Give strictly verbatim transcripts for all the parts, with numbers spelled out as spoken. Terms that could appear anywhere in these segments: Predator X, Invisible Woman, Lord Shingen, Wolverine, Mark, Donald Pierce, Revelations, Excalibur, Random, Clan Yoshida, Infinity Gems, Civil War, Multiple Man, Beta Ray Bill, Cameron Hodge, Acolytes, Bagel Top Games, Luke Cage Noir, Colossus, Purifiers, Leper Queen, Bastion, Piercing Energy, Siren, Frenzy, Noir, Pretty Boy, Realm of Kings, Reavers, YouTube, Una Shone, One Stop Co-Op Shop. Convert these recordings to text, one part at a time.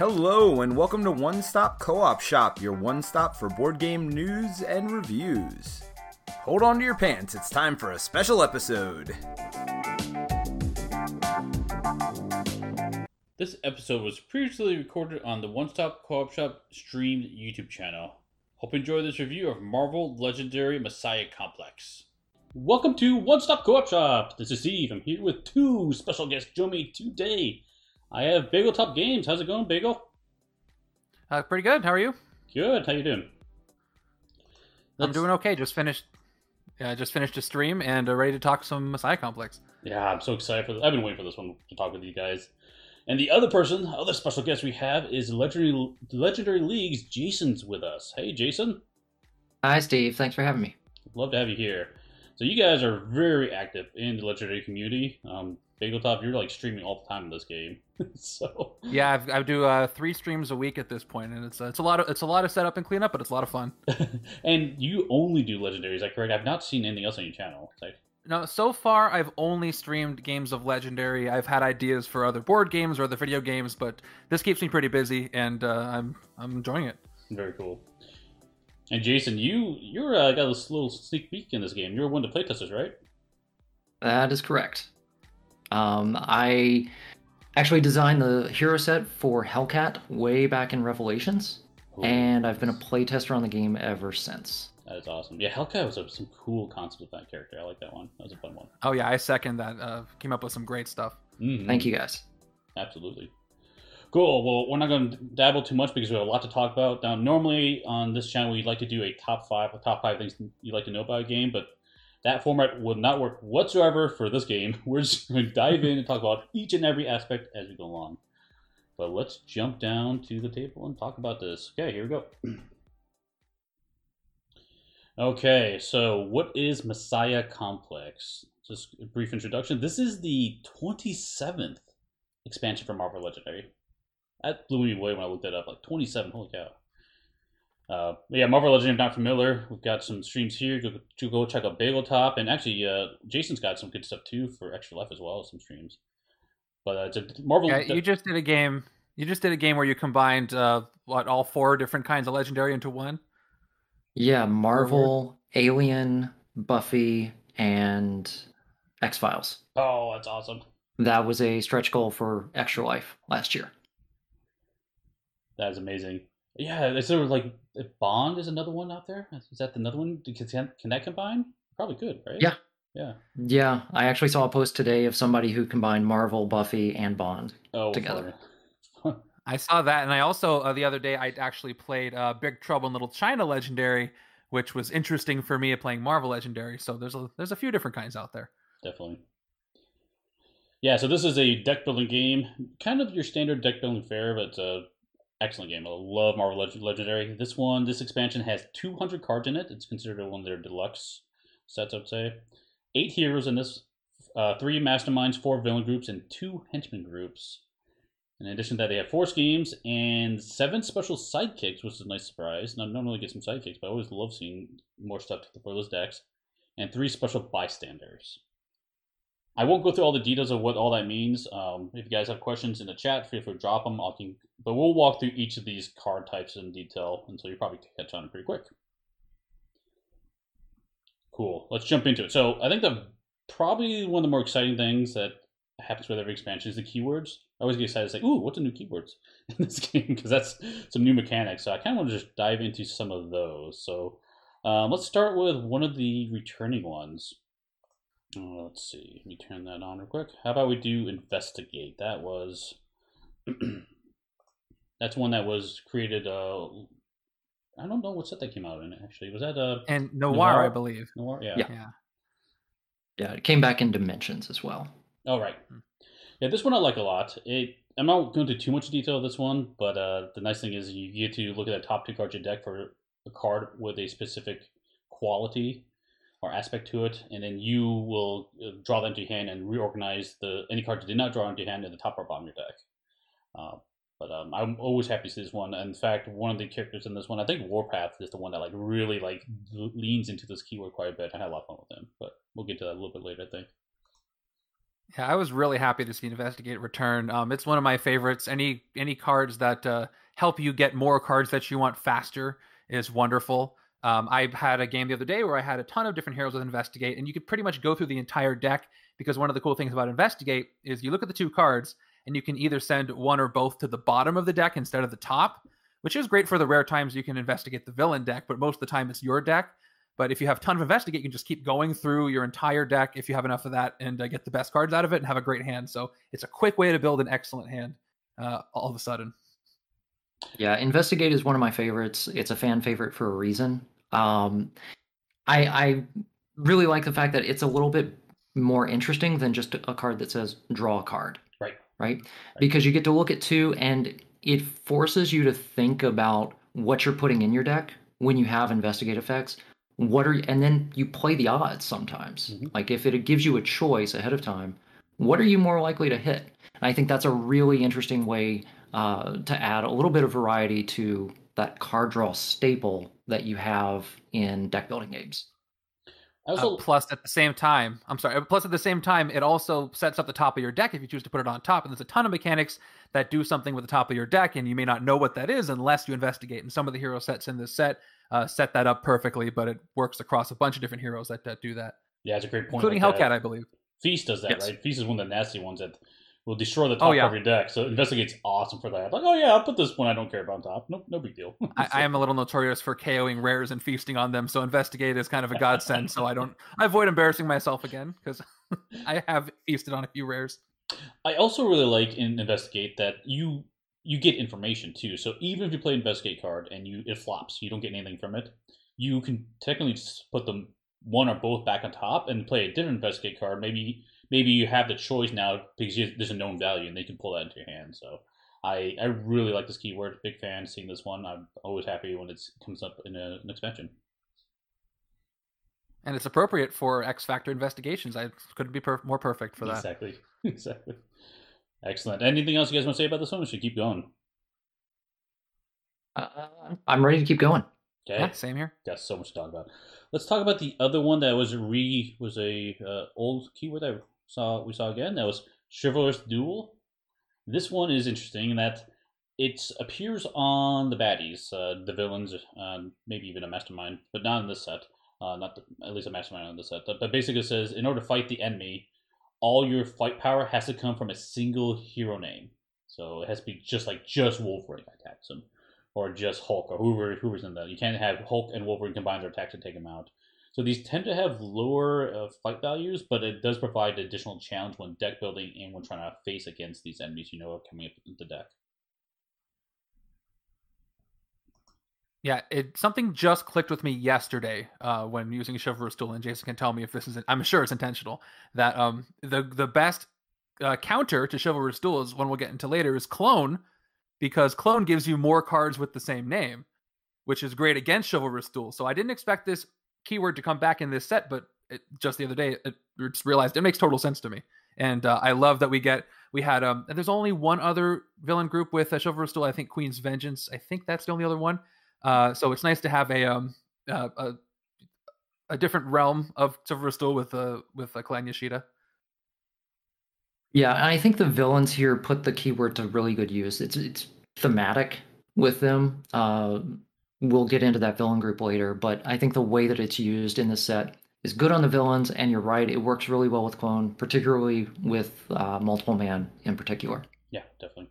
Hello and welcome to One Stop Co-Op Shop, your one stop for board game news and reviews. Hold on to your pants, it's time for a special episode. This episode was previously recorded on the One Stop Co-Op Shop streamed YouTube channel. Hope you enjoy this review of Marvel Legendary Messiah Complex. Welcome to One Stop Co-Op Shop. This is Steve. I'm here with two special guests joining me today. I have Bagel Top Games. How's it going, Bagel? Uh, pretty good. How are you? Good. How you doing? Let's... I'm doing okay. Just finished uh, just finished a stream and uh, ready to talk some Messiah Complex. Yeah, I'm so excited for this. I've been waiting for this one to talk with you guys. And the other person, other special guest we have is Legendary, Legendary League's Jason's with us. Hey, Jason. Hi, Steve. Thanks for having me. Love to have you here. So you guys are very active in the Legendary community. Um, Bageltop, you're like streaming all the time in this game. so yeah, I've, I do uh, three streams a week at this point, and it's uh, it's a lot of it's a lot of setup and cleanup, but it's a lot of fun. And you only do Legendary, is that correct? I've not seen anything else on your channel. Like... No, so far I've only streamed games of Legendary. I've had ideas for other board games or other video games, but this keeps me pretty busy, and uh, I'm I'm enjoying it. Very cool. And Jason, you you're uh, got a little sneak peek in this game. You're one of the playtesters, right? That is correct. Um, I actually designed the hero set for Hellcat way back in Revelations, Ooh. and I've been a playtester on the game ever since. That is awesome. Yeah, Hellcat was a, some cool concept with that character. I like that one. That was a fun one. Oh yeah, I second that. Uh, came up with some great stuff. Mm-hmm. Thank you guys. Absolutely. Cool. Well, we're not going to dabble too much because we have a lot to talk about. Now, normally on this channel, we'd like to do a top five, top five things you'd like to know about a game, but that format would not work whatsoever for this game. We're just going to dive in and talk about each and every aspect as we go along. But let's jump down to the table and talk about this. Okay, here we go. Okay, so what is Messiah Complex? Just a brief introduction. This is the twenty-seventh expansion for Marvel Legendary. That blew me away when I looked that up. Like twenty-seven, holy cow. Uh, yeah, Marvel Legendary, if not familiar, we've got some streams here. Go, to go check out Bagel Top, and actually, uh, Jason's got some good stuff too for Extra Life as well, some streams. But uh, it's a Marvel. Yeah, you just did a game. You just did a game where you combined uh, what all four different kinds of Legendary into one. Yeah, Marvel, Alien, Buffy, and X-Files. Oh, that's awesome. That was a stretch goal for Extra Life last year. That is amazing. Yeah, is there like Bond is another one out there? Is that another one? Can that combine? Probably could, right? Yeah. Yeah. Yeah. I actually saw a post today of somebody who combined Marvel, Buffy, and Bond oh, together. I saw that. And I also, uh, the other day, I actually played uh, Big Trouble in Little China Legendary, which was interesting for me playing Marvel Legendary. So there's a, there's a few different kinds out there. Definitely. Yeah, so this is a deck building game. Kind of your standard deck building fare, but... Uh, Excellent game. I love Marvel Legendary. This one, this expansion has two hundred cards in it. It's considered one of their deluxe sets, I would say. Eight heroes in this, uh, three masterminds, four villain groups, and two henchmen groups. In addition to that, they have four schemes and seven special sidekicks, which is a nice surprise. And I normally get some sidekicks, but I always love seeing more stuff for those decks. And three special bystanders. I won't go through all the details of what all that means. Um, if you guys have questions in the chat, feel free to drop them. I'll keep, but we'll walk through each of these card types in detail until you probably catch on pretty quick. Cool. Let's jump into it. So I think the probably one of the more exciting things that happens with every expansion is the keywords. I always get excited to say, ooh, what's the new keywords in this game? Because that's some new mechanics. So I kind of want to just dive into some of those. So um, let's start with one of the returning ones. Oh, let's see. Let me turn that on real quick. How about we do investigate? That was that's one that was created. Uh, I don't know what set that came out in. Actually, was that uh and Noir, Noir? I believe. Noir, yeah. yeah, yeah, yeah. It came back in Dimensions as well. All right. Yeah, this one I like a lot. It. I'm not going into too much detail of this one, but uh, the nice thing is you get to look at the top two cards of your deck for a card with a specific quality or aspect to it, and then you will draw them to your hand and reorganize the any cards you did not draw into your hand at the top or bottom of your deck. Uh, but um, I'm always happy to see this one. In fact, one of the characters in this one, I think Warpath is the one that like really like leans into this keyword quite a bit. I had a lot of fun with him, but we'll get to that a little bit later, I think. Yeah, I was really happy to see Investigate return. Um, it's one of my favorites. Any any cards that uh, help you get more cards that you want faster is wonderful. Um, I had a game the other day where I had a ton of different heroes with Investigate, and you could pretty much go through the entire deck, because one of the cool things about Investigate is you look at the two cards, and you can either send one or both to the bottom of the deck instead of the top, which is great for the rare times you can investigate the villain deck, but most of the time it's your deck. But if you have a ton of Investigate, you can just keep going through your entire deck if you have enough of that, and uh, get the best cards out of it and have a great hand. So it's a quick way to build an excellent hand uh, all of a sudden. Yeah, Investigate is one of my favorites. It's a fan favorite for a reason. Um, I, I really like the fact that it's a little bit more interesting than just a card that says draw a card. Right. Right? Right. Because you get to look at two, and it forces you to think about what you're putting in your deck when you have Investigate effects. What are and then you play the odds sometimes. Mm-hmm. Like if it gives you a choice ahead of time, what are you more likely to hit? And I think that's a really interesting way uh, to add a little bit of variety to that card draw staple that you have in deck building games. Also, uh, plus at the same time, I'm sorry. Plus at the same time, it also sets up the top of your deck if you choose to put it on top. And there's a ton of mechanics that do something with the top of your deck, and you may not know what that is unless you investigate. And some of the hero sets in this set uh, set that up perfectly, but it works across a bunch of different heroes that, that do that. Yeah, that's a great point. Including like Hellcat, that. I believe. Feast does that, yes. Right? Feast is one of the nasty ones that will destroy the top oh, yeah. of your deck. So Investigate's awesome for that. Like, oh yeah, I'll put this one I don't care about on top. Nope, no big deal. so. I, I am a little notorious for KOing rares and feasting on them, so Investigate is kind of a godsend. so I don't, I avoid embarrassing myself again because I have feasted on a few rares. I also really like in Investigate that you you get information too. So even if you play an Investigate card and you it flops, you don't get anything from it. You can technically just put them one or both back on top and play a different Investigate card. Maybe. Maybe you have the choice now because there's a known value, and they can pull that into your hand. So I, I really like this keyword. Big fan seeing this one. I'm always happy when it comes up in a, an expansion. And it's appropriate for X-Factor Investigations. I couldn't be per- more perfect for that. Exactly. exactly. Excellent. Anything else you guys want to say about this one? We should keep going. Uh, I'm ready to keep going. Okay. Yeah, same here. Got so much to talk about. Let's talk about the other one that was re was a uh, old keyword I saw we saw again. That was Chivalrous Duel. This one is interesting in that it appears on the baddies, uh, the villains, uh, maybe even a mastermind, but not in this set. Uh, not the, at least a mastermind on this set. But, but basically, it says in order to fight the enemy, all your fight power has to come from a single hero name. So it has to be just like just Wolverine attacks him. Or just Hulk, or whoever, whoever's in that. You can't have Hulk and Wolverine combine their attacks to take him out. So these tend to have lower uh, fight values, but it does provide additional challenge when deck building and when trying to face against these enemies you know are coming up into deck. Yeah, it something just clicked with me yesterday uh, when using Chivalrous Duel, and Jason can tell me if this is, I'm sure it's intentional, that um, the, the best uh, counter to Chivalrous Duel, is one we'll get into later, is Clone, because Clone gives you more cards with the same name, which is great against Chivalrous Duel. So I didn't expect this keyword to come back in this set, but it, just the other day, it, it just realized it makes total sense to me. And uh, I love that we get, we had, um, and there's only one other villain group with uh, Chivalrous Duel, I think Queen's Vengeance. I think that's the only other one. Uh, so it's nice to have a um, uh, a, a different realm of Chivalrous Duel with, uh, with uh, Clan Yoshida. Yeah, and I think the villains here put the keyword to really good use. It's it's thematic with them. Uh, we'll get into that villain group later, but I think the way that it's used in this set is good on the villains, and you're right, it works really well with Clone, particularly with uh, Multiple Man in particular. Yeah, definitely.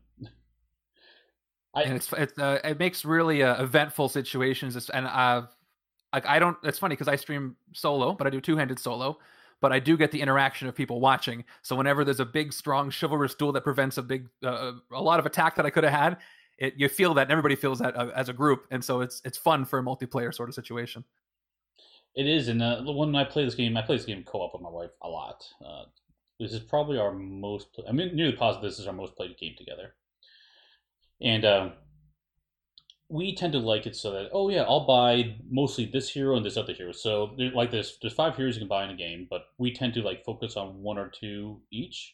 I, and it's, it's uh, it makes really uh, eventful situations, and I've, like I don't. It's funny because I stream solo, but I do two-handed solo. But I do get the interaction of people watching. So whenever there's a big, strong Chivalrous Duel that prevents a big, uh, a lot of attack that I could have had, it, you feel that, and everybody feels that uh, as a group. And so it's it's fun for a multiplayer sort of situation. It is, and uh, when I play this game, I play this game co-op with my wife a lot. Uh, this is probably our most, I mean, nearly positive this is our most played game together. And uh, we tend to like it so that, oh yeah, I'll buy mostly this hero and this other hero. So like there's, there's five heroes you can buy in a game, but we tend to like focus on one or two each.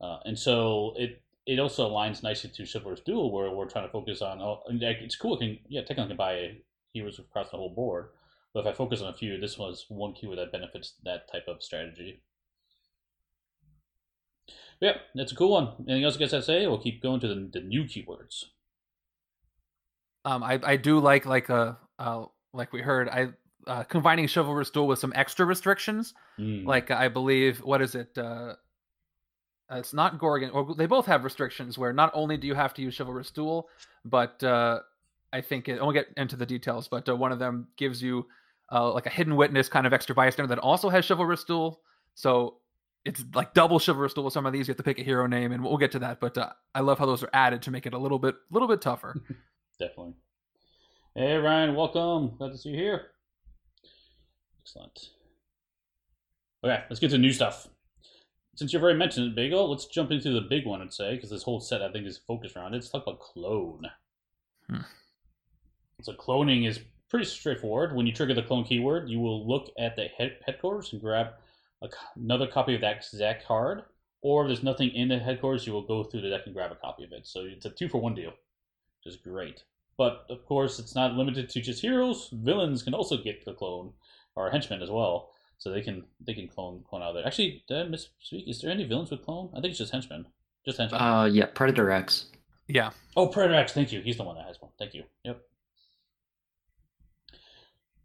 Uh, and so it it also aligns nicely to Chivalrous Duel where we're trying to focus on, oh, it's cool, it can, yeah, technically I can buy heroes across the whole board. But if I focus on a few, this was one keyword that benefits that type of strategy. Yep, yeah, that's a cool one. Anything else you guys have to say? We'll keep going to the, the new keywords. Um, I, I do like like a uh, like we heard I uh, combining Chivalrous Duel with some extra restrictions. Mm. Like I believe what is it? Uh, it's not Gorgon. Or they both have restrictions where not only do you have to use Chivalrous Duel, but uh, I think it, and we'll get into the details. But uh, one of them gives you uh, like a hidden witness kind of extra bystander that also has Chivalrous Duel. So it's like double Chivalrous Duel with some of these. You have to pick a hero name, and we'll get to that. But uh, I love how those are added to make it a little bit little bit tougher. Definitely. Hey, Ryan, welcome. Glad to see you here. Excellent. Okay, let's get to new stuff. Since you've already mentioned it, Bagel, let's jump into the big one, I'd say, because this whole set, I think, is focused around it. Let's talk about clone. Hmm. So cloning is pretty straightforward. When you trigger the clone keyword, you will look at the headquarters and grab a, another copy of that exact card, or if there's nothing in the headquarters, you will go through the deck and grab a copy of it. So it's a two-for-one deal, which is great. But, of course, it's not limited to just heroes. Villains can also get the clone, or henchmen as well. So they can they can clone clone out of there. Actually, did I misspeak? Is there any villains with clone? I think it's just henchmen. Just henchmen. Uh, yeah, Predator X. Yeah. Oh, Predator X, thank you. He's the one that has one. Thank you. Yep.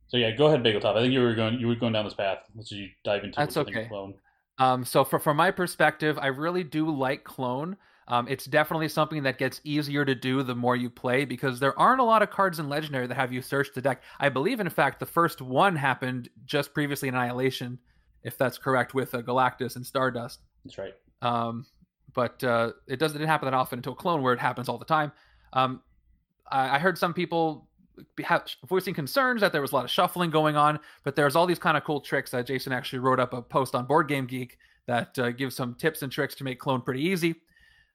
So, yeah, go ahead, Bagel Top. I think you were going you were going down this path. Let's so you dive into That's okay. Think clone. Um, so, for, from my perspective, I really do like clone. Um, it's definitely something that gets easier to do the more you play because there aren't a lot of cards in Legendary that have you search the deck. I believe, in fact, the first one happened just previously in Annihilation, if that's correct, with uh, Galactus and Stardust. That's right. Um, but uh, it doesn't it didn't happen that often until Clone, where it happens all the time. Um, I, I heard some people be, have, voicing concerns that there was a lot of shuffling going on, but there's all these kind of cool tricks. Uh, Jason actually wrote up a post on Board Game Geek that uh, gives some tips and tricks to make Clone pretty easy.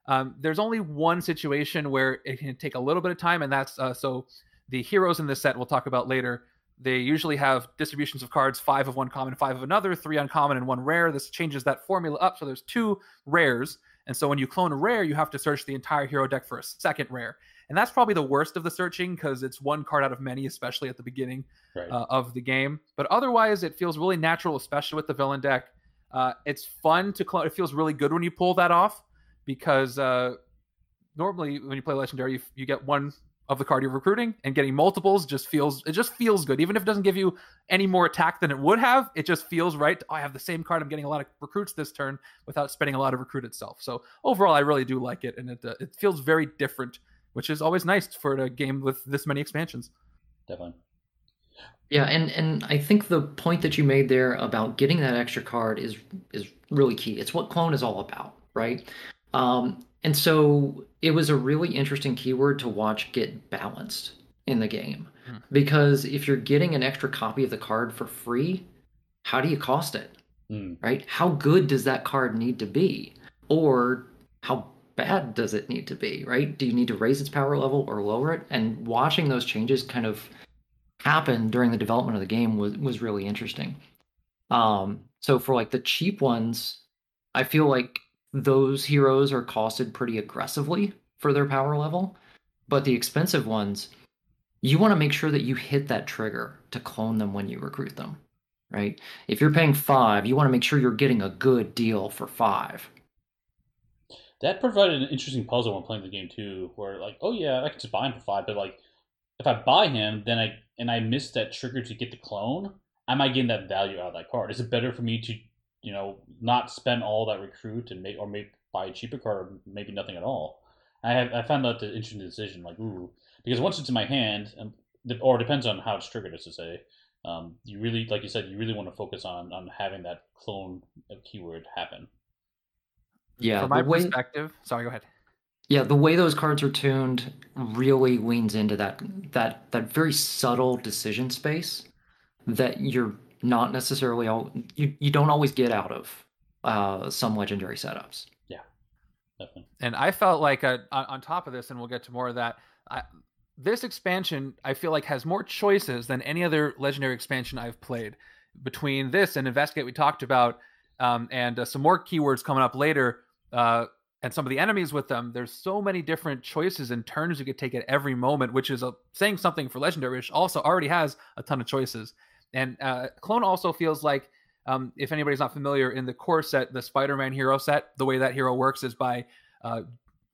Um, there's only one situation where it can take a little bit of time, and that's uh, so the heroes in this set we'll talk about later, they usually have distributions of cards, five of one common, five of another, three uncommon, and one rare. This changes that formula up, so there's two rares, and so when you clone a rare, you have to search the entire hero deck for a second rare, and that's probably the worst of the searching because it's one card out of many, especially at the beginning right. uh, of the game. But otherwise, it feels really natural, especially with the villain deck. Uh, it's fun to clone. It feels really good when you pull that off. Because uh, normally when you play Legendary, you, you get one of the card you're recruiting, and getting multiples just feels it just feels good. Even if it doesn't give you any more attack than it would have, it just feels right. Oh, I have the same card. I'm getting a lot of recruits this turn without spending a lot of recruit itself. So overall, I really do like it, and it uh, it feels very different, which is always nice for a game with this many expansions. Definitely. Yeah, and, and I think the point that you made there about getting that extra card is is really key. It's what Clone is all about, right? Um, and so it was a really interesting keyword to watch get balanced in the game, hmm. because if you're getting an extra copy of the card for free, how do you cost it, hmm. right? How good does that card need to be, or how bad does it need to be, right? Do you need to raise its power level or lower it? And watching those changes kind of happen during the development of the game was, was really interesting. Um, so for like the cheap ones, I feel like those heroes are costed pretty aggressively for their power level, but the expensive ones, you want to make sure that you hit that trigger to clone them when you recruit them, right? If you're paying five, you want to make sure you're getting a good deal for five. That provided an interesting puzzle when playing the game too, where like, oh yeah, I can just buy him for five, but like, if I buy him, then I and I miss that trigger to get the clone, am I getting that value out of that card? Is it better for me to you know, not spend all that recruit and make or make buy a cheaper card, or maybe nothing at all? I have I found that the interesting decision, like ooh, because once it's in my hand, and or depends on how it's triggered, as to say, um, you really, like you said, you really want to focus on on having that clone keyword happen. Yeah, from my way, perspective. Sorry, go ahead. Yeah, the way those cards are tuned really leans into that that that very subtle decision space that you're not necessarily all you, you don't always get out of uh some Legendary setups. Yeah, definitely. And I felt like a, on top of this, and we'll get to more of that, I, this expansion I feel like has more choices than any other Legendary expansion I've played. Between this and Investigate we talked about, um and uh, some more keywords coming up later, uh and some of the enemies with them, there's so many different choices and turns you could take at every moment, which is a, saying something for Legendary, which also already has a ton of choices. And uh, Clone also feels like Um, if anybody's not familiar, in the core set, the Spider-Man hero set, the way that hero works is by uh,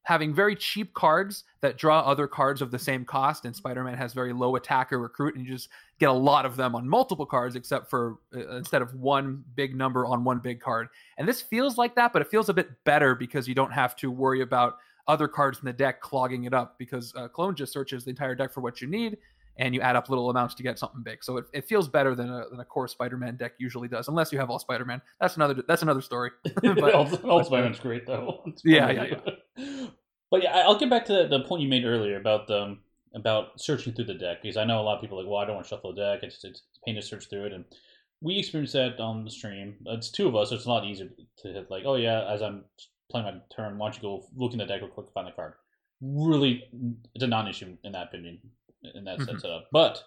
having very cheap cards that draw other cards of the same cost, and Spider-Man has very low attack or recruit, and you just get a lot of them on multiple cards, except for uh, instead of one big number on one big card. And this feels like that, but it feels a bit better because you don't have to worry about other cards in the deck clogging it up, because uh, Clone just searches the entire deck for what you need, and you add up little amounts to get something big. So it, it feels better than a, than a core Spider-Man deck usually does, unless you have all Spider-Man. That's another that's another story. But, all all Spider-Man's great, though. Yeah, yeah, yeah. But yeah, I'll get back to the point you made earlier about um, about searching through the deck, because I know a lot of people are like, well, I don't want to shuffle the deck. It's, it's a pain to search through it. And we experienced that on the stream. It's two of us, so it's a lot easier to hit like, oh, yeah, as I'm playing my turn, why don't you go look in the deck real quick to find the card. Really, it's a non-issue in that opinion. And that sets it up. But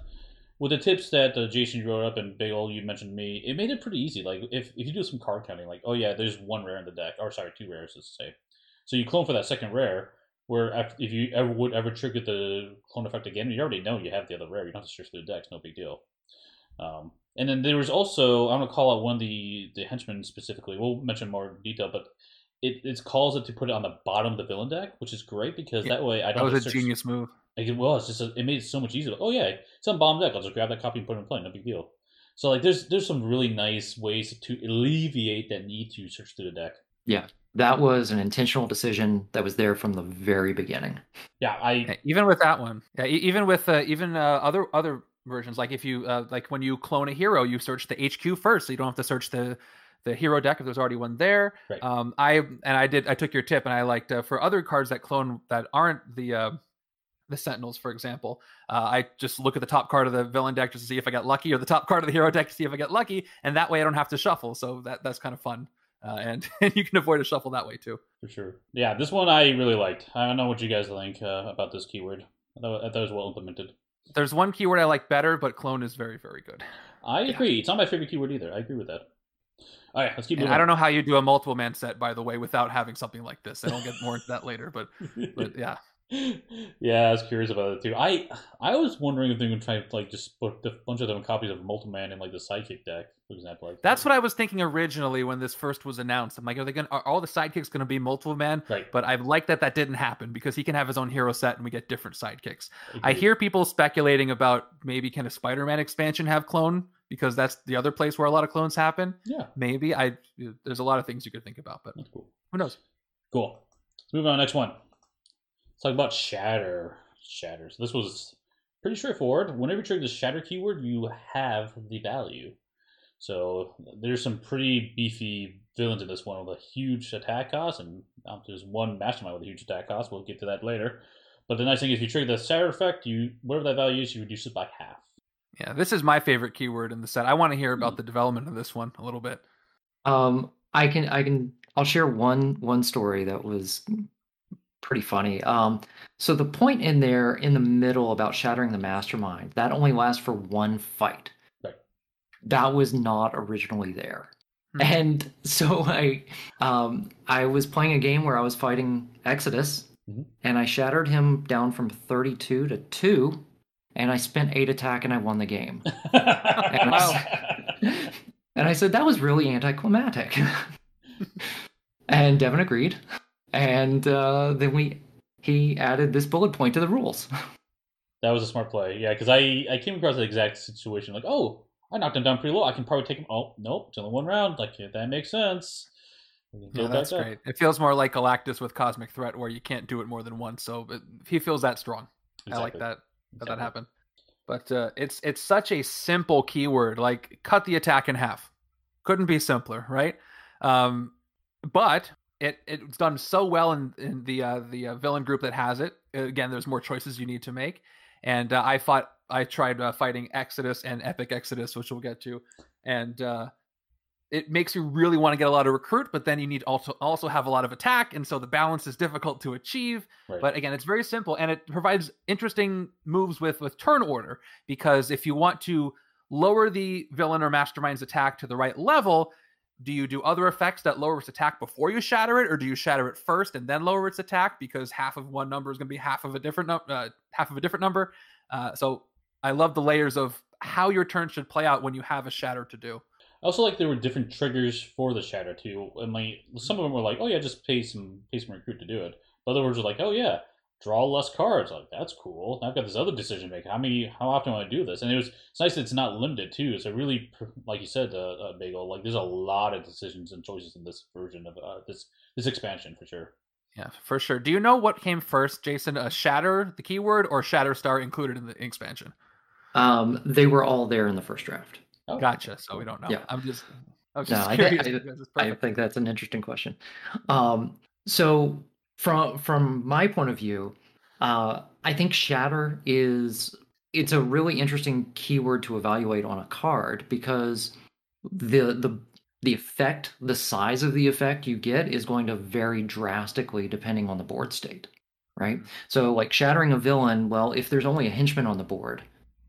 with the tips that uh, Jason wrote up and Big Ol, you mentioned me, it made it pretty easy. Like if, if you do some card counting, like, oh yeah, there's one rare in the deck, or sorry, two rares, let's say. So you clone for that second rare, where if you ever would ever trigger the clone effect again, you already know you have the other rare. You don't have to search through the decks, no big deal. Um, and then there was also, I'm going to call out one of the, the henchmen specifically. We'll mention more in detail, but it, it calls it to put it on the bottom of the villain deck, which is great because yeah, that way I don't That was a genius move. Like, well, it's just a, it made it so much easier. Like, oh yeah, it's on bottom deck. I'll just grab that copy and put it in play. No big deal. So like, there's there's some really nice ways to alleviate that need to search through the deck. Yeah, that was an intentional decision that was there from the very beginning. Yeah, I even with that one. Yeah, even with uh, even uh, other other versions. Like if you uh, like when you clone a hero, you search the H Q first, so you don't have to search the. the hero deck if there's already one there. Right. Um, I and I did. I took your tip and I liked uh, for other cards that clone that aren't the uh, the Sentinels, for example. Uh, I just look at the top card of the villain deck just to see if I got lucky, or the top card of the hero deck to see if I get lucky, and that way I don't have to shuffle. So that that's kind of fun, uh, and and you can avoid a shuffle that way too. For sure. Yeah, this one I really liked. I don't know what you guys think uh, about this keyword. I thought, I thought it was well implemented. There's one keyword I like better, but clone is very very good. I yeah. agree. It's not my favorite keyword either. I agree with that. All right, let's keep moving. I don't know how you do a multiple man set, by the way, without having something like this. And I'll get more into that later, but, but yeah. Yeah, I was curious about it too. I I was wondering if they would try to like just put a bunch of them copies of multiple man in like the sidekick deck, for example. Like that's what I was thinking originally when this first was announced. I'm like, are they going? Are all the sidekicks going to be multiple man? Right. But I like that that didn't happen because he can have his own hero set and we get different sidekicks. Agreed. I hear people speculating about maybe can a Spider-Man expansion have clone? Because that's the other place where a lot of clones happen. Yeah. Maybe. I there's a lot of things you could think about, but that's cool. Who knows? Cool. Let's move on to the next one. Let's talk about Shatter. Shatter. So this was pretty straightforward. Whenever you trigger the Shatter keyword, you have the value. So there's some pretty beefy villains in this one with a huge attack cost, and um, there's one mastermind with a huge attack cost. We'll get to that later. But the nice thing is if you trigger the Shatter effect, you whatever that value is, you reduce it by half. Yeah, this is my favorite keyword in the set. I want to hear about the development of this one a little bit. Um, I can, I can, I'll share one one story that was pretty funny. Um, so the point in there in the middle about shattering the mastermind, that only lasts for one fight. Right. That was not originally there. Hmm. And so I, um, I was playing a game where I was fighting Exodus, mm-hmm. and I shattered him down from thirty-two to two. And I spent eight attack and I won the game. And, I said, and I said, that was really anticlimactic. And Devin agreed. And uh, then we he added this bullet point to the rules. That was a smart play. Yeah, because I, I came across the exact situation. Like, oh, I knocked him down pretty low. I can probably take him. Oh, nope, it's only one round. Like, yeah, that makes sense. Yeah, that's great. Up. It feels more like Galactus with Cosmic Threat where you can't do it more than once. So it, he feels that strong. Exactly. I like that. That exactly. that happened, but uh, it's it's such a simple keyword. Like cut the attack in half, couldn't be simpler, right? Um, but it it's done so well in in the uh, the uh, villain group that has it. Again, there's more choices you need to make, and uh, I fought. I tried uh, fighting Exodus and Epic Exodus, which we'll get to, and uh, it makes you really want to get a lot of recruit, but then you need also also have a lot of attack, and so the balance is difficult to achieve. Right. But again, it's very simple, and it provides interesting moves with, with turn order, because if you want to lower the villain or mastermind's attack to the right level, do you do other effects that lower its attack before you shatter it, or do you shatter it first and then lower its attack, because half of one number is going to be half of a different num- uh, half of a different number? Uh, so I love the layers of how your turn should play out when you have a shatter to do. I also like there were different triggers for the shatter too, and like some of them were like, oh yeah, just pay some pay some recruit to do it. But other words were like, oh yeah, draw less cards. Like that's cool. Now I've got this other decision making. How many? How often do I do this? And it was it's nice that it's not limited too. So really, like you said, uh, uh, Bagel, like there's a lot of decisions and choices in this version of uh, this this expansion for sure. Yeah, for sure. Do you know what came first, Jason? A shatter, the keyword, or Shatterstar included in the expansion? Um, they were all there in the first draft. Oh. Gotcha. So we don't know. Yeah. I'm just, I'm just no, curious. I, I, I think that's an interesting question. Um, so from from my point of view, uh, I think shatter is it's a really interesting keyword to evaluate on a card because the the the effect, the size of the effect you get is going to vary drastically depending on the board state, right? So like shattering a villain, well, if there's only a henchman on the board,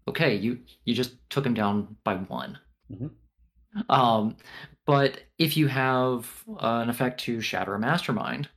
okay, you, you just took him down by one. Mm-hmm. Um, but if you have uh, an effect to shatter a mastermind,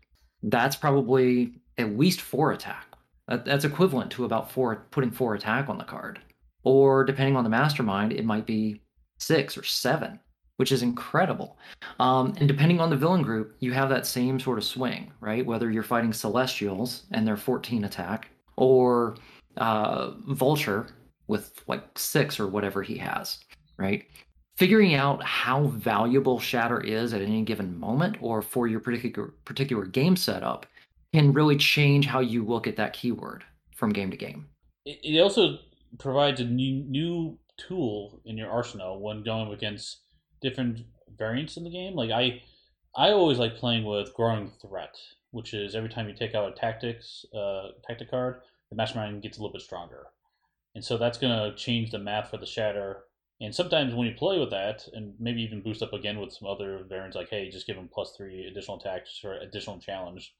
that's probably at least four attack. That, that's equivalent to about four putting four attack on the card. Or depending on the mastermind, it might be six or seven, which is incredible. Um, and depending on the villain group, you have that same sort of swing, right? Whether you're fighting Celestials and their fourteen attack or uh, Vulture, with like six or whatever he has, right? Figuring out how valuable shatter is at any given moment or for your particular particular game setup can really change how you look at that keyword from game to game. It also provides a new, new tool in your arsenal when going against different variants in the game. Like I, I always like playing with Growing Threat, which is every time you take out a tactics uh, tactic card, the mastermind gets a little bit stronger. And so that's going to change the math for the shatter. And sometimes when you play with that, and maybe even boost up again with some other variants, like, hey, just give them plus three additional attacks or additional challenge,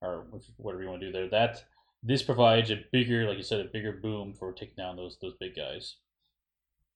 or whatever you want to do there. That this provides a bigger, like you said, a bigger boom for taking down those those big guys.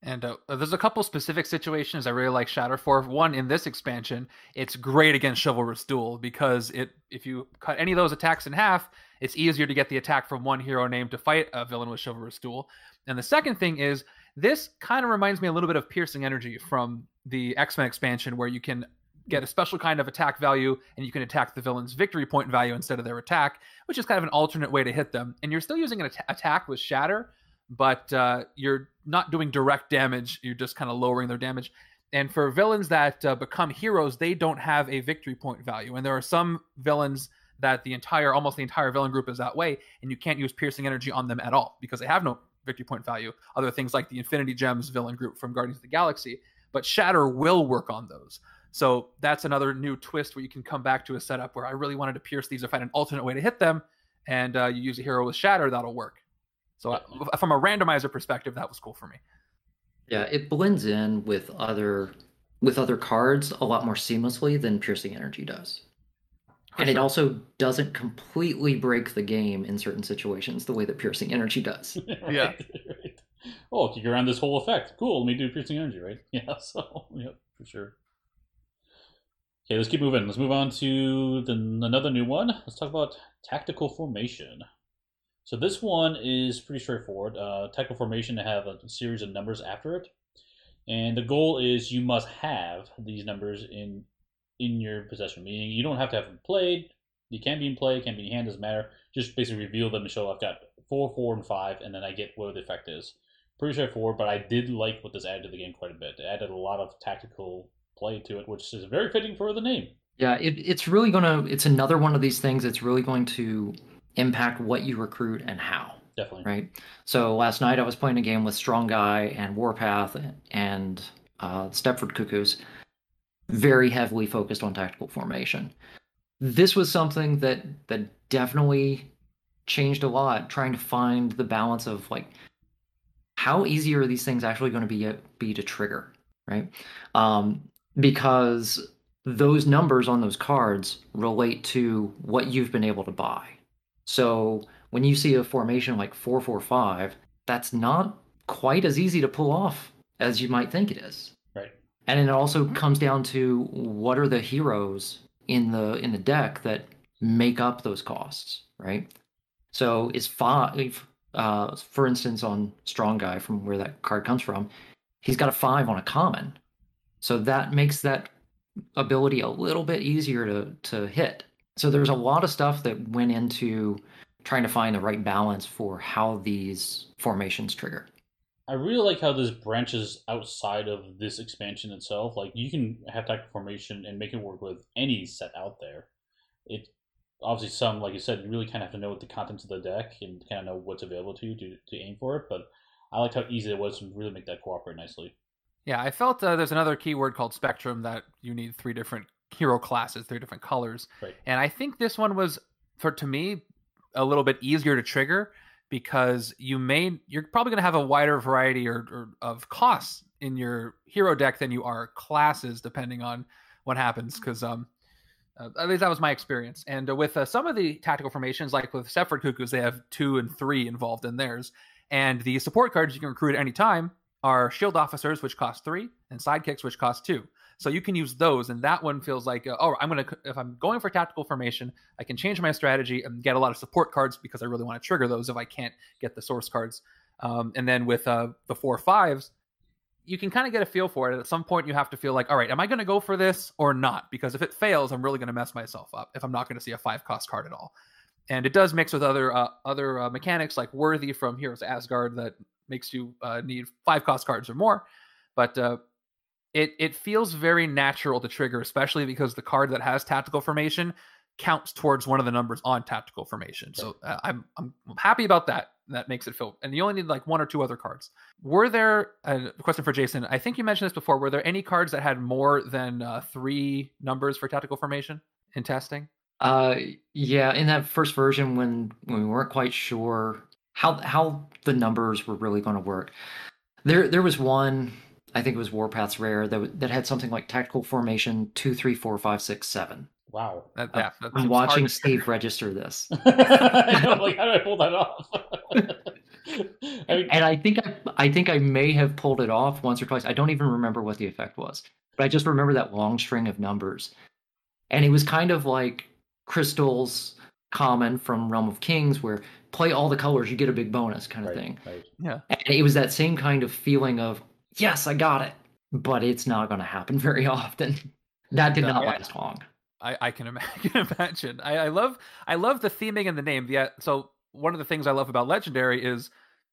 And uh, there's a couple specific situations I really like shatter for. One, in this expansion, it's great against Chivalrous Duel because it if you cut any of those attacks in half, it's easier to get the attack from one hero named to fight a villain with Chivalrous Duel. And the second thing is, this kind of reminds me a little bit of Piercing Energy from the X-Men expansion, where you can get a special kind of attack value and you can attack the villain's victory point value instead of their attack, which is kind of an alternate way to hit them. And you're still using an at- attack with shatter, but uh, you're not doing direct damage. You're just kind of lowering their damage. And for villains that uh, become heroes, they don't have a victory point value. And there are some villains that the entire, almost the entire villain group is that way, and you can't use Piercing Energy on them at all because they have no victory point value. Other things like the Infinity Gems villain group from Guardians of the Galaxy, but shatter will work on those. So that's another new twist where you can come back to a setup where I really wanted to pierce these or find an alternate way to hit them, and uh, you use a hero with shatter, that'll work. So from a randomizer perspective, that was cool for me. Yeah, it blends in with other with other cards a lot more seamlessly than Piercing Energy does. For and sure. It also doesn't completely break the game in certain situations the way that Piercing Energy does. Right, yeah. Right. Oh, you can round this whole effect. Cool, let me do Piercing Energy, right? Yeah, so, yep, for sure. Okay, let's keep moving. Let's move on to the, another new one. Let's talk about Tactical Formation. So this one is pretty straightforward. Uh, tactical formation to have a series of numbers after it. And the goal is you must have these numbers in in your possession. Meaning you don't have to have them played. You can be in play, can be in hand, doesn't matter. Just basically reveal them and show I've got four, four, and five, and then I get what the effect is. Pretty straightforward, but I did like what this added to the game quite a bit. It added a lot of tactical play to it, which is very fitting for the name. Yeah, it, it's really going to... It's another one of these things that's really going to impact what you recruit and how. Definitely. Right? So last night I was playing a game with Strong Guy and Warpath and uh, Stepford Cuckoos, very heavily focused on tactical formation. This was something that that definitely changed a lot, trying to find the balance of like how easy are these things actually going to be be to trigger, right? Um, because those numbers on those cards relate to what you've been able to buy. So when you see a formation like four four five, that's not quite as easy to pull off as you might think it is. Right. And it also comes down to what are the heroes in the in the deck that make up those costs, right? So is five, uh, for instance, on Strong Guy, from where that card comes from, he's got a five on a common. So that makes that ability a little bit easier to to hit. So there's a lot of stuff that went into trying to find the right balance for how these formations trigger. I really like how this branches outside of this expansion itself. Like, you can have tactical formation and make it work with any set out there. It obviously, some, like you said, you really kind of have to know what the contents of the deck and kind of know what's available to you to, to aim for it. But I liked how easy it was to really make that cooperate nicely. Yeah, I felt uh, there's another keyword called spectrum, that you need three different hero classes, three different colors. Right. And I think this one was, for to me, a little bit easier to trigger, because you may you're probably going to have a wider variety or, or of costs in your hero deck than you are classes, depending on what happens. Because um, uh, at least that was my experience. And uh, with uh, some of the tactical formations, like with Stepford Cuckoos, they have two and three involved in theirs. And the support cards you can recruit at any time are shield officers, which cost three, and sidekicks, which cost two. So you can use those, and that one feels like, uh, oh, I'm gonna if I'm going for tactical formation, I can change my strategy and get a lot of support cards, because I really want to trigger those if I can't get the source cards. Um, and then with uh, the four fives, you can kind of get a feel for it. At some point, you have to feel like, all right, am I going to go for this or not? Because if it fails, I'm really going to mess myself up if I'm not going to see a five-cost card at all. And it does mix with other uh, other uh, mechanics like Worthy from Heroes of Asgard that makes you uh, need five-cost cards or more. But uh, It it feels very natural to trigger, especially because the card that has tactical formation counts towards one of the numbers on tactical formation. So uh, I'm I'm happy about that. That makes it feel, and you only need like one or two other cards. Were there a uh, question for Jason? I think you mentioned this before. Were there any cards that had more than uh, three numbers for tactical formation in testing? Uh, yeah, in that first version, when when we weren't quite sure how how the numbers were really going to work, there there was one. I think it was Warpath's Rare that that had something like tactical formation two, three, four, five, six, seven. Wow. That, that, that I'm watching Steve register this. I know, like, how do I pull that off? I mean, and I think I, I think I may have pulled it off once or twice. I don't even remember what the effect was, but I just remember that long string of numbers. And it was kind of like Crystal's common from Realm of Kings, where play all the colors, you get a big bonus kind of right, thing. Right. Yeah. And it was that same kind of feeling of, yes, I got it, but it's not going to happen very often. That did no, not last I, long. I, I can imagine. I, I love I love the theming and the name. Yeah, so one of the things I love about Legendary is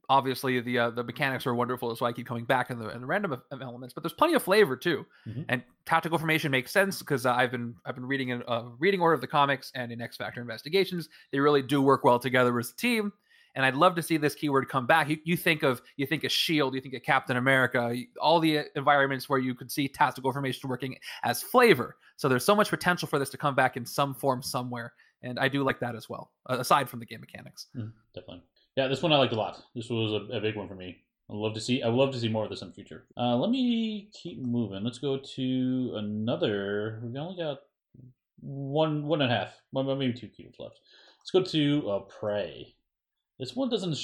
obviously the uh, the mechanics are wonderful. That's why I keep coming back in the, in the random elements. But there's plenty of flavor too, mm-hmm. and tactical formation makes sense because uh, I've been I've been reading in uh, reading order of the comics and in X-Factor Investigations. They really do work well together as a team. And I'd love to see this keyword come back. You, you think of you think of SHIELD, you think of Captain America, you, all the environments where you could see tactical formation working as flavor. So there's so much potential for this to come back in some form somewhere. And I do like that as well, aside from the game mechanics. Mm, definitely. Yeah, this one I liked a lot. This was a, a big one for me. I'd love to see, I'd love to see more of this in the future. Uh, let me keep moving. Let's go to another. We've only got one, one and a half, one, maybe two keywords left. Let's go to uh, Prey. This one doesn't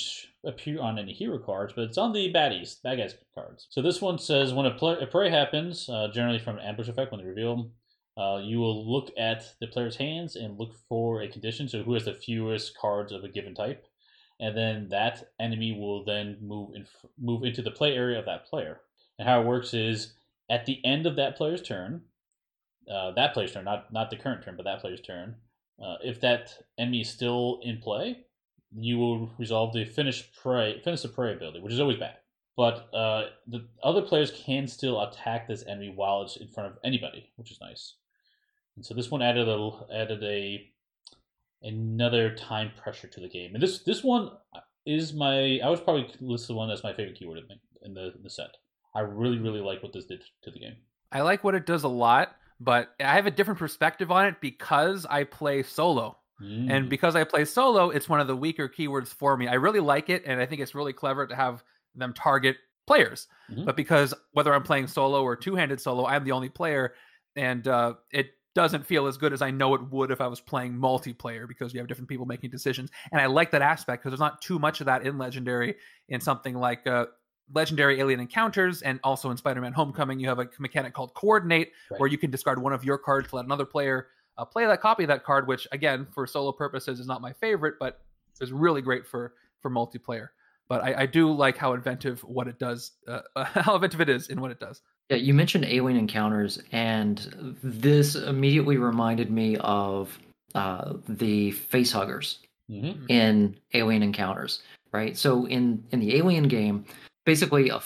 appear on any hero cards, but it's on the baddies, bad guys cards. So this one says, when a, play, a prey happens, uh, generally from an ambush effect when they reveal, uh, you will look at the player's hands and look for a condition, so who has the fewest cards of a given type, and then that enemy will then move in, move into the play area of that player. And how it works is, at the end of that player's turn, uh, that player's turn, not, not the current turn, but that player's turn, uh, if that enemy is still in play, you will resolve the finish prey, finish the prey ability, which is always bad. But uh, the other players can still attack this enemy while it's in front of anybody, which is nice. And so this one added a added a another time pressure to the game. And this this one is my I was probably listed one as my favorite keyword in the, in the in the set. I really really like what this did to the game. I like what it does a lot, but I have a different perspective on it because I play solo. Mm. And because I play solo, it's one of the weaker keywords for me. I really like it, and I think it's really clever to have them target players. Mm-hmm. But because whether I'm playing solo or two-handed solo, I'm the only player, and uh, it doesn't feel as good as I know it would if I was playing multiplayer because you have different people making decisions. And I like that aspect because there's not too much of that in Legendary in something like uh, Legendary Alien Encounters, and also in Spider-Man Homecoming, you have a mechanic called Coordinate, right, where you can discard one of your cards to let another player Uh, play that copy of that card, which again for solo purposes is not my favorite, but is really great for for multiplayer. But I, I do like how inventive what it does, uh, how inventive it is in what it does. Yeah, you mentioned alien encounters, and this immediately reminded me of uh, the facehuggers mm-hmm. in Alien Encounters, right? So in, in the Alien game, basically a, a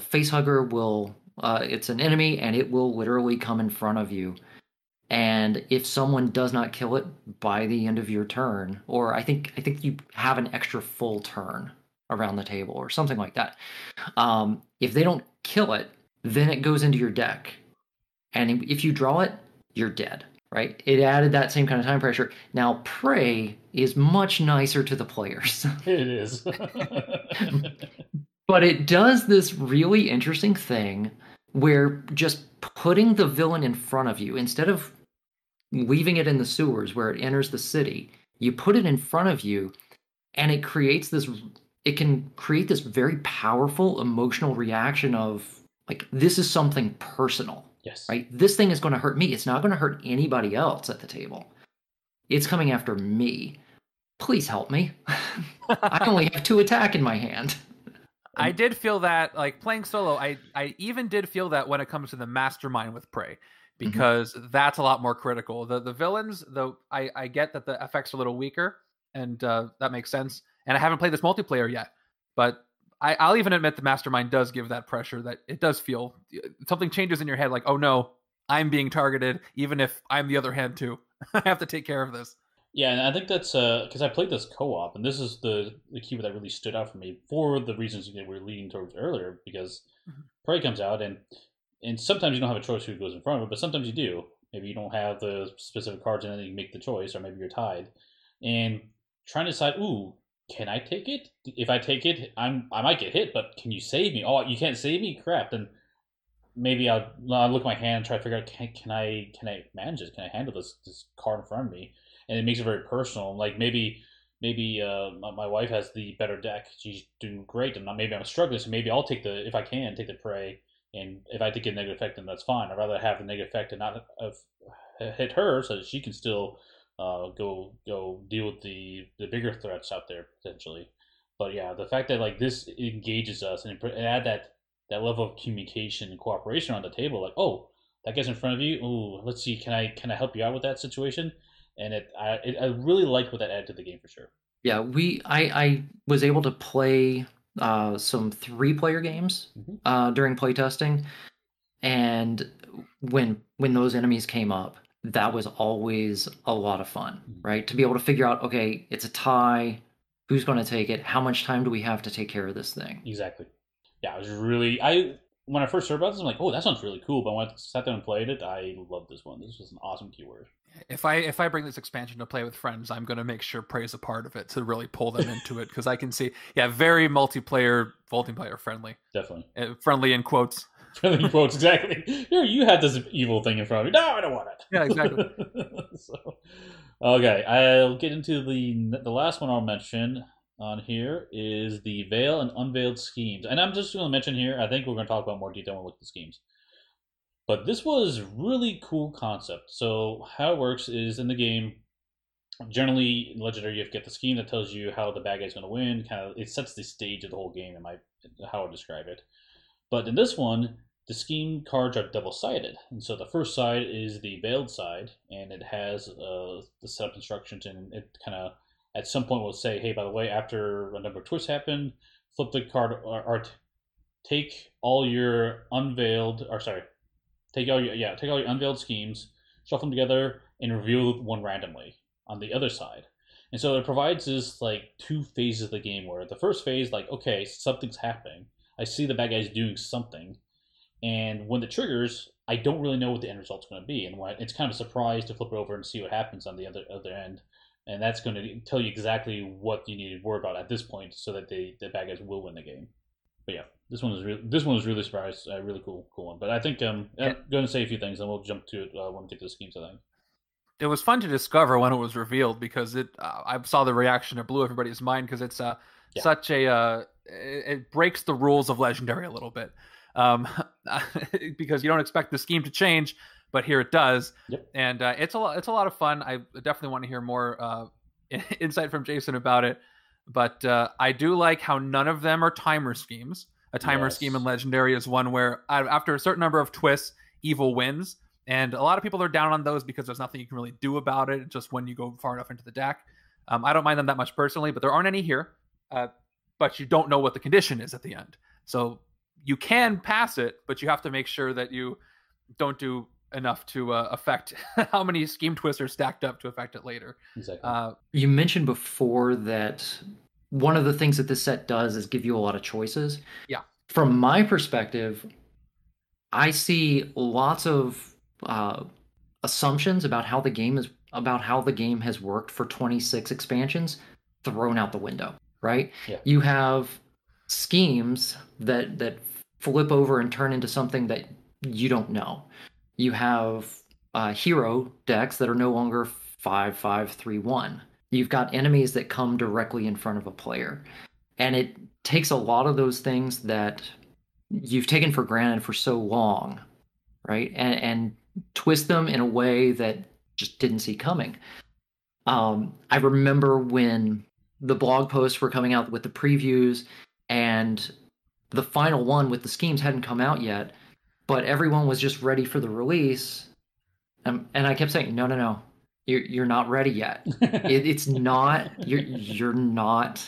facehugger will, uh, it's an enemy, and it will literally come in front of you. And if someone does not kill it by the end of your turn, or I think I think you have an extra full turn around the table or something like that, um, if they don't kill it, then it goes into your deck. And if you draw it, you're dead, right? It added that same kind of time pressure. Now, Prey is much nicer to the players. It is. But it does this really interesting thing where just putting the villain in front of you, instead of leaving it in the sewers where it enters the city, you put it in front of you, and it creates this, it can create this very powerful emotional reaction of, like, this is something personal, yes, right? This thing is going to hurt me. It's not going to hurt anybody else at the table. It's coming after me. Please help me. I only have two attack in my hand. I did feel that, like, playing solo, I, I even did feel that when it comes to the mastermind with Prey, because mm-hmm. that's a lot more critical. The the villains, though, I, I get that the effects are a little weaker, and uh, that makes sense. And I haven't played this multiplayer yet, but I, I'll even admit the mastermind does give that pressure, that it does feel something changes in your head, like, oh no, I'm being targeted, even if I'm the other hand too. I have to take care of this. Yeah, and I think that's because uh, I played this co-op, and this is the, the keyword that really stood out for me for the reasons that we were leading towards earlier, because mm-hmm. Prey comes out, and and sometimes you don't have a choice who goes in front of it, but sometimes you do. Maybe you don't have the specific cards and then you make the choice, or maybe you're tied. And trying to decide, ooh, can I take it? If I take it, I'm I might get hit, but can you save me? Oh, you can't save me? Crap. Then maybe I'll, I'll look at my hand and try to figure out, can, can I can I manage this? Can I handle this this card in front of me? And it makes it very personal. Like maybe maybe uh, my, my wife has the better deck. She's doing great, and maybe I'm struggling, so maybe I'll take the, if I can, take the Prey. And if I take a negative effect, then that's fine. I'd rather have the negative effect and not uh, hit her so that she can still... Uh, go go deal with the, the bigger threats out there potentially. But yeah, the fact that like this engages us and, it, and add that, that level of communication and cooperation on the table, like, oh, that guy's in front of you. Ooh, let's see, can I can I help you out with that situation? And it I it, I really liked what that added to the game for sure. Yeah, we I, I was able to play uh, some three player games mm-hmm. uh, during playtesting, and when when those enemies came up, that was always a lot of fun, right? To be able to figure out, okay, it's a tie. Who's going to take it? How much time do we have to take care of this thing? Exactly. Yeah, I was really... I When I first heard about this, I'm like, oh, that sounds really cool. But when I sat there and played it, I loved this one. This was an awesome keyword. If I if I bring this expansion to play with friends, I'm going to make sure Prey's a part of it to really pull them into it. Because I can see, yeah, very multiplayer, multiplayer friendly. Definitely. Uh, friendly in quotes. Friendly quotes, exactly. Here, you had this evil thing in front of you. No, I don't want it. Yeah, exactly. So, okay, I'll get into the the last one I'll mention on here is the Veil and Unveiled Schemes. And I'm just going to mention here, I think we're going to talk about more detail when we look at the schemes. But this was really cool concept. So how it works is in the game, generally in Legendary, you have to get the scheme that tells you how the bad guy's going to win. Kind of, it sets the stage of the whole game, in my how I would describe it. But in this one, the scheme cards are double-sided, and so the first side is the veiled side, and it has uh, the setup instructions, and it kind of, at some point, will say, hey, by the way, after a number of twists happen, flip the card, or, or take all your unveiled, or sorry, take all your, yeah, take all your unveiled schemes, shuffle them together, and reveal one randomly on the other side. And so it provides this, like, two phases of the game, where the first phase, like, okay, something's happening. I see the bad guy's doing something. And when it triggers, I don't really know what the end result's going to be. And it's kind of a surprise to flip it over and see what happens on the other other end. And that's going to tell you exactly what you need to worry about at this point so that they, the bad guys will win the game. But yeah, this one was really, this one was really surprised. Uh, really cool cool one. But I think um, yeah. I'm going to say a few things, and we'll jump to it uh, when we get to the schemes, I think. It was fun to discover when it was revealed, because it uh, I saw the reaction. It blew everybody's mind because it's uh, yeah. such a... Uh, it breaks the rules of Legendary a little bit. Um, because you don't expect the scheme to change, but here it does. Yep. And uh, it's a lot, it's a lot of fun. I definitely want to hear more uh, insight from Jason about it, but uh, I do like how none of them are timer schemes. A timer yes. scheme in Legendary is one where after a certain number of twists, evil wins. And a lot of people are down on those because there's nothing you can really do about it just when you go far enough into the deck. Um, I don't mind them that much personally, but there aren't any here. Uh, but you don't know what the condition is at the end. So you can pass it, but you have to make sure that you don't do enough to uh, affect how many scheme twists are stacked up to affect it later. Exactly. Uh, you mentioned before that one of the things that this set does is give you a lot of choices. Yeah. From my perspective, I see lots of uh, assumptions about how the game is about how the game has worked for twenty-six expansions thrown out the window, right? Yeah. You have schemes that that flip over and turn into something that you don't know. You have uh, hero decks that are no longer five five three one. You've got enemies that come directly in front of a player. And it takes a lot of those things that you've taken for granted for so long, right? And, and twist them in a way that just didn't see coming. Um, I remember when the blog posts were coming out with the previews and the final one with the schemes hadn't come out yet, but everyone was just ready for the release. Um, and I kept saying, no, no, no. You're you're not ready yet. It, it's not you're you're not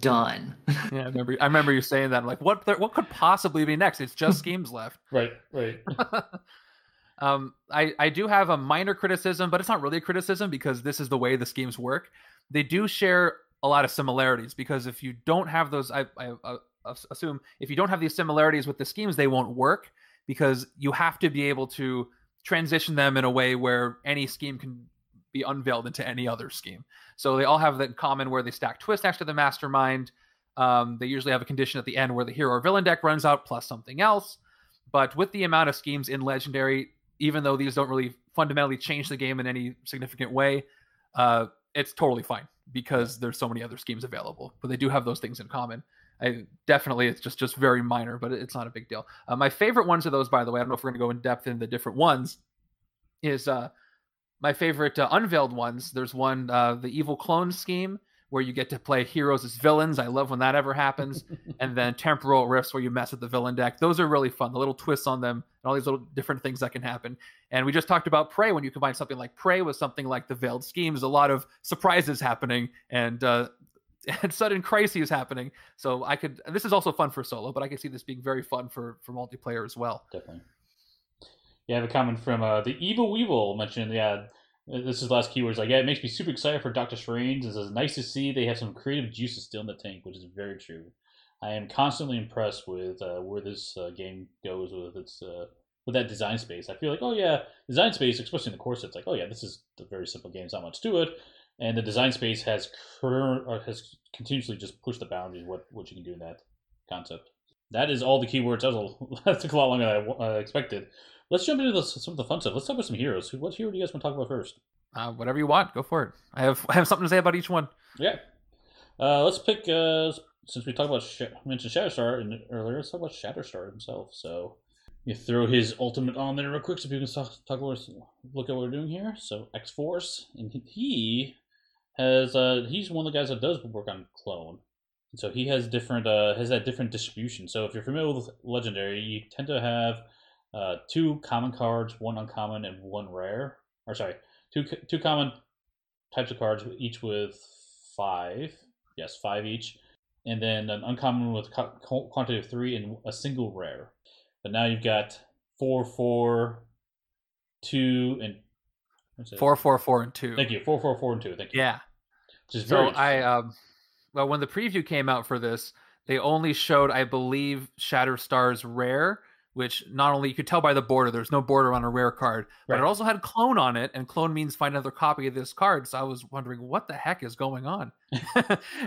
done. Yeah, I remember. I remember you saying that. I'm like, what there, what could possibly be next? It's just schemes left. Right, right. um, I I do have a minor criticism, but it's not really a criticism because this is the way the schemes work. They do share a lot of similarities because if you don't have those, I I, I assume if you don't have these similarities with the schemes, they won't work because you have to be able to transition them in a way where any scheme can be unveiled into any other scheme. So they all have that in common where they stack twist next to the mastermind. Um, they usually have a condition at the end where the hero or villain deck runs out plus something else. But with the amount of schemes in Legendary, even though these don't really fundamentally change the game in any significant way, uh, it's totally fine because there's so many other schemes available. But they do have those things in common. I definitely, it's just, just very minor, but it's not a big deal. Uh, my favorite ones of those, by the way, I don't know if we're going to go in depth in the different ones, is... Uh, My favorite uh, unveiled ones, there's one, uh, the evil clone scheme, where you get to play heroes as villains. I love when that ever happens. And then temporal rifts where you mess with the villain deck. Those are really fun. The little twists on them and all these little different things that can happen. And we just talked about Prey. When you combine something like Prey with something like the veiled schemes, a lot of surprises happening and, uh, and sudden crises happening. So I could, this is also fun for solo, but I can see this being very fun for, for multiplayer as well. Definitely. Yeah, I have a comment from uh, the Evil Weevil mentioned. Yeah, this is the last keyword. It's like, yeah, it makes me super excited for Doctor Strange. It says, nice to see they have some creative juices still in the tank, which is very true. I am constantly impressed with uh, where this uh, game goes with its uh, with that design space. I feel like, oh yeah, design space, especially in the core set, it's like, oh yeah, this is a very simple game. There's not much to it, and the design space has cur- or has continuously just pushed the boundaries of what what you can do in that concept. That is all the keywords. That was a, that took a lot longer than I uh, expected. Let's jump into the, some of the fun stuff. Let's talk about some heroes. What hero do you guys want to talk about first? Uh, whatever you want. Go for it. I have I have something to say about each one. Yeah. Uh, let's pick, uh, since we talked about, Sh- mentioned Shatterstar in, earlier, let's talk about Shatterstar himself. So you throw his ultimate on there real quick so people can talk, talk about, look at what we're doing here. So X-Force, and he has, uh, he's one of the guys that does work on Clone. And so he has different, uh, has that different distribution. So if you're familiar with Legendary, you tend to have Uh, two common cards, one uncommon and one rare. Or sorry, two two common types of cards, each with five. Yes, five each. And then an uncommon with co- quantity of three and a single rare. But now you've got four, four, two, and... Four, four, four, and two. Thank you. Four, four, four, and two. Thank you. Yeah. Which is so very I, um, well, when the preview came out for this, they only showed, I believe, Shatterstar's rare, which not only you could tell by the border, there's no border on a rare card, but right. It also had clone on it, and clone means find another copy of this card. So I was wondering what the heck is going on.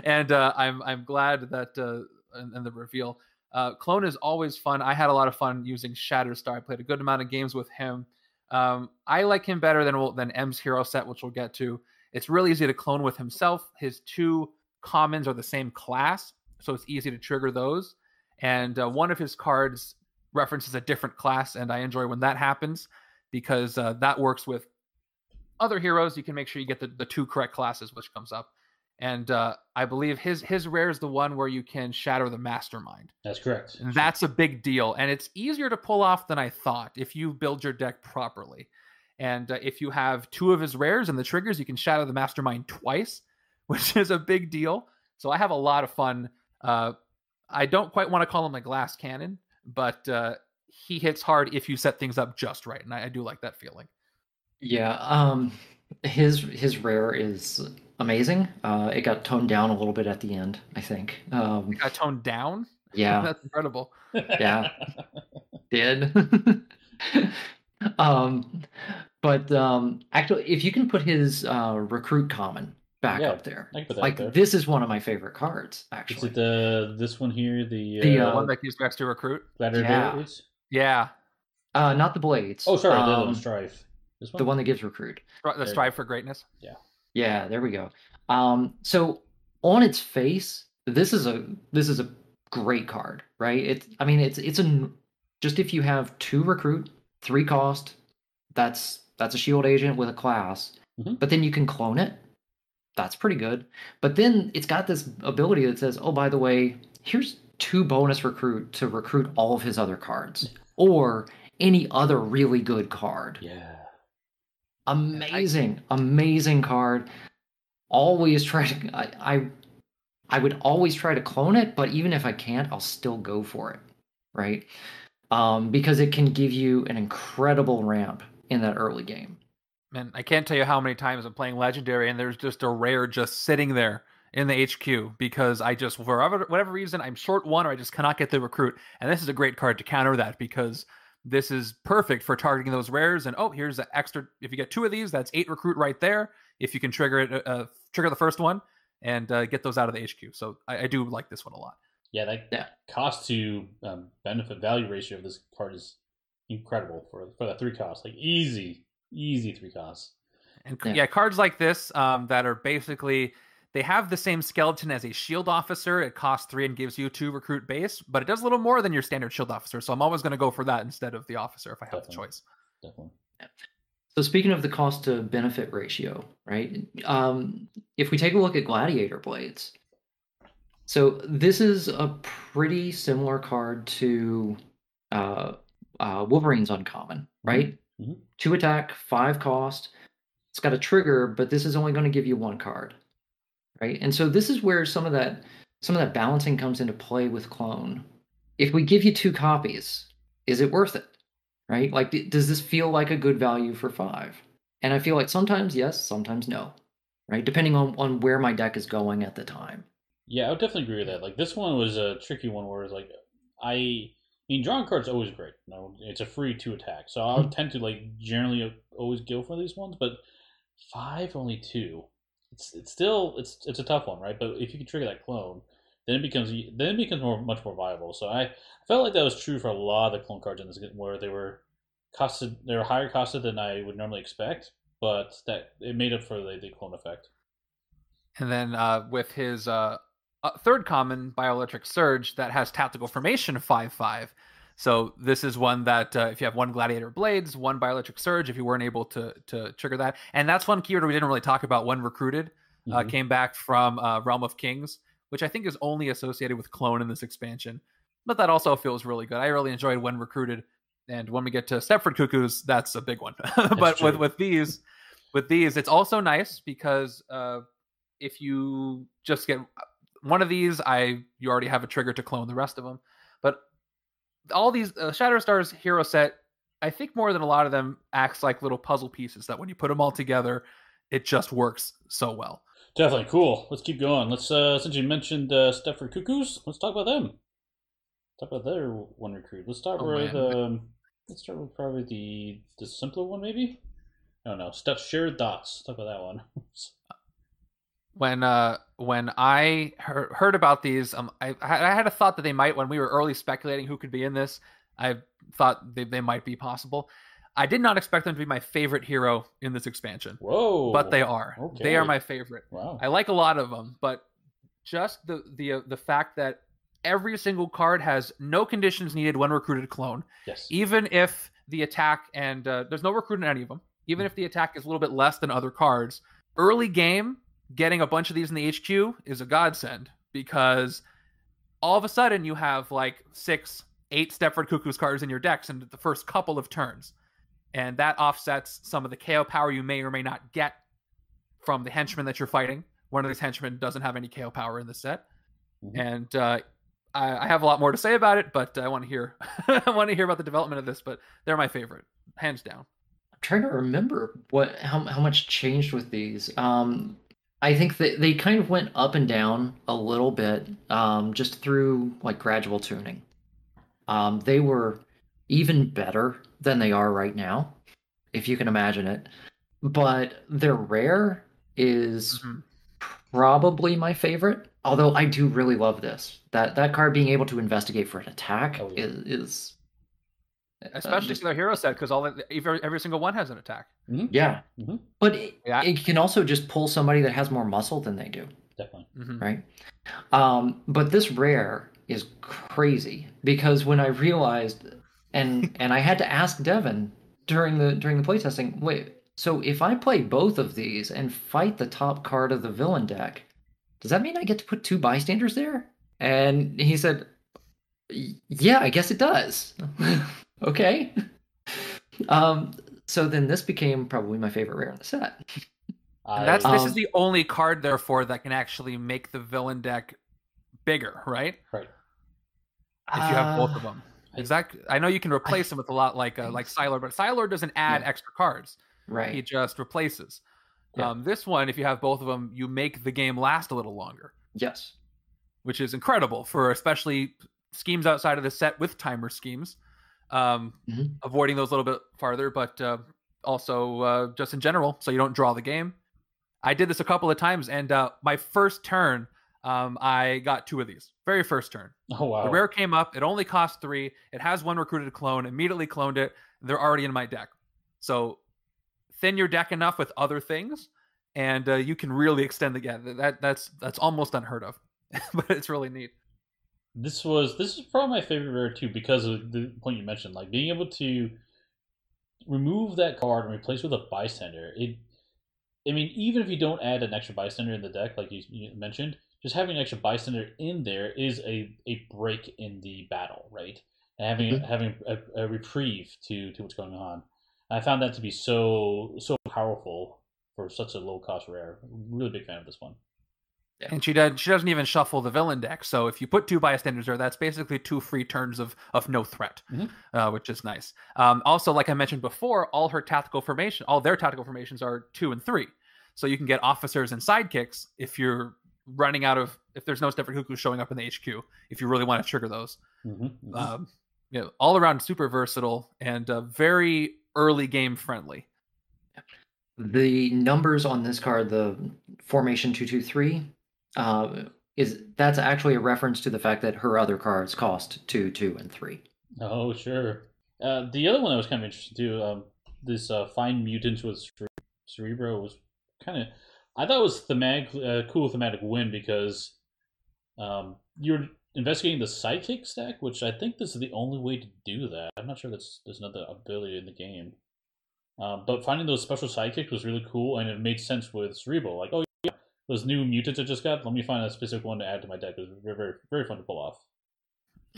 and uh, I'm, I'm glad that, uh, and, and the reveal uh, clone is always fun. I had a lot of fun using Shatterstar. I played a good amount of games with him. Um, I like him better than, than M's hero set, which we'll get to. It's really easy to clone with himself. His two commons are the same class, so it's easy to trigger those. And uh, one of his cards references a different class, and I enjoy when that happens because uh, that works with other heroes. You can make sure you get the, the two correct classes, which comes up. And uh, I believe his his rare is the one where you can shatter the mastermind. That's correct. And that's a big deal. And it's easier to pull off than I thought if you build your deck properly. And uh, if you have two of his rares and the triggers, you can shatter the mastermind twice, which is a big deal. So I have a lot of fun. Uh, I don't quite want to call him a glass cannon, but uh, he hits hard if you set things up just right. And I, I do like that feeling. Yeah. Um, his his rare is amazing. Uh, it got toned down a little bit at the end, I think. Um, it got toned down? Yeah. That's incredible. Yeah. Did. um, but um, actually, if you can put his uh, recruit common back yeah, up there, like up there. This is one of my favorite cards. Actually, is it the this one here? The the uh, uh, one that gives Rex to recruit. Yeah. Yeah. Uh, not the blades. Oh, sorry, um, the strife. This one? The one that gives recruit. The strive for greatness. Yeah. Yeah, there we go. Um, so on its face, this is a this is a great card, right? It's I mean it's it's a just if you have two recruit, three cost, that's that's a shield agent with a class. Mm-hmm. But then you can clone it. That's pretty good. But then it's got this ability that says, oh, by the way, here's two bonus recruit to recruit all of his other cards or any other really good card. Yeah. Amazing, I, amazing card. Always try to, I, I I would always try to clone it, but even if I can't, I'll still go for it, right? Um, because it can give you an incredible ramp in that early game. Man, I can't tell you how many times I'm playing Legendary and there's just a rare just sitting there in the H Q because I just, for whatever reason, I'm short one or I just cannot get the recruit. And this is a great card to counter that because this is perfect for targeting those rares. And oh, here's an extra. If you get two of these, that's eight recruit right there. If you can trigger it, uh, trigger the first one and uh, get those out of the H Q. So I, I do like this one a lot. Yeah, that yeah. cost to um, benefit value ratio of this card is incredible for for that three cost. Like easy, easy three costs. And yeah, yeah cards like this um, that are basically they have the same skeleton as a shield officer. It costs three and gives you two recruit base, but it does a little more than your standard shield officer. So I'm always going to go for that instead of the officer if I have Definitely. the choice. Definitely. So speaking of the cost to benefit ratio, right? Um, if we take a look at Gladiator Blades. So this is a pretty similar card to uh, uh, Wolverine's Uncommon, right? Mm-hmm. Two attack, five cost. It's got a trigger, but this is only going to give you one card. Right, and so this is where some of that some of that balancing comes into play with clone. If we give you two copies, is it worth it? Right, like th- does this feel like a good value for five? And I feel like sometimes yes, sometimes no. Right, depending on, on where my deck is going at the time. Yeah, I would definitely agree with that. Like this one was a tricky one where it's like I, I mean, drawing cards is always great. You know, it's a free two attack, so I would tend to like generally always go for these ones. But five, only two. It's, it's still it's it's a tough one, right? But if you can trigger that clone, then it becomes then it becomes more, much more viable. So I felt like that was true for a lot of the clone cards in this game, where they were costed they were higher costed than I would normally expect, but that it made up for the, the clone effect. And then uh, with his uh, third common, Bioelectric Surge, that has Tactical Formation five five. So this is one that uh, if you have one Gladiator Blades, one Bioelectric Surge, if you weren't able to to trigger that. And that's one keyword we didn't really talk about. One recruited mm-hmm. uh, came back from uh, Realm of Kings, which I think is only associated with clone in this expansion. But that also feels really good. I really enjoyed when recruited. And when we get to Stepford Cuckoos, that's a big one. But with, with these, with these, it's also nice because uh, if you just get one of these, I you already have a trigger to clone the rest of them. But all these uh, Shatterstar's hero set, I think more than a lot of them, acts like little puzzle pieces that when you put them all together, it just works so well. Definitely cool. Let's keep going. Let's uh, since you mentioned uh, Stepford Cuckoos, let's talk about them. Talk about their one recruit. Let's start oh, with um, let's start with probably the the simpler one, maybe. I don't know. Step shared dots. Talk about that one. When uh, when I heard, heard about these, um, I, I had a thought that they might, when we were early speculating who could be in this, I thought they, they might be possible. I did not expect them to be my favorite hero in this expansion. Whoa. But they are. Okay. They are my favorite. Wow. I like a lot of them, but just the the uh, the fact that every single card has no conditions needed when recruited clone. Yes. Even if the attack, and uh, there's no recruit in any of them, even if the attack is a little bit less than other cards, early game, getting a bunch of these in the H Q is a godsend, because all of a sudden you have like six, eight Stepford Cuckoos cards in your decks in the first couple of turns. And that offsets some of the K O power you may or may not get from the henchmen that you're fighting. One of these henchmen doesn't have any K O power in the set. Mm-hmm. And uh, I, I have a lot more to say about it, but I want to hear I want to hear about the development of this, but they're my favorite, hands down. I'm trying to remember what how, how much changed with these. Um, I think that they kind of went up and down a little bit, um, just through like gradual tuning. Um, they were even better than they are right now, if you can imagine it. But their rare is mm-hmm. probably my favorite. Although I do really love this. That that card being able to investigate for an attack oh, yeah. is, is... Especially um, in the hero set, because all every, every single one has an attack. Mm-hmm. Yeah. Mm-hmm. But it, yeah. it can also just pull somebody that has more muscle than they do. Definitely. Mm-hmm. Right? Um, but this rare is crazy, because when I realized... And and I had to ask Devin during the during the playtesting, wait, so if I play both of these and fight the top card of the villain deck... Does that mean I get to put two bystanders there? And he said, yeah, I guess it does. Okay. Um, so then this became probably my favorite rare in the set. I, that's um, This is the only card, therefore, that can actually make the villain deck bigger, right? Right. If you have both of them. Uh, exactly. I know you can replace I, them with a lot like uh, like Siler, but Siler doesn't add yeah. extra cards. Right. He just replaces. Yeah. Um, this one, if you have both of them, you make the game last a little longer. Yes. Which is incredible for especially schemes outside of the set with timer schemes, um, mm-hmm. avoiding those a little bit farther, but uh, also uh, just in general, so you don't draw the game. I did this a couple of times, and uh, my first turn, um, I got two of these. Very first turn. Oh, wow. The rare came up. It only cost three. It has one recruited clone. Immediately cloned it. They're already in my deck. So... thin your deck enough with other things, and uh, you can really extend the yeah, that that's that's almost unheard of, but it's really neat. This was this is probably my favorite rare too, because of the point you mentioned, like being able to remove that card and replace it with a bystander. It, I mean, even if you don't add an extra bystander in the deck, like you, you mentioned, just having an extra bystander in there is a, a break in the battle, right? And having mm-hmm. having a, a reprieve to to what's going on. I found that to be so so powerful for such a low cost rare. Really big fan of this one. Yeah. And she does she doesn't even shuffle the villain deck. So if you put two bystanders there, that's basically two free turns of of no threat, mm-hmm. uh, which is nice. Um, also, like I mentioned before, all her tactical formation, all their tactical formations are two and three. So you can get officers and sidekicks if you're running out of if there's no Stepford Cuckoo showing up in the H Q. If you really want to trigger those, mm-hmm. Mm-hmm. Um, you know, all around super versatile and uh, very early game friendly. The numbers on this card, the formation two two three, uh, is that's actually a reference to the fact that her other cards cost two, two, and three. Oh, sure. Uh, the other one that was kind of interesting too, um, this uh, Find Mutants with Cere- Cerebro was kind of, I thought it was thematic, uh, cool thematic win because um, you're investigating the psychic stack, which I think this is the only way to do that. I'm not sure that's there's another ability in the game. Uh, but finding those special sidekicks was really cool, and it made sense with Cerebral. Like, oh yeah, those new mutants I just got, let me find a specific one to add to my deck. It was very, very, very fun to pull off.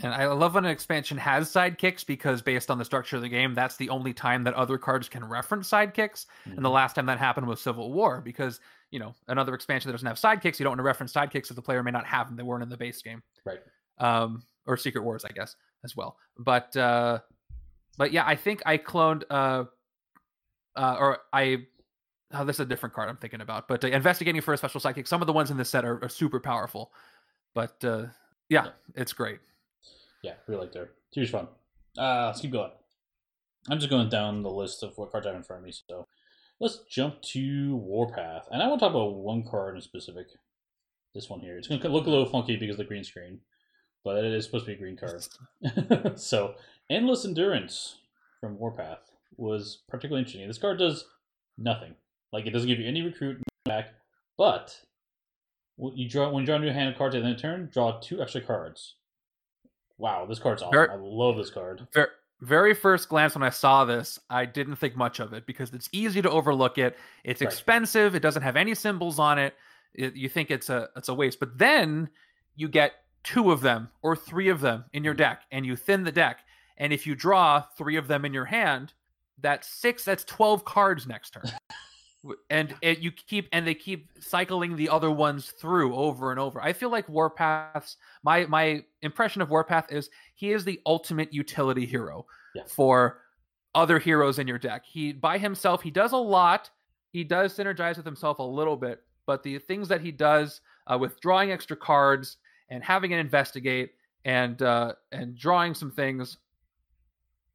And I love when an expansion has sidekicks, because based on the structure of the game, that's the only time that other cards can reference sidekicks. Mm-hmm. And the last time that happened was Civil War, because, you know, another expansion that doesn't have sidekicks, you don't want to reference sidekicks if the player may not have them. They weren't in the base game. Right. Um, or Secret Wars, I guess, as well. But, uh, but yeah, I think I cloned, uh, uh, or I, oh, this is a different card I'm thinking about, but uh, investigating for a special sidekick. Some of the ones in this set are, are super powerful, but uh, yeah, yeah, it's great. Yeah, really like there. It's huge fun. Uh, let's keep going. I'm just going down the list of what cards I have in front of me. So let's jump to Warpath. And I want to talk about one card in specific. This one here. It's going to look a little funky because of the green screen. But it is supposed to be a green card. So Endless Endurance from Warpath was particularly interesting. This card does nothing. Like, it doesn't give you any recruit back. But you draw when you draw a new hand of cards at the end of the turn, draw two extra cards. Wow, this card's awesome. Very, I love this card. Very, very first glance when I saw this, I didn't think much of it because it's easy to overlook it. It's right. expensive. It doesn't have any symbols on it. It, you think it's a it's a waste, but then you get two of them or three of them in your deck, and you thin the deck. And if you draw three of them in your hand, that's six. That's twelve cards next turn. And it, you keep and they keep cycling the other ones through over and over. I feel like Warpath's my my impression of Warpath is he is the ultimate utility hero yeah. for other heroes in your deck. He by himself he does a lot. He does synergize with himself a little bit, but the things that he does uh, with drawing extra cards and having it investigate and uh, and drawing some things,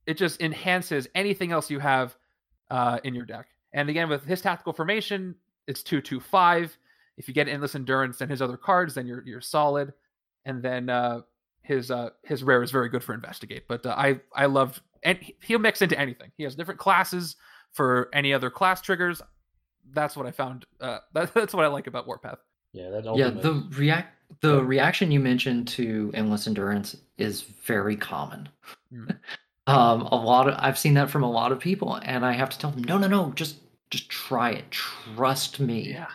it just enhances anything else you have uh, in your deck. And again, with his tactical formation, it's two two five. If you get Endless Endurance and his other cards, then you're you're solid. And then uh, his uh, his rare is very good for investigate. But uh, I I love and he'll mix into anything. He has different classes for any other class triggers. That's what I found. Uh, that, that's what I like about Warpath. Yeah, that ultimate. Yeah, the react the yeah. reaction you mentioned to Endless Endurance is very common. Mm. um, a lot of I've seen that from a lot of people, and I have to tell them, no, no, no, just. Just try it. Trust me. Yeah.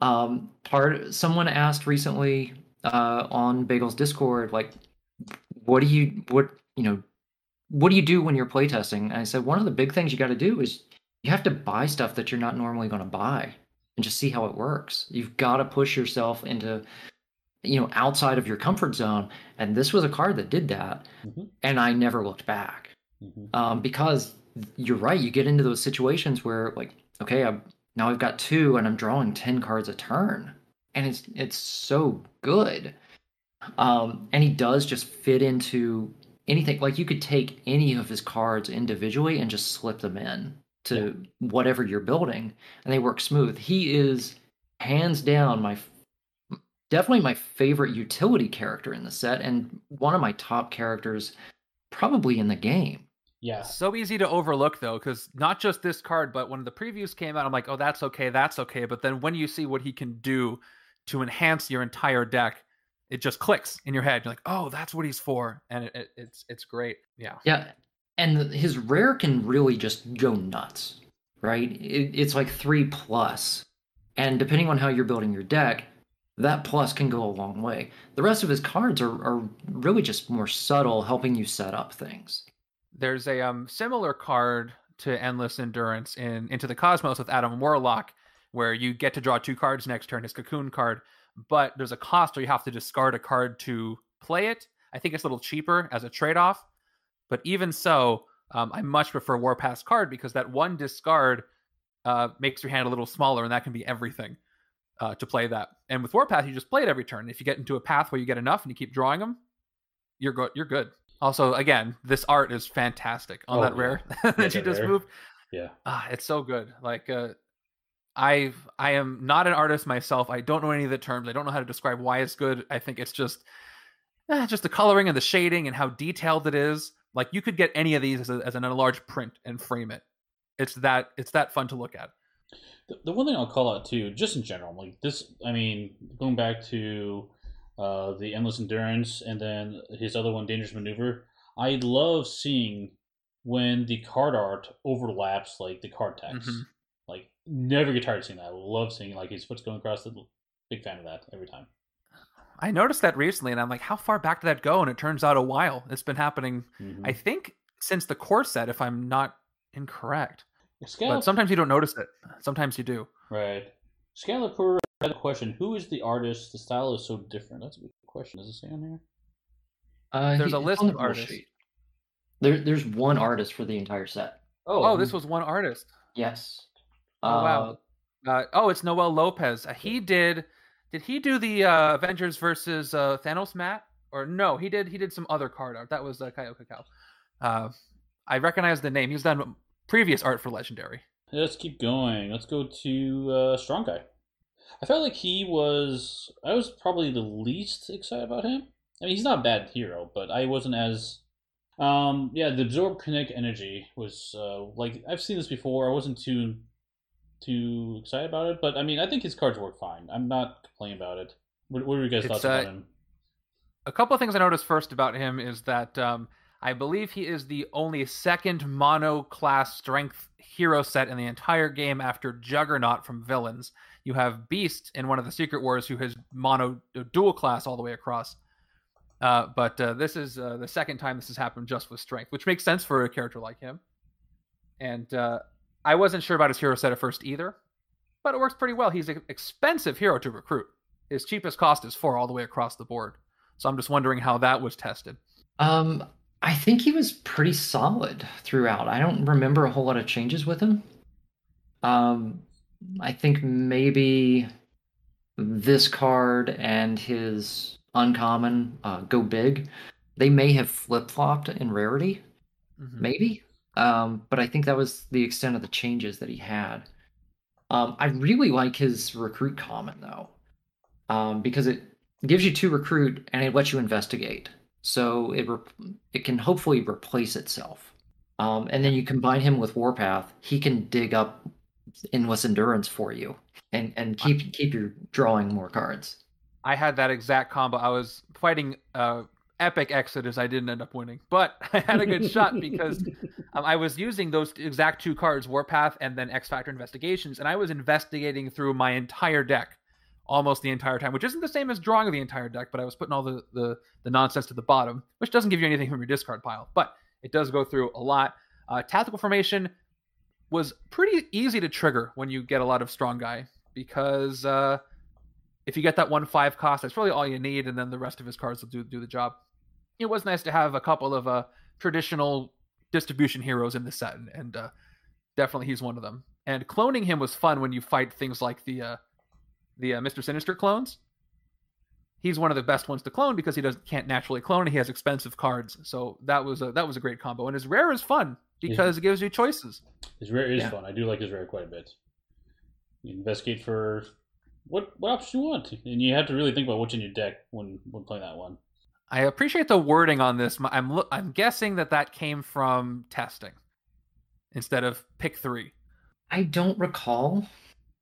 Um, part someone asked recently uh, on Bagel's Discord, like, what do you what you know, what do you do when you're playtesting? And I said one of the big things you got to do is you have to buy stuff that you're not normally going to buy and just see how it works. You've got to push yourself into, you know, outside of your comfort zone. And this was a card that did that, mm-hmm. and I never looked back mm-hmm. um, because. You're right. You get into those situations where, like, okay, I'm, now I've got two, and I'm drawing ten cards a turn, and it's it's so good. Um, and he does just fit into anything. Like, you could take any of his cards individually and just slip them in to yeah. whatever you're building, and they work smooth. He is hands down my definitely my favorite utility character in the set, and one of my top characters probably in the game. Yeah. So easy to overlook, though, because not just this card, but when the previews came out, I'm like, oh, that's okay, that's okay. But then when you see what he can do to enhance your entire deck, it just clicks in your head. You're like, oh, that's what he's for. And it, it, it's it's great. Yeah. Yeah. And his rare can really just go nuts, right? It, it's like three plus. And depending on how you're building your deck, that plus can go a long way. The rest of his cards are, are really just more subtle, helping you set up things. There's a um, similar card to Endless Endurance in Into the Cosmos with Adam Warlock, where you get to draw two cards next turn, his Cocoon card, but there's a cost where you have to discard a card to play it. I think it's a little cheaper as a trade-off, but even so, um, I much prefer Warpath's card because that one discard uh, makes your hand a little smaller, and that can be everything uh, to play that. And with Warpath, you just play it every turn. If you get into a path where you get enough and you keep drawing them, you're go- you're good. Also, again, this art is fantastic on oh, that yeah. rare that you just rare. moved. Yeah, ah, it's so good. Like, uh, I I am not an artist myself. I don't know any of the terms. I don't know how to describe why it's good. I think it's just, eh, just the coloring and the shading and how detailed it is. Like, you could get any of these as, a, as an enlarged print and frame it. It's that it's that fun to look at. The, the one thing I'll call out too, just in general, like this. I mean, going back to. Uh, the Endless Endurance, and then his other one, Dangerous Maneuver. I love seeing when the card art overlaps, like, the card text. Mm-hmm. Like, never get tired of seeing that. I love seeing, like, his foot's going across. The big fan of that every time. I noticed that recently, and I'm like, how far back did that go? And it turns out a while. It's been happening, mm-hmm. I think, since the core set, if I'm not incorrect. Excalib- but sometimes you don't notice it. Sometimes you do. Right. Excalibur. Another question: who is the artist? The style is so different. That's a good question. Does it say on here? Uh, there's he, a list of artists. There, there's one artist for the entire set. Oh, oh, um, this was one artist. Yes. Oh, uh, wow. Uh, oh, it's Noel Lopez. He did. Did he do the uh, Avengers versus uh, Thanos, Matt? Or no, he did. He did some other card art. That was uh, Kaio Kakao. Uh, I recognize the name. He's done previous art for Legendary. Let's keep going. Let's go to uh, Strong Guy. I felt like he was, I was probably the least excited about him. I mean, he's not a bad hero, but I wasn't as, um, yeah, the Absorb Kinetic Energy was, uh, like, I've seen this before. I wasn't too, too excited about it, but I mean, I think his cards work fine. I'm not complaining about it. What, what were you guys' thoughts uh, about him? A couple of things I noticed first about him is that, um, I believe he is the only second mono class strength hero set in the entire game after Juggernaut from Villains. You have Beast in one of the Secret Wars who has mono dual class all the way across. Uh, but uh, this is uh, the second time this has happened just with strength, which makes sense for a character like him. And uh, I wasn't sure about his hero set at first either, but it works pretty well. He's an expensive hero to recruit. His cheapest cost is four all the way across the board. So I'm just wondering how that was tested. Um, I think he was pretty solid throughout. I don't remember a whole lot of changes with him. Um, I think maybe this card and his uncommon uh, Go Big, they may have flip-flopped in rarity, mm-hmm. maybe. Um, but I think that was the extent of the changes that he had. Um, I really like his recruit comment, though, um, because it gives you two recruit and it lets you investigate. So it re- it can hopefully replace itself. Um, and then you combine him with Warpath, he can dig up endless endurance for you and, and keep keep you drawing more cards. I had that exact combo. I was fighting uh, Epic Exodus. I didn't end up winning, but I had a good shot because um, I was using those exact two cards, Warpath and then X-Factor Investigations, and I was investigating through my entire deck almost the entire time, which isn't the same as drawing the entire deck, but I was putting all the, the, the nonsense to the bottom, which doesn't give you anything from your discard pile, but it does go through a lot. Uh, Tactical Formation was pretty easy to trigger when you get a lot of Strong Guy, because uh, if you get that one five cost, that's really all you need, and then the rest of his cards will do do the job. It was nice to have a couple of uh, traditional distribution heroes in the set, and, and uh, definitely he's one of them. And cloning him was fun when you fight things like the uh, the uh, Mister Sinister clones. He's one of the best ones to clone because he doesn't can't naturally clone, and he has expensive cards. So that was a, that was a great combo. And his rare is fun because yeah. it gives you choices. His rare is yeah. fun. I do like his rare quite a bit. You investigate for what what options you want, and you have to really think about what's in your deck when when playing that one. I appreciate the wording on this. I'm I'm guessing that that came from testing instead of pick three. I don't recall.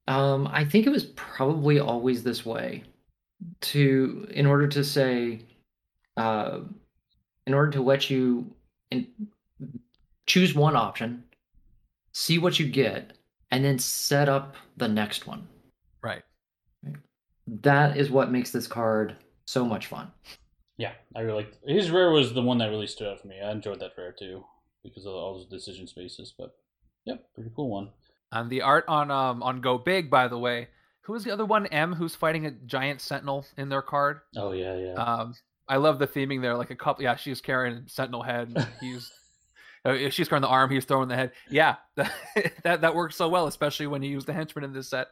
Um, I think it was probably always this way. To in order to say, uh, in order to let you in, choose one option, see what you get, and then set up the next one. Right. That is what makes this card so much fun. Yeah, I really liked it. His rare was the one that really stood out for me. I enjoyed that rare too because of all those decision spaces. But yep, pretty cool one. And the art on um on Go Big, by the way. Who is the other one? M, who's fighting a giant sentinel in their card. Oh, yeah, yeah. Um, I love the theming there. Like a couple, yeah, she's carrying a sentinel head. And he's, if she's carrying the arm, he's throwing the head. Yeah, that, that that works so well, especially when you use the henchman in this set.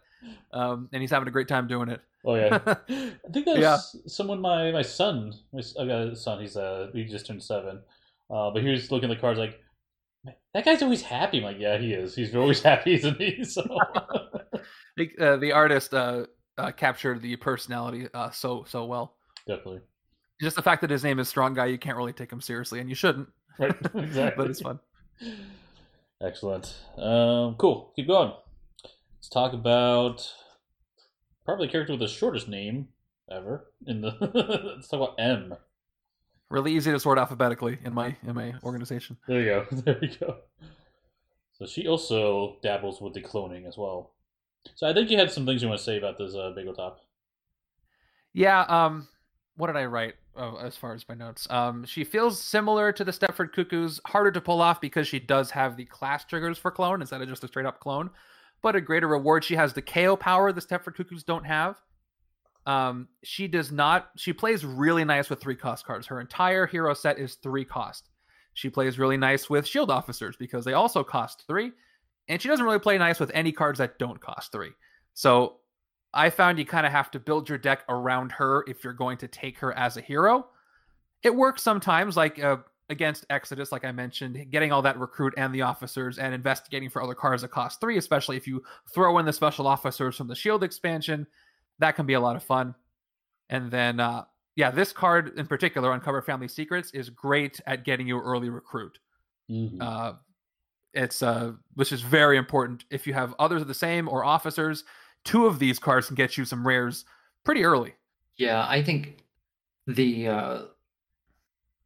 Um, and he's having a great time doing it. Oh, yeah. I think that's yeah. someone, my my son, my, I've got a son, he's uh, he just turned seven. Uh, but he was looking at the cards like, that guy's always happy. I'm like, yeah, he is. He's always happy, isn't he? So... Uh, the artist uh, uh, captured the personality uh, so so well. Definitely. Just the fact that his name is Strong Guy, you can't really take him seriously, and you shouldn't. Right, exactly. But it's fun. Excellent. Um, cool. Keep going. Let's talk about probably the character with the shortest name ever in the. Let's talk about M. Really easy to sort alphabetically in my in my organization. There you go. There you go. So she also dabbles with the cloning as well. So I think you had some things you want to say about this uh, Bagel Top. Yeah. Um, what did I write oh, as far as my notes? Um, she feels similar to the Stepford Cuckoos, harder to pull off because she does have the class triggers for clone instead of just a straight up clone, but a greater reward. She has the K O power the Stepford Cuckoos don't have. Um, she does not. She plays really nice with three cost cards. Her entire hero set is three cost. She plays really nice with shield officers because they also cost three. And she doesn't really play nice with any cards that don't cost three. So I found you kind of have to build your deck around her if you're going to take her as a hero. It works sometimes, like uh, against Exodus, like I mentioned, getting all that recruit and the officers and investigating for other cards that cost three, especially if you throw in the special officers from the shield expansion. That can be a lot of fun. And then, uh, yeah, this card in particular, Uncover Family Secrets, is great at getting you early recruit. Mm-hmm. Uh, It's uh, which is very important. If you have others of the same or officers, two of these cards can get you some rares pretty early. Yeah, I think the uh,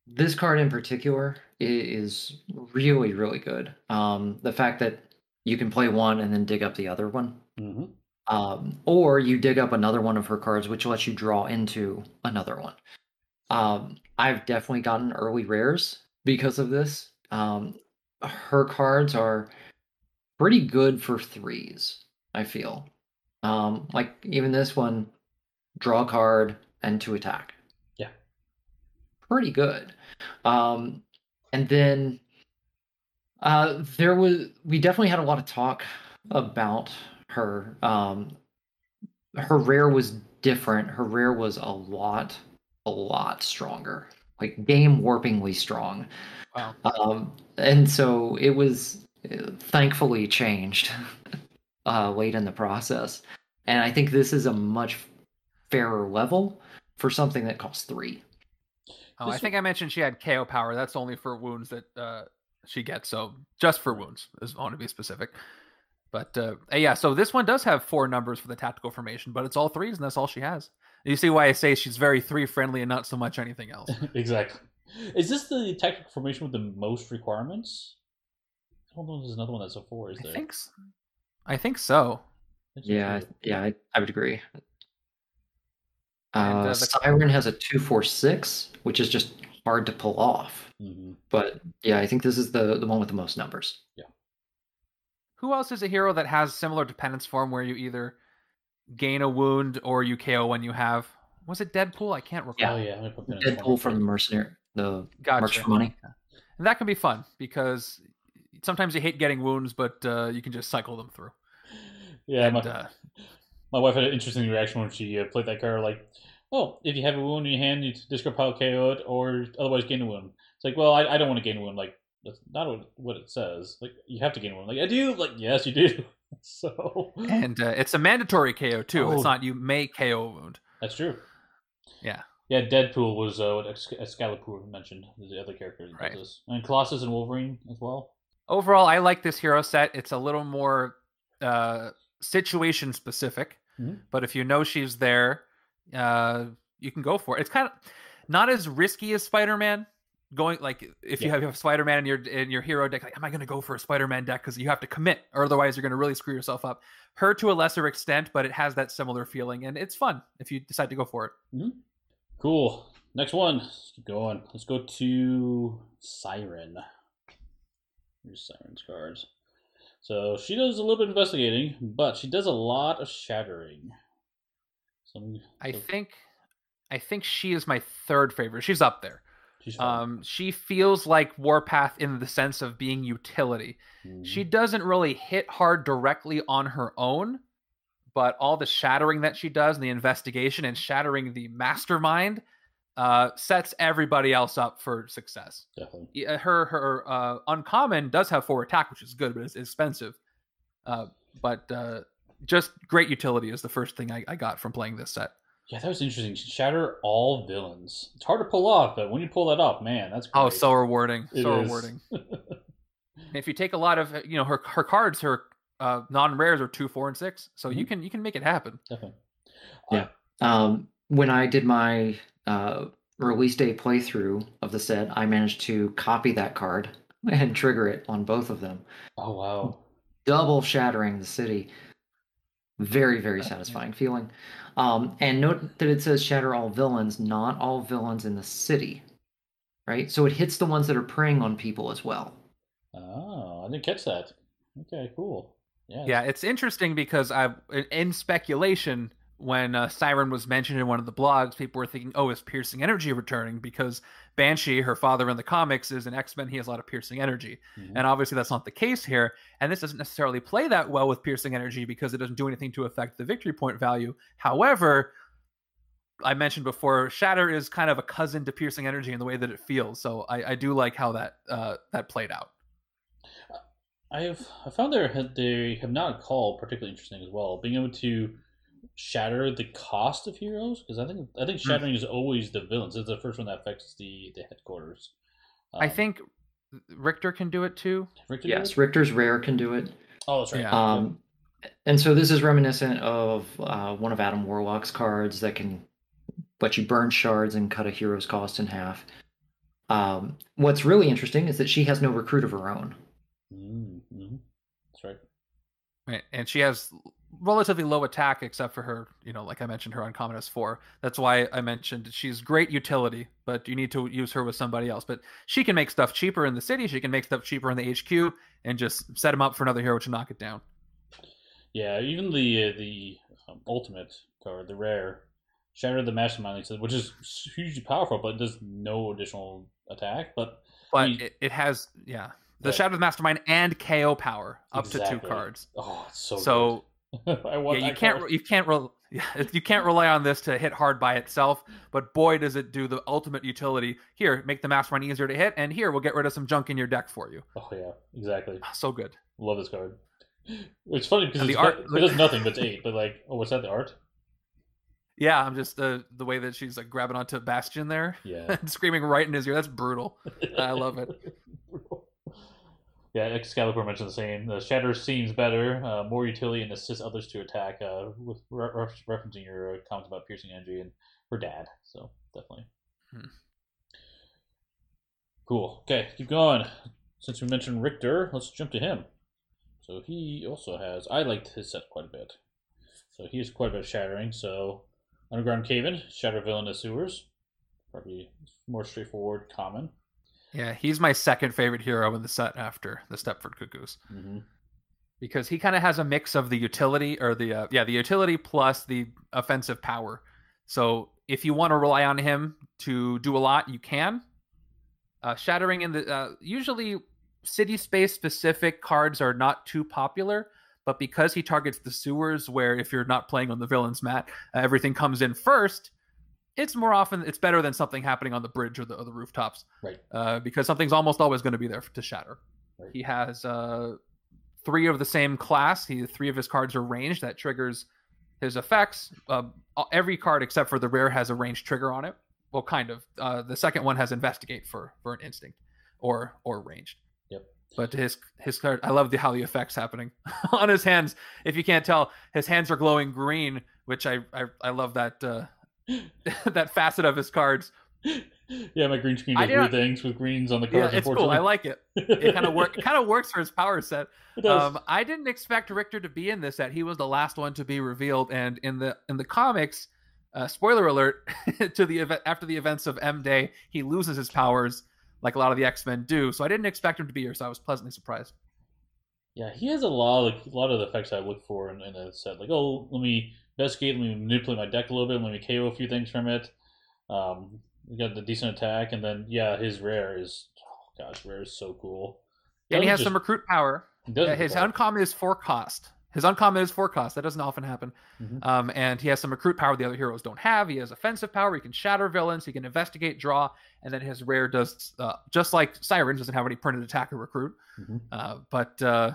this card in particular is really, really good. Um, the fact that you can play one and then dig up the other one, mm-hmm. Um, or you dig up another one of her cards, which lets you draw into another one. Um, I've definitely gotten early rares because of this. Um, her cards are pretty good for threes, I feel. Um, like even this one, draw a card and two attack. Yeah. Pretty good. Um, and then uh, there was, we definitely had a lot of talk about her. Um, her rare was different. Her rare was a lot, a lot stronger, like game warpingly strong. Wow. Um, and so it was thankfully changed uh, late in the process. And I think this is a much fairer level for something that costs three. Oh, this I think w- I mentioned she had K O power. That's only for wounds that uh, she gets. So just for wounds, is I want to be specific. But uh, yeah, so this one does have four numbers for the tactical formation, but it's all threes, and that's all she has. You see why I say she's very three friendly and not so much anything else. Exactly. Is this the tactical formation with the most requirements? I don't know if there's another one that's a four, is there? I think so. I think so. Yeah, yeah, I, I would agree. And, uh, uh, Siren has a two four six, which is just hard to pull off. Mm-hmm. But yeah, I think this is the, the one with the most numbers. Yeah. Who else is a hero that has similar dependence form where you either gain a wound or you K O when you have? Was it Deadpool? I can't recall. Yeah, oh, yeah. Deadpool from the mercenary, the gotcha. March for Money. And that can be fun because sometimes you hate getting wounds, but uh, you can just cycle them through. Yeah, and, my, uh, my wife had an interesting reaction when she uh, played that card. Like, oh, if you have a wound in your hand, you discard pile, K O it, or otherwise gain a wound. It's like, well, I, I don't want to gain a wound. Like, that's not what it says. Like, you have to gain one. Like, I do. Like, yes, you do. So, and uh, it's a mandatory K O too. Oh. It's not you may K O wound. That's true. Yeah. Yeah. Deadpool was uh, what Excalibur mentioned. The other character, right? And Colossus and Wolverine as well. Overall, I like this hero set. It's a little more uh, situation specific, mm-hmm. but if you know she's there, uh, you can go for it. It's kind of not as risky as Spider-Man. Going like if yeah. you have, have Spider-Man in your in your hero deck, like, am I going to go for a Spider-Man deck? Because you have to commit, or otherwise you're going to really screw yourself up. Her to a lesser extent, but it has that similar feeling, and it's fun if you decide to go for it. Mm-hmm. Cool. Next one. Let's keep going. Let's go to Siren. Here's Siren's cards. So she does a little bit of investigating, but she does a lot of shattering. Some... I think, I think she is my third favorite. She's up there. Um, she feels like Warpath in the sense of being utility. Mm. She doesn't really hit hard directly on her own, but all the shattering that she does and the investigation and shattering the mastermind uh, sets everybody else up for success. Definitely. Her her uh, uncommon does have four attack, which is good, but it's expensive. Uh, but uh, just great utility is the first thing I, I got from playing this set. Yeah, that was interesting. Shatter all villains. It's hard to pull off, but when you pull that off, man, that's great. Oh, so rewarding. It so is. rewarding. If you take a lot of, you know, her her cards, her uh, non-rares are two, four, and six, so mm-hmm. you can you can make it happen. Definitely. Yeah. Um, when I did my uh, release day playthrough of the set, I managed to copy that card and trigger it on both of them. Oh wow! Double shattering the city. Very, very satisfying feeling. Um, and note that it says shatter all villains, not all villains in the city, right? So it hits the ones that are preying on people as well. Oh, I didn't catch that. Okay, cool. Yeah, yeah, it's interesting because I've, in speculation, when uh, Siren was mentioned in one of the blogs, people were thinking, oh, is Piercing Energy returning? Because Banshee, her father in the comics, is an X-Men. He has a lot of Piercing Energy. Mm-hmm. And obviously that's not the case here. And this doesn't necessarily play that well with Piercing Energy because it doesn't do anything to affect the victory point value. However, I mentioned before, Shatter is kind of a cousin to Piercing Energy in the way that it feels. So I, I do like how that uh, that played out. I have I found that they have not called particularly interesting as well. Being able to shatter the cost of heroes, because I think I think shattering mm. is always the villains. It's the first one that affects the, the headquarters. Um, I think Richter can do it too. Richter yes, it? Richter's rare can do it. Oh, that's right. Yeah. Um, and so this is reminiscent of uh, one of Adam Warlock's cards that can let you burn shards and cut a hero's cost in half. Um, what's really interesting is that she has no recruit of her own. Mm-hmm. That's right. Right, and she has relatively low attack, except for her, you know, like I mentioned, her uncommon is four. That's why I mentioned she's great utility, but you need to use her with somebody else. But she can make stuff cheaper in the city. She can make stuff cheaper in the H Q and just set him up for another hero to knock it down. Yeah, even the uh, the um, ultimate card, the rare, Shatter the Mastermind, which is hugely powerful, but does no additional attack. But but he, it, it has, yeah, the right. Shatter the Mastermind and K O power up exactly. to two cards. Oh, it's so so. Good. I want yeah, you can't card. you can't re- you can't rely on this to hit hard by itself, but boy does it do the ultimate utility. Here, make the Mastermind easier to hit, and here we'll get rid of some junk in your deck for you. Oh yeah, exactly. So good. Love this card. It's funny because it's, the art, it does nothing but eight. But like, oh, what's that? The art? Yeah, I'm just uh, the way that she's like grabbing onto Bastion there, yeah, and screaming right in his ear. That's brutal. I love it. Yeah, Excalibur mentioned the same. The Shatter seems better, uh, more utility, and assists others to attack. Uh, with re- re- referencing your uh, comments about Piercing Energy and her dad, so definitely hmm. cool. Okay, keep going. Since we mentioned Richter, let's jump to him. So he also has. I liked his set quite a bit. So he has quite a bit of shattering. So Underground Cave-in, Shatter Villainous Sewers, probably more straightforward, common. Yeah, he's my second favorite hero in the set after the Stepford Cuckoos, mm-hmm. because he kind of has a mix of the utility or the uh, yeah the utility plus the offensive power. So if you want to rely on him to do a lot, you can. Uh, shattering in the uh, usually city space specific cards are not too popular, but because he targets the sewers, where if you're not playing on the villains mat, uh, everything comes in first. It's more often, it's better than something happening on the bridge or the, or the rooftops, right? Uh, because something's almost always going to be there to shatter. Right. He has uh, three of the same class. He three of his cards are ranged. That triggers his effects. Uh, every card except for the rare has a ranged trigger on it. Well, kind of. Uh, the second one has investigate for for an instinct, or or ranged. Yep. But his his card, I love the how the effects happening on his hands. If you can't tell, his hands are glowing green, which I I, I love that. Uh, that facet of his cards. Yeah, my green screen does weird things with greens on the cards. Yeah, it's cool. I like it. It kind of work. It kind of works for his power set. It does. Um, I didn't expect Richter to be in this set. He was the last one to be revealed, and in the in the comics, uh, spoiler alert, to the event after the events of M Day, he loses his powers, like a lot of the X-Men do. So I didn't expect him to be here. So I was pleasantly surprised. Yeah, he has a lot of a lot of the effects I look for in, in a set. Like, oh, let me. investigate, let me manipulate my deck a little bit, let me K O a few things from it. Um, we got the decent attack, and then, yeah, his rare is, oh gosh, rare is so cool. Doesn't and he has just, some recruit power. Yeah, his power. uncommon is four cost. His uncommon is four cost. That doesn't often happen. Mm-hmm. Um, and he has some recruit power the other heroes don't have. He has offensive power. He can shatter villains. He can investigate, draw, and then his rare does, uh, just like Siren, doesn't have any printed attack or recruit, mm-hmm. uh, but uh,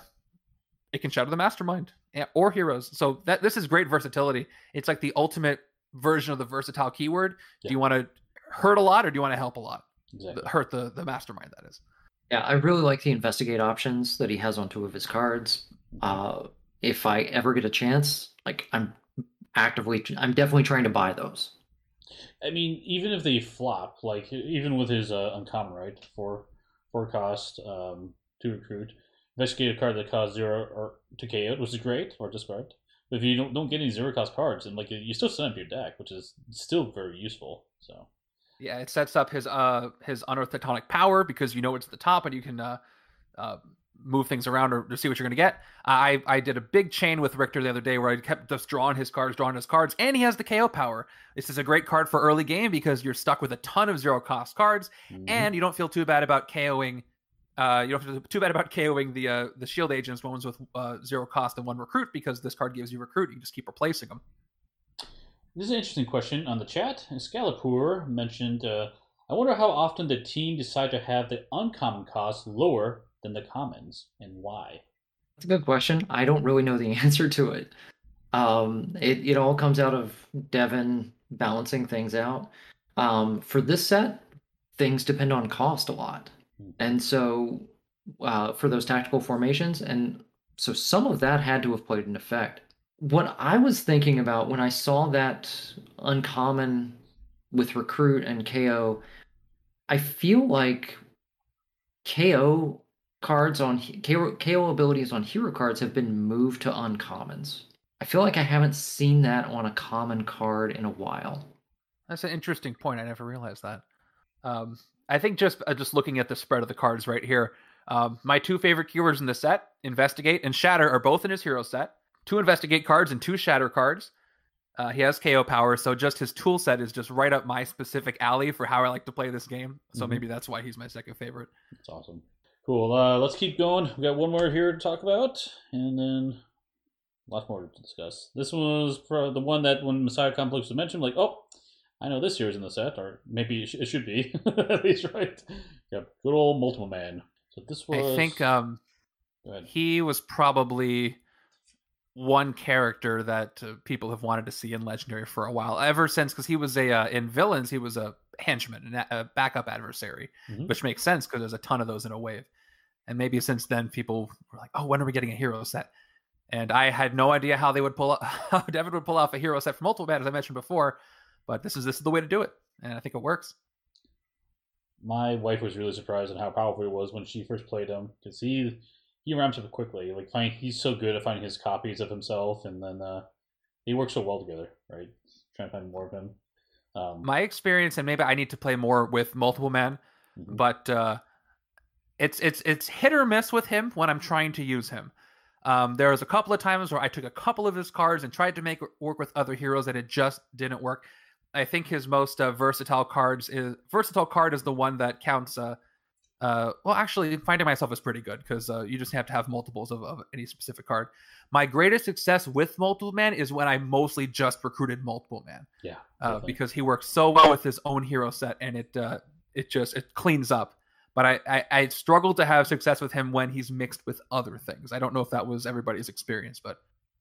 it can shatter the Mastermind. Or heroes. So that this is great versatility. It's like the ultimate version of the versatile keyword. Yeah. Do you want to hurt a lot or do you want to help a lot? Exactly. Hurt the, the Mastermind, that is. Yeah, I really like the investigate options that he has on two of his cards. Uh, if I ever get a chance, like I'm actively, I'm definitely trying to buy those. I mean, even if they flop, like even with his uh, uncommon, right? Four, four cost, um, two recruit. Investigate a card that costs zero or to K O, which is great, or discard. But if you don't don't get any zero cost cards, and like you still set up your deck, which is still very useful. So yeah, it sets up his uh his Unearthed Tectonic Power because you know it's at the top and you can uh, uh move things around or, or see what you're gonna get. I I did a big chain with Richter the other day where I kept just drawing his cards, drawing his cards, and he has the K O power. This is a great card for early game because you're stuck with a ton of zero cost cards, mm-hmm. and you don't feel too bad about KOing. Uh, you don't have to do too bad about KOing the uh, the shield agents, ones with uh, zero cost and one recruit, because this card gives you recruit. You can just keep replacing them. This is an interesting question on the chat. Excalibur mentioned, uh, I wonder how often the team decide to have the uncommon cost lower than the commons, and why? That's a good question. I don't really know the answer to it. Um, it, it all comes out of Devin balancing things out. Um, for this set, things depend on cost a lot. And so uh, for those tactical formations, and so some of that had to have played an effect. What I was thinking about when I saw that uncommon with recruit and K O, I feel like K O cards on K O, K O abilities on hero cards have been moved to uncommons. I feel like I haven't seen that on a common card in a while. That's an interesting point. I never realized that. Um, I think just uh, just looking at the spread of the cards right here, um, my two favorite keywords in the set, Investigate and Shatter, are both in his hero set. Two Investigate cards and two Shatter cards. Uh, he has K O power, so just his tool set is just right up my specific alley for how I like to play this game. So mm-hmm. maybe that's why he's my second favorite. That's awesome. Cool. Uh, let's keep going. We got one more here to talk about, and then lots more to discuss. This one was the one that when Messiah Complex was mentioned, like, oh, I know this here's in the set, or maybe it should be. At least, right? Yep. Good old Multiple Man. So this was. I think um, he was probably one character that uh, people have wanted to see in Legendary for a while, ever since, because he was a uh, in Villains he was a henchman, a, a backup adversary, mm-hmm. which makes sense because there's a ton of those in a wave. And maybe since then people were like, oh, when are we getting a hero set? And I had no idea how they would pull up, how Devin would pull off a hero set for Multiple Man, as I mentioned before, but this is this is the way to do it, and I think it works. My wife was really surprised at how powerful it was when she first played him, because he. He ramps up quickly. Like finding, he's so good at finding his copies of himself, and then uh, they work so well together, right? Trying to find more of him. Um, My experience, and maybe I need to play more with Multiple Man, mm-hmm. but uh, it's it's it's hit or miss with him when I'm trying to use him. Um, there was a couple of times where I took a couple of his cards and tried to make it work with other heroes, and it just didn't work. I think his most uh, versatile cards is versatile card is the one that counts. Uh, Uh, well, actually, Finding Myself is pretty good because uh, you just have to have multiples of, of any specific card. My greatest success with Multiple Man is when I mostly just recruited Multiple Man. Yeah, uh, because he works so well with his own hero set, and it uh, it just it cleans up. But I, I, I struggle to have success with him when he's mixed with other things. I don't know if that was everybody's experience, but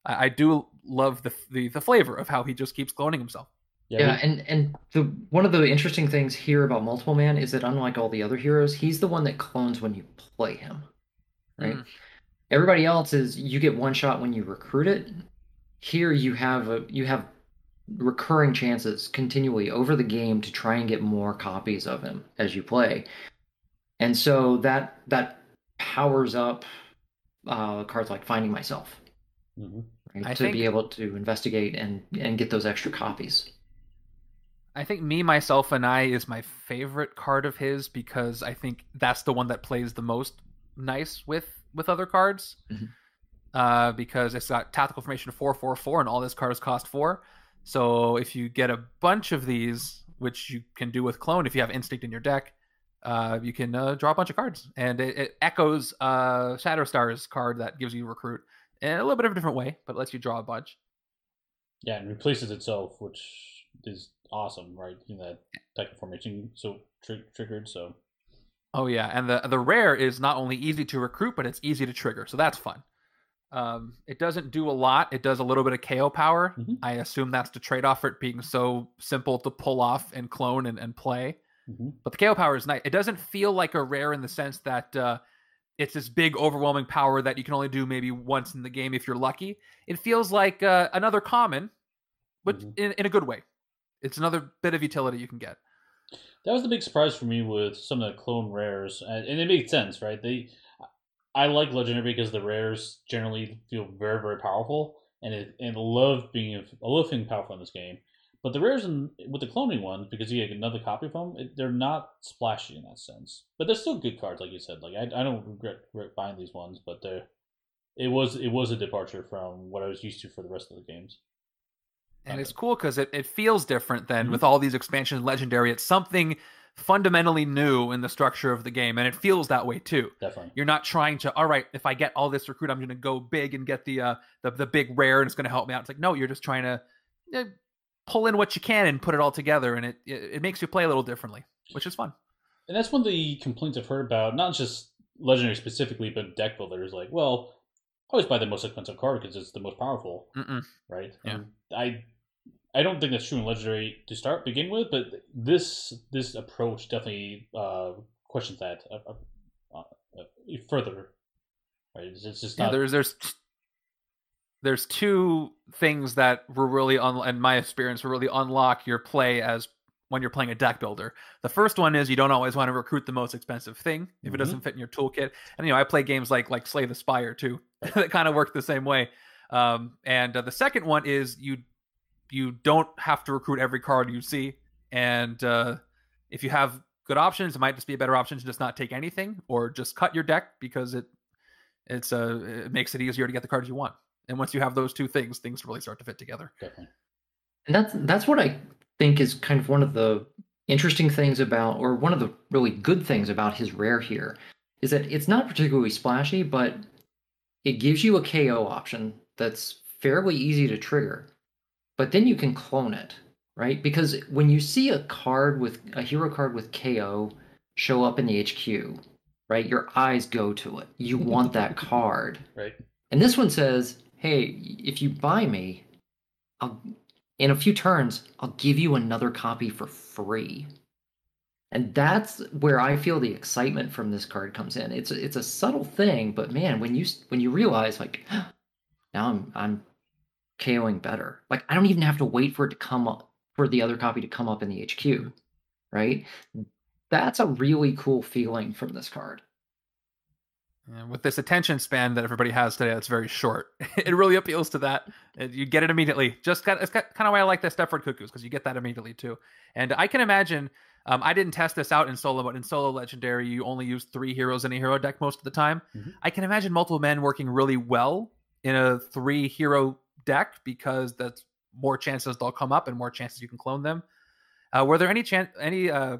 I, I do love the, the the flavor of how he just keeps cloning himself. Yeah, and and the one of the interesting things here about Multiple Man is that unlike all the other heroes, he's the one that clones when you play him, right? Mm. Everybody else is you get one shot when you recruit it. Here you have a, you have recurring chances continually over the game to try and get more copies of him as you play, and so that that powers up uh, cards like Finding Myself, mm-hmm. right? I to think... be able to investigate and and get those extra copies. I think Me, Myself, and I is my favorite card of his because I think that's the one that plays the most nice with, with other cards. Mm-hmm. Uh, because it's got Tactical Formation four four four, and all these cards cost four. So if you get a bunch of these, which you can do with Clone if you have Instinct in your deck, uh, you can uh, draw a bunch of cards. And it, it echoes uh, Shatterstar's card that gives you Recruit in a little bit of a different way, but lets you draw a bunch. Yeah, and replaces itself, which is... awesome, right? You know, that type of formation so tr- triggered. So, oh yeah, and the the rare is not only easy to recruit, but it's easy to trigger. So that's fun. Um, it doesn't do a lot. It does a little bit of K O power. Mm-hmm. I assume that's the trade off for it being so simple to pull off and clone and, and play. Mm-hmm. But the K O power is nice. It doesn't feel like a rare in the sense that uh, it's this big overwhelming power that you can only do maybe once in the game if you're lucky. It feels like uh, another common, but mm-hmm. in, in a good way. It's another bit of utility you can get. That was the big surprise for me with some of the clone rares, and it made sense, right? They, I like Legendary because the rares generally feel very, very powerful, and it, and I love being I love being powerful in this game. But the rares in, with the cloning ones, because you get another copy of them, it, they're not splashy in that sense. But they're still good cards, like you said. Like I, I don't regret, regret buying these ones, but they, it was it was a departure from what I was used to for the rest of the games. And it's cool because it, it feels different than mm-hmm. with all these expansions Legendary. It's something fundamentally new in the structure of the game, and it feels that way too. Definitely. You're not trying to, all right, if I get all this recruit, I'm going to go big and get the, uh, the the big rare, and it's going to help me out. It's like, no, you're just trying to uh, pull in what you can and put it all together, and it, it, it makes you play a little differently, which is fun. And that's one of the complaints I've heard about, not just Legendary specifically, but deck builders. Like, well, I always buy the most expensive card because it's the most powerful, Mm-mm. right? Yeah. And I... I don't think that's true in Legendary to start begin with, but this this approach definitely uh, questions that uh, uh, uh, further. Right? It's, it's just yeah, not... there's there's there's two things that were really un- in my experience were really unlock your play as when you're playing a deck builder. The first one is you don't always want to recruit the most expensive thing if mm-hmm. it doesn't fit in your toolkit. And you know I play games like like Slay the Spire too that kind of work the same way. Um, and uh, the second one is you you don't have to recruit every card you see. And uh, if you have good options, it might just be a better option to just not take anything or just cut your deck, because it it's uh, it makes it easier to get the cards you want. And once you have those two things, things really start to fit together. Definitely. And that's that's what I think is kind of one of the interesting things about, or one of the really good things about his rare here, is that it's not particularly splashy, but it gives you a K O option that's fairly easy to trigger, but then you can clone it, right? Because when you see a card with a hero card with K O show up in the H Q, right, your eyes go to it. You want that card, right? And this one says, "Hey, if you buy me, I'll, in a few turns, I'll give you another copy for free." And that's where I feel the excitement from this card comes in. It's a, it's a subtle thing, but man, when you when you realize, like, now I'm I'm KOing better. Like, I don't even have to wait for it to come up, for the other copy to come up in the H Q, right? That's a really cool feeling from this card. And with this attention span that everybody has today, that's very short. It really appeals to that. You get it immediately. Just kind of, it's kind of why I like the Stepford Cuckoos, because you get that immediately too. And I can imagine. Um, I didn't test this out in solo, but in solo Legendary, you only use three heroes in a hero deck most of the time. Mm-hmm. I can imagine Multiple Men working really well in a three-hero deck, because that's more chances they'll come up and more chances you can clone them. Uh, were there any chan- any uh,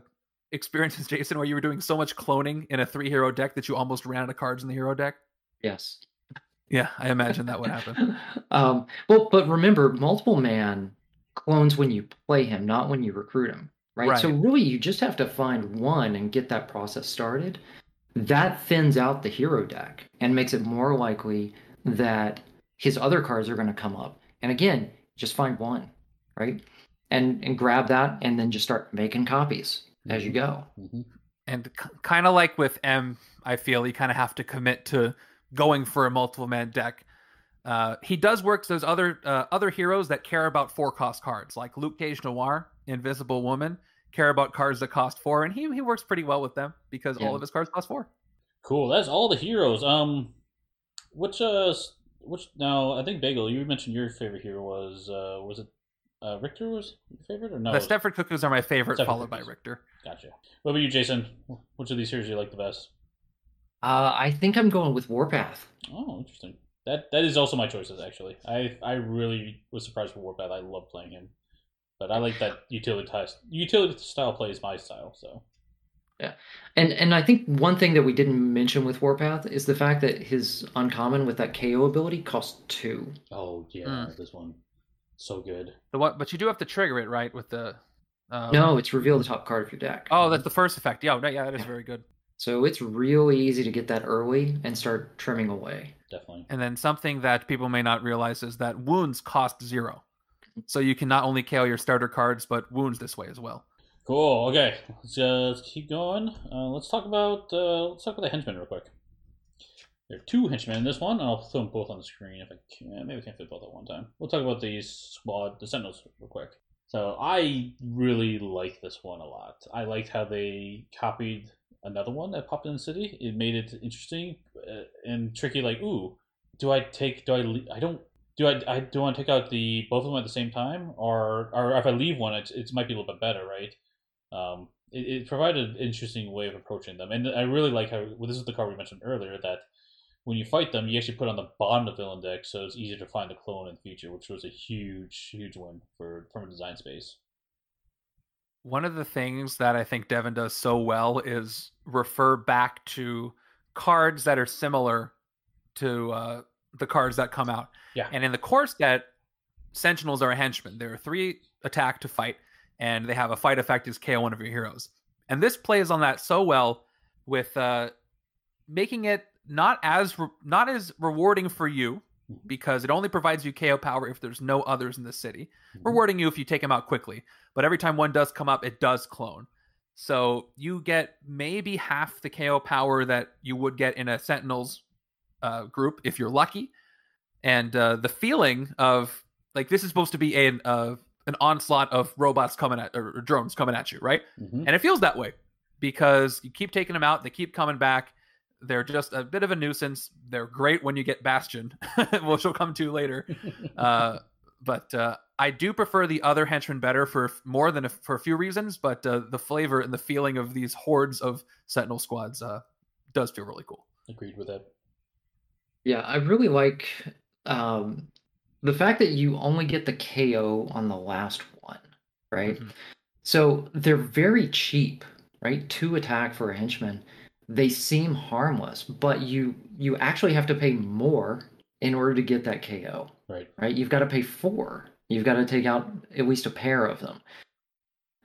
experiences, Jason, where you were doing so much cloning in a three-hero deck that you almost ran out of cards in the hero deck? Yes. Yeah, I imagine that would happen. um, well, but remember, Multiple Man clones when you play him, not when you recruit him. Right? Right. So really, you just have to find one and get that process started. That thins out the hero deck and makes it more likely that his other cards are going to come up. And again, just find one, right? And and grab that, and then just start making copies mm-hmm. as you go. Mm-hmm. And c- kind of like with M, I feel you kind of have to commit to going for a Multiple Man deck. Uh, he does work. So there's other uh, other heroes that care about four cost cards, like Luke Cage Noir, Invisible Woman, care about cards that cost four, and he he works pretty well with them, because yeah. all of his cards cost four. Cool. That's all the heroes. Um, which uh, which now I think Bagel, you mentioned your favorite hero was uh was it uh Richter was your favorite or no? The Stepford Cuckoos are my favorite, Stepford followed Cuckoos. By Richter. Gotcha. What about you, Jason? Which of these heroes do you like the best? Uh, I think I'm going with Warpath. Oh, interesting. That that is also my choices, actually. I I really was surprised with Warpath. I love playing him, but I like that utility utility style play is my style. So yeah, and and I think one thing that we didn't mention with Warpath is the fact that his uncommon with that K O ability costs two. Oh yeah, mm. This one so good. The what? But you do have to trigger it, right? With the um... no, it's reveal the top card of your deck. Oh, that's the first effect. Yeah, yeah, that is yeah. very good. So it's really easy to get that early and start trimming away. Definitely. And then something that people may not realize is that wounds cost zero. So you can not only K O your starter cards, but wounds this way as well. Cool. Okay. Let's, uh, let's keep going. Uh, let's talk about uh, let's talk about the henchmen real quick. There are two henchmen in this one. I'll throw them both on the screen if I can. Maybe I can't fit both at one time. We'll talk about the squad, the Sentinels real quick. So I really like this one a lot. I liked how they copied another one that popped in the city. It made it interesting and tricky. Like, ooh, do I take? Do I? Leave, I don't. Do I? I do want to take out the both of them at the same time, or or if I leave one, it it might be a little bit better, right? Um, it, it provided an interesting way of approaching them, and I really like how well, this is the card we mentioned earlier that when you fight them, you actually put on the bottom of the villain deck, so it's easier to find a clone in the future, which was a huge, huge win for from a design space. One of the things that I think Devin does so well is refer back to cards that are similar to uh, the cards that come out. Yeah. And in the core set, Sentinels are a henchman. There are three attack to fight, and they have a fight effect is K O one of your heroes. And this plays on that so well with uh, making it not as re- not as rewarding for you, because it only provides you K O power if there's no others in the city, rewarding you if you take them out quickly. But every time one does come up, it does clone. So you get maybe half the K O power that you would get in a Sentinels uh, group if you're lucky. And uh, the feeling of, like, this is supposed to be a, uh, an onslaught of robots coming at, or drones coming at you, right? Mm-hmm. And it feels that way because you keep taking them out, they keep coming back. They're just a bit of a nuisance. They're great when you get Bastion, which we'll come to later. Uh, but uh, I do prefer the other henchmen better for f- more than a, for a few reasons. But uh, the flavor and the feeling of these hordes of Sentinel squads uh, does feel really cool. Agreed with that. Yeah, I really like um, the fact that you only get the K O on the last one, right? Mm-hmm. So they're very cheap, right? Two attack for a henchman. They seem harmless, but you you actually have to pay more in order to get that K O. Right. Right? You've got to pay four. You've got to take out at least a pair of them.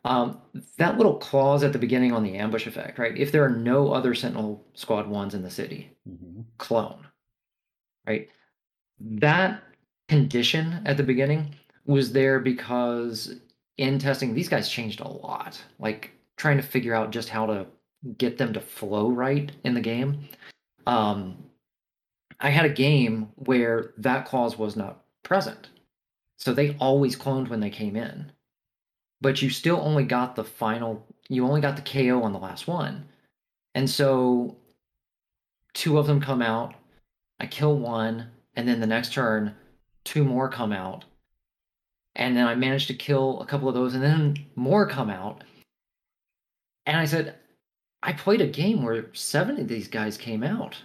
Um, that little clause at the beginning on the ambush effect, right? If there are no other Sentinel Squad ones in the city, mm-hmm. clone. Right? That condition at the beginning was there because in testing, these guys changed a lot. Like trying to figure out just how to get them to flow right in the game. Um, I had a game where that clause was not present. So they always cloned when they came in. But you still only got the final, you only got the K O on the last one. And so two of them come out, I kill one, and then the next turn, two more come out. And then I managed to kill a couple of those, and then more come out. And I said, I played a game where seven of these guys came out,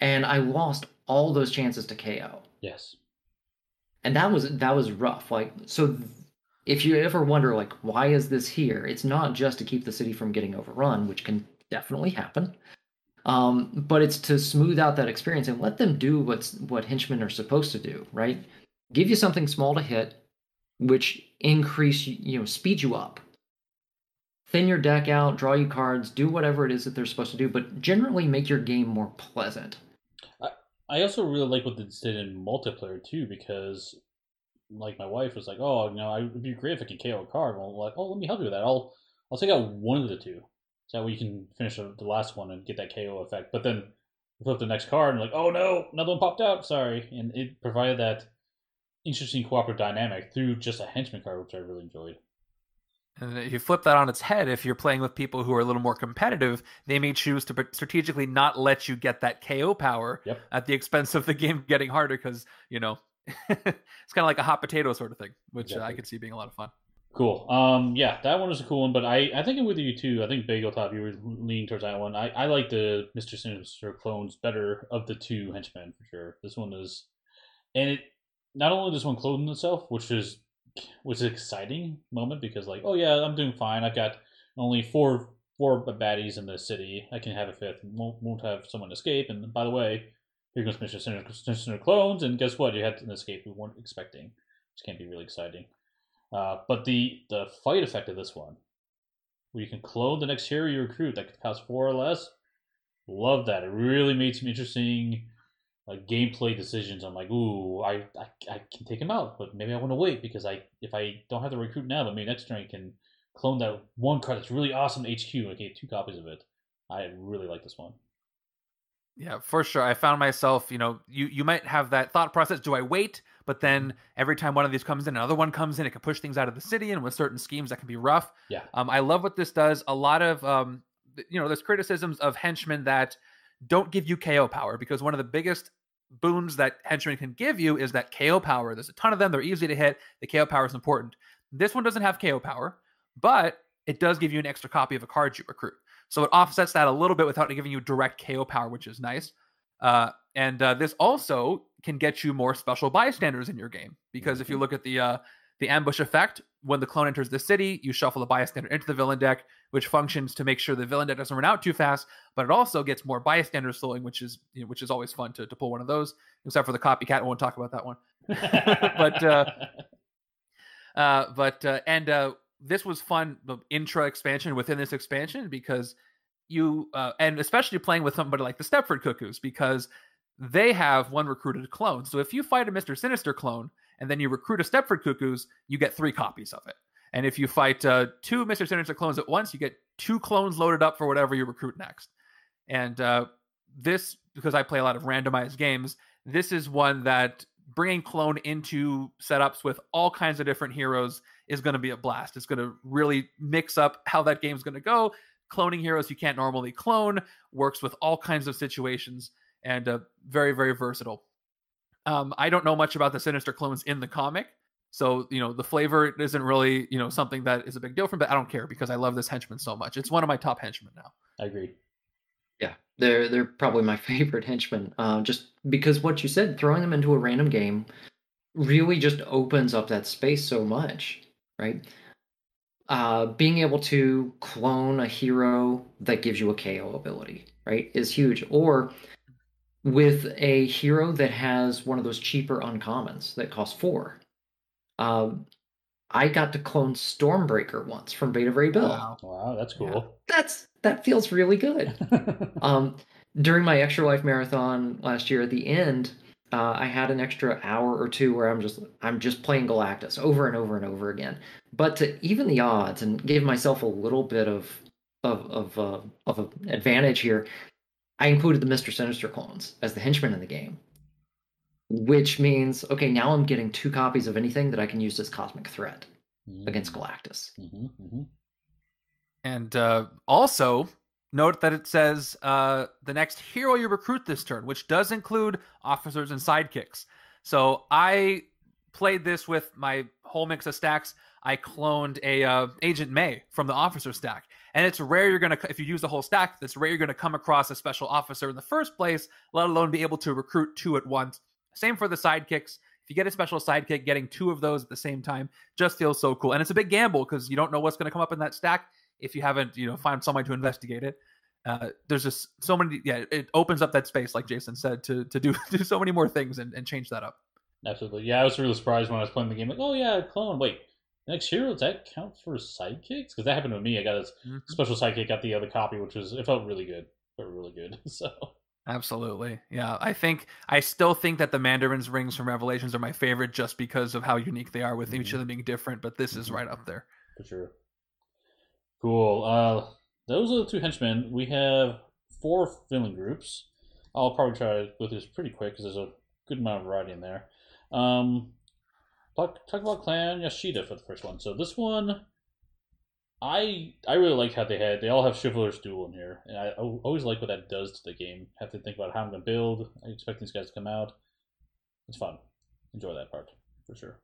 and I lost all those chances to K O. Yes. And that was that was rough. Like, so if you ever wonder, like, why is this here? It's not just to keep the city from getting overrun, which can definitely happen, um, but it's to smooth out that experience and let them do what's, what henchmen are supposed to do, right? Give you something small to hit, which increase, you know, speed you up. Thin your deck out, draw you cards, do whatever it is that they're supposed to do, but generally make your game more pleasant. I, I also really like what they did in multiplayer, too, because, like, my wife was like, oh, you know, it would be great if I could K O a card. And I'm like, oh, let me help you with that. I'll I'll take out one of the two. So that way you can finish the last one and get that K O effect. But then you flip the next card and like, oh, no, another one popped out. Sorry. And it provided that interesting cooperative dynamic through just a henchman card, which I really enjoyed. And if you flip that on its head, if you're playing with people who are a little more competitive, they may choose to strategically not let you get that K O power yep. at the expense of the game getting harder because, you know, it's kind of like a hot potato sort of thing, which exactly. uh, I could see being a lot of fun. Cool. Um, yeah, that one was a cool one, but I, I think I'm with you too. I think Bagel Top, you were leaning towards that one. I, I like the Mister Sinister clones better of the two henchmen for sure. This one is, and it not only does one clone itself, which is was an exciting moment because like, oh yeah, I'm doing fine. I've got only four four baddies in the city. I can have a fifth. Won't, won't have someone escape. And by the way, here comes Mister Sinister clones. And guess what? You had an escape we weren't expecting, which can be really exciting. Uh, but the, the fight effect of this one, where you can clone the next hero you recruit that could cost four or less. Love that. It really made some interesting like gameplay decisions. I'm like, ooh, I, I I can take him out, but maybe I want to wait because I if I don't have to recruit now, but maybe next turn I can clone that one card that's really awesome to H Q. I get two copies of it. I really like this one. Yeah, for sure. I found myself, you know, you, you might have that thought process, do I wait? But then every time one of these comes in, another one comes in, it can push things out of the city, and with certain schemes, that can be rough. Yeah. Um, I love what this does. A lot of, um, you know, there's criticisms of henchmen that don't give you K O power because one of the biggest boons that henchmen can give you is that K O power. There's a ton of them. They're easy to hit. The K O power is important. This one doesn't have K O power, but it does give you an extra copy of a card you recruit. So it offsets that a little bit without giving you direct K O power, which is nice. Uh, and uh, this also can get you more special bystanders in your game because if you look at the uh, the ambush effect, when the clone enters the city, you shuffle the bystander into the villain deck, which functions to make sure the villain deck doesn't run out too fast, but it also gets more bystander slowing, which is you know, which is always fun to, to pull one of those, except for the copycat. I won't talk about that one. but uh, uh, but uh, and uh, this was fun, the intra expansion within this expansion, because you, uh, and especially playing with somebody like the Stepford Cuckoos, because they have one recruited clone. So if you fight a Mister Sinister clone, and then you recruit a Stepford Cuckoos, you get three copies of it. And if you fight uh, two Mister Sinister clones at once, you get two clones loaded up for whatever you recruit next. And uh, this, because I play a lot of randomized games, this is one that bringing clone into setups with all kinds of different heroes is going to be a blast. It's going to really mix up how that game's going to go, cloning heroes you can't normally clone, works with all kinds of situations, and uh, very, very versatile. Um, I don't know much about the Sinister clones in the comic, so, you know, the flavor isn't really, you know, something that is a big deal for me, but I don't care because I love this henchman so much. It's one of my top henchmen now. I agree. Yeah, they're they're probably my favorite henchmen, uh, just because what you said, throwing them into a random game really just opens up that space so much, right? Uh, being able to clone a hero that gives you a K O ability, right, is huge. Or with a hero that has one of those cheaper uncommons that cost four. Uh, I got to clone Stormbreaker once from Beta Ray Bill. Wow, wow that's cool. Yeah. That's that feels really good. um, during my Extra Life marathon last year, at the end, uh, I had an extra hour or two where I'm just I'm just playing Galactus over and over and over again. But to even the odds and give myself a little bit of of of uh, of an advantage here, I included the Mister Sinister clones as the henchmen in the game. Which means, okay, now I'm getting two copies of anything that I can use as Cosmic Threat mm-hmm. against Galactus. Mm-hmm, mm-hmm. And uh, also, note that it says uh, the next hero you recruit this turn, which does include officers and sidekicks. So I played this with my whole mix of stacks. I cloned a uh, Agent May from the officer stack. And it's rare you're going to, if you use the whole stack, it's rare you're going to come across a special officer in the first place, let alone be able to recruit two at once. Same for the sidekicks. If you get a special sidekick, getting two of those at the same time just feels so cool. And it's a big gamble because you don't know what's going to come up in that stack if you haven't, you know, found someone to investigate it. Uh, there's just so many, yeah, it opens up that space, like Jason said, to to do, do so many more things and, and change that up. Absolutely. Yeah, I was really surprised when I was playing the game. Like, oh yeah, clone, wait. Next hero, does that count for sidekicks? Because that happened to me. I got this mm-hmm. special sidekick, got the other copy, which was, it felt really good. It felt really good, so... Absolutely. Yeah. I think, I still think that the Mandarin's rings from Revelations are my favorite just because of how unique they are with mm-hmm. each of them being different, but this is right up there. For sure. Cool. Uh, those are the two henchmen. We have four villain groups. I'll probably try to go through this pretty quick because there's a good amount of variety in there. Um, talk, talk about Clan Yashida for the first one. So this one, I I really liked how they had, they all have Chivalrous Duel in here, and I, I always like what that does to the game. I have to think about how I'm going to build. I expect these guys to come out. It's fun. Enjoy that part, for sure.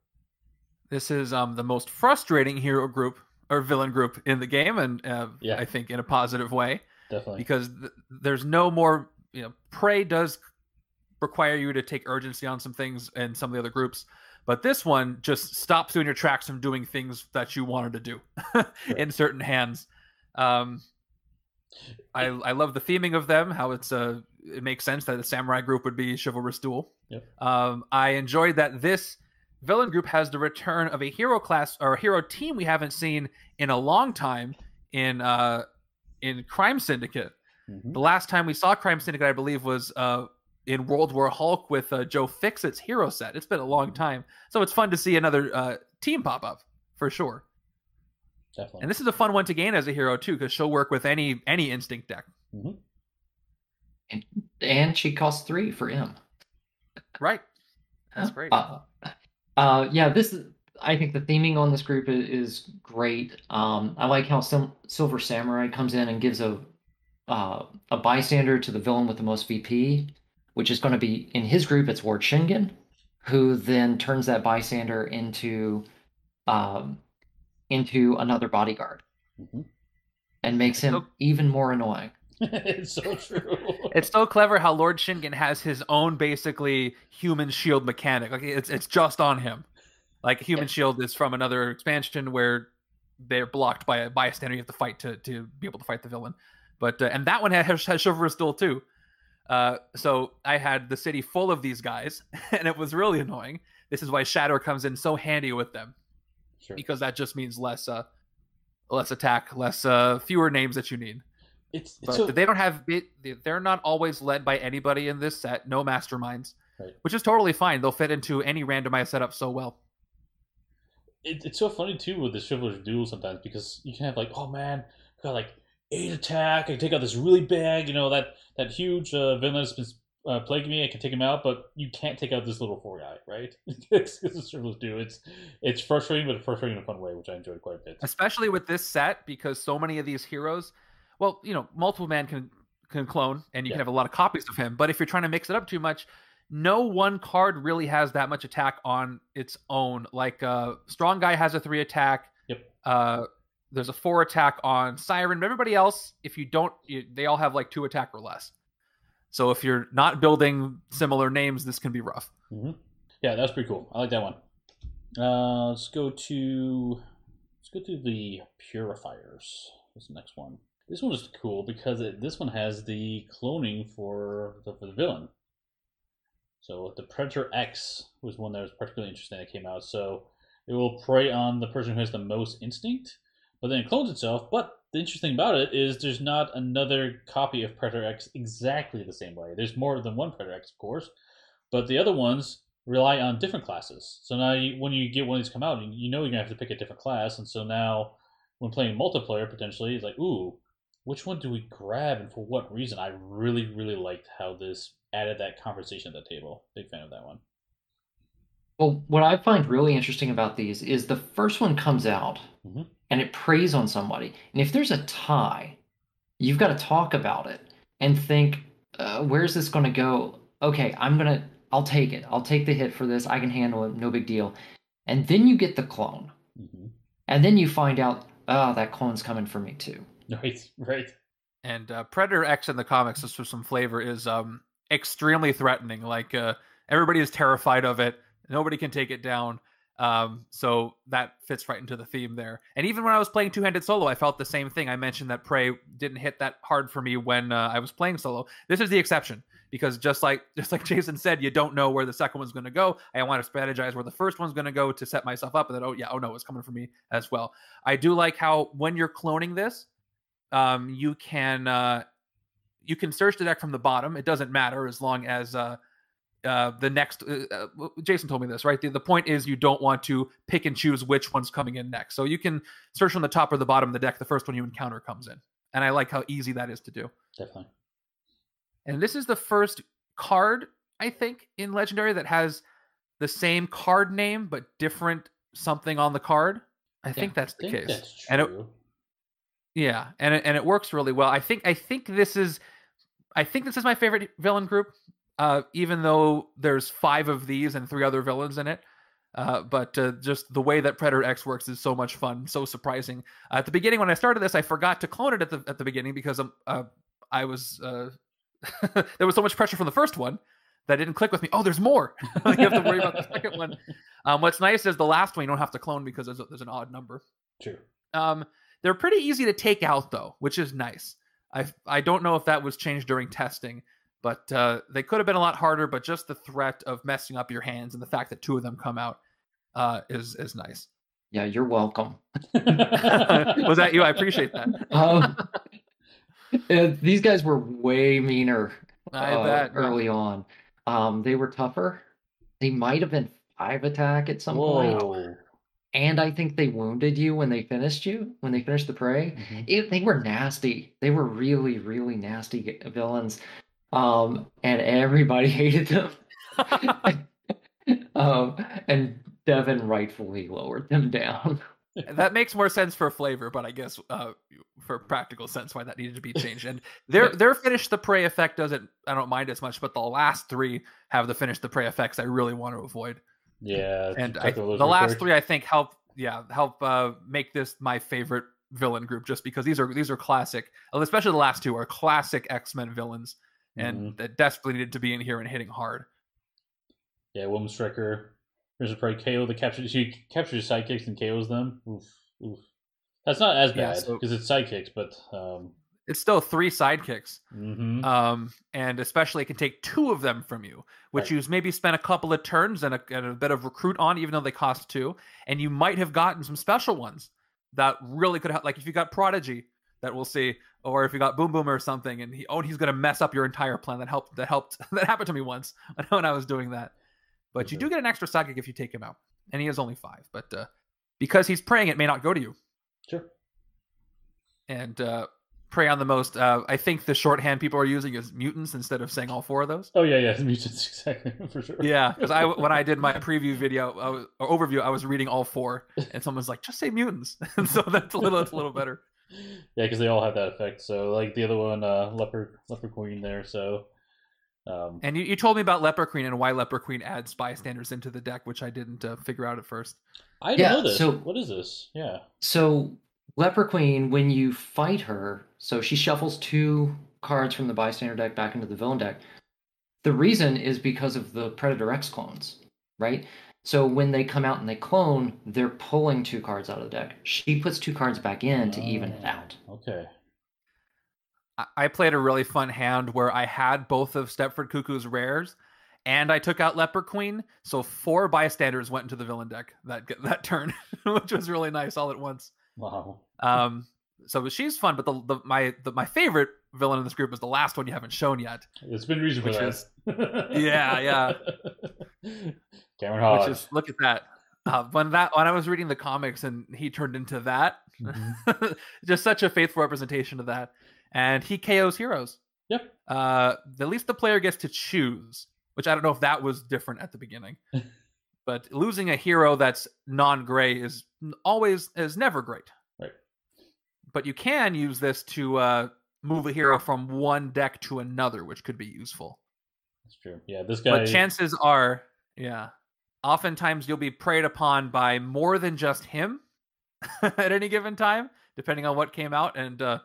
This is um the most frustrating hero group, or villain group in the game, and uh, yeah. I think in a positive way. Definitely. Because th- there's no more, you know, Prey does require you to take urgency on some things and some of the other groups. But this one just stops you in your tracks from doing things that you wanted to do right. in certain hands. Um, I I love the theming of them, how it's uh, it makes sense that the samurai group would be Chivalrous Duel. Yep. Um, I enjoyed that this villain group has the return of a hero class or a hero team we haven't seen in a long time in uh, in Crime Syndicate. Mm-hmm. The last time we saw Crime Syndicate, I believe, was... Uh, in World War Hulk with uh, Joe Fixit's hero set. It's been a long time. So it's fun to see another uh, team pop up, for sure. Definitely. And this is a fun one to gain as a hero, too, because she'll work with any any instinct deck. Mm-hmm. And, and she costs three for M. Right. That's great. Uh, uh, yeah, this is, I think the theming on this group is, is great. Um, I like how Sil- Silver Samurai comes in and gives a uh, a bystander to the villain with the most V P, which is going to be, in his group, it's Ward Shingen, who then turns that bystander into um, into another bodyguard mm-hmm. and makes him so, even more annoying. It's so true. It's so clever how Lord Shingen has his own, basically, human shield mechanic. Like It's it's just on him. Like, human yeah. shield is from another expansion where they're blocked by a bystander. You have to fight to, to be able to fight the villain. but uh, And that one has, has Chivalrous Duel, too. Uh, so I had the city full of these guys, and it was really annoying. This is why Shatter comes in so handy with them, sure. because that just means less, uh, less attack, less, uh, fewer names that you need. It's, it's but so... they don't have it. They're not always led by anybody in this set. No masterminds, right. which is totally fine. They'll fit into any randomized setup so well. It, it's so funny too with the Chivalrous Duel sometimes because you can have like, oh man, I got like eight attack. I can take out this really big, you know, that. That huge uh, villain that's been uh, plaguing me, I can take him out, but you can't take out this little four guy, right? It's, it's, it's, it's frustrating, but frustrating in a fun way, which I enjoyed quite a bit. Especially with this set, because so many of these heroes well, you know, Multiple Man can can clone, and you yeah. can have a lot of copies of him. But if you're trying to mix it up too much, no one card really has that much attack on its own. Like uh, Strong Guy has a three attack. Yep. Uh, there's a four attack on Siren. But everybody else, if you don't, you, they all have like two attack or less. So if you're not building similar names, this can be rough. Mm-hmm. Yeah, that's pretty cool. I like that one. Uh, let's go to let's go to the Purifiers. This next one. This one is cool because it, this one has the cloning for the, for the villain. So the Predator X was one that was particularly interesting that came out. So it will prey on the person who has the most instinct, but then it clones itself. But the interesting thing about it is there's not another copy of Predator X exactly the same way. There's more than one Predator X, of course, but the other ones rely on different classes. So now you, when you get one of these come out, you know you're going to have to pick a different class. And so now when playing multiplayer, potentially, it's like, ooh, which one do we grab and for what reason? I really, really liked how this added that conversation at the table. Big fan of that one. Well, what I find really interesting about these is the first one comes out mm-hmm. and it preys on somebody. And if there's a tie, you've got to talk about it and think, uh, where's this going to go? Okay, I'm going to, I'll take it. I'll take the hit for this. I can handle it. No big deal. And then you get the clone. Mm-hmm. And then you find out, oh, that clone's coming for me too. Right, right. And uh, Predator X in the comics, just for some flavor, is um, extremely threatening. Like, uh, everybody is terrified of it. Nobody can take it down. Um, so that fits right into the theme there. And even when I was playing two-handed solo, I felt the same thing. I mentioned that Prey didn't hit that hard for me when uh, I was playing solo. This is the exception. Because just like just like Jason said, you don't know where the second one's going to go. I want to strategize where the first one's going to go to set myself up. And then, oh, yeah, oh, no, it's coming for me as well. I do like how when you're cloning this, um, you can uh, you can search the deck from the bottom. It doesn't matter as long as uh, uh, the next... Uh, uh, Jason told me this, right? The, the point is you don't want to pick and choose which one's coming in next. So you can search from the top or the bottom of the deck. The first one you encounter comes in. And I like how easy that is to do. Definitely. And this is the first card, I think, in Legendary that has the same card name, but different something on the card. I yeah, think that's the I think case. That's true. And it, yeah, and it, and it works really well. I think I think this is I think this is my favorite villain group, uh, even though there's five of these and three other villains in it. Uh, but uh, just the way that Predator X works is so much fun, so surprising. Uh, at the beginning, when I started this, I forgot to clone it at the at the beginning because um, uh, I was... Uh, there was so much pressure from the first one that didn't click with me. Oh, there's more. You have to worry about the second one. Um, what's nice is the last one you don't have to clone because there's, a, there's an odd number. True. Um, they're pretty easy to take out though, which is nice. I I don't know if that was changed during testing, but uh, they could have been a lot harder. But just the threat of messing up your hands and the fact that two of them come out uh, is is nice. Yeah, you're welcome. Was that you? I appreciate that. Um... Uh, these guys were way meaner uh, bet, early yeah. on. Um, they were tougher. They might have been five attack at some Whoa. point. And I think they wounded you when they finished you, when they finished the prey. Mm-hmm. It, they were nasty. They were really, really nasty villains. Um, and everybody hated them. um, and Devin rightfully lowered them down. That makes more sense for flavor, but I guess uh, for practical sense why that needed to be changed. And their their finish the prey effect doesn't I don't mind as much, but the last three have the finish the prey effects I really want to avoid. Yeah, and I, the last research. three I think help yeah help uh, make this my favorite villain group just because these are these are classic, especially the last two are classic X-Men villains, and mm-hmm. that desperately needed to be in here and hitting hard. Yeah, Woman Striker. There's a prey K O the capture. She captures sidekicks and K Os them. Oof, oof. That's not as bad because yeah, so, it's sidekicks, but um... it's still three sidekicks. Mm-hmm. Um, and especially it can take two of them from you, which right. you've maybe spent a couple of turns and a, and a bit of recruit on, even though they cost two. And you might have gotten some special ones that really could help. Like if you got Prodigy, that we'll see, or if you got Boom Boomer or something, and he oh, he's going to mess up your entire plan. That helped. That helped. That happened to me once when I was doing that. But you do get an extra sidekick if you take him out. And he is only five. But uh, because he's preying, it may not go to you. Sure. And uh, prey on the most. Uh, I think the shorthand people are using is mutants instead of saying all four of those. Oh, yeah, yeah. Mutants, exactly. For sure. Yeah, because I, when I did my preview video I was, or overview, I was reading all four. And someone's like, just say mutants. And so that's a little, that's a little better. Yeah, because they all have that effect. So, like the other one, uh, Leper Leper Queen there. So, um, and you, you told me about Leper Queen and why Leper Queen adds bystanders into the deck, which I didn't uh, figure out at first. I didn't yeah, know this. So, what is this? Yeah. So, Leper Queen, when you fight her, so she shuffles two cards from the bystander deck back into the villain deck. The reason is because of the Predator X clones, right? So when they come out and they clone, they're pulling two cards out of the deck. She puts two cards back in to oh, even it out. Okay. I played a really fun hand where I had both of Stepford Cuckoo's rares, and I took out Leper Queen, so four bystanders went into the villain deck that that turn, which was really nice all at once. Wow. Um. So she's fun, but the, the my the, my favorite villain in this group is the last one you haven't shown yet. It's been reason for that. Is, yeah, yeah. Cameron Hodge. Which is, look at that. Uh, when that when I was reading the comics and he turned into that, mm-hmm. just such a faithful representation of that. And he K Os heroes. Yep. Uh, at least the player gets to choose, which I don't know if that was different at the beginning. But losing a hero that's non-gray is always is never great. Right. But you can use this to uh, move a hero from one deck to another, which could be useful. That's true. Yeah, this guy. But chances are, yeah, oftentimes you'll be preyed upon by more than just him at any given time, depending on what came out. And uh,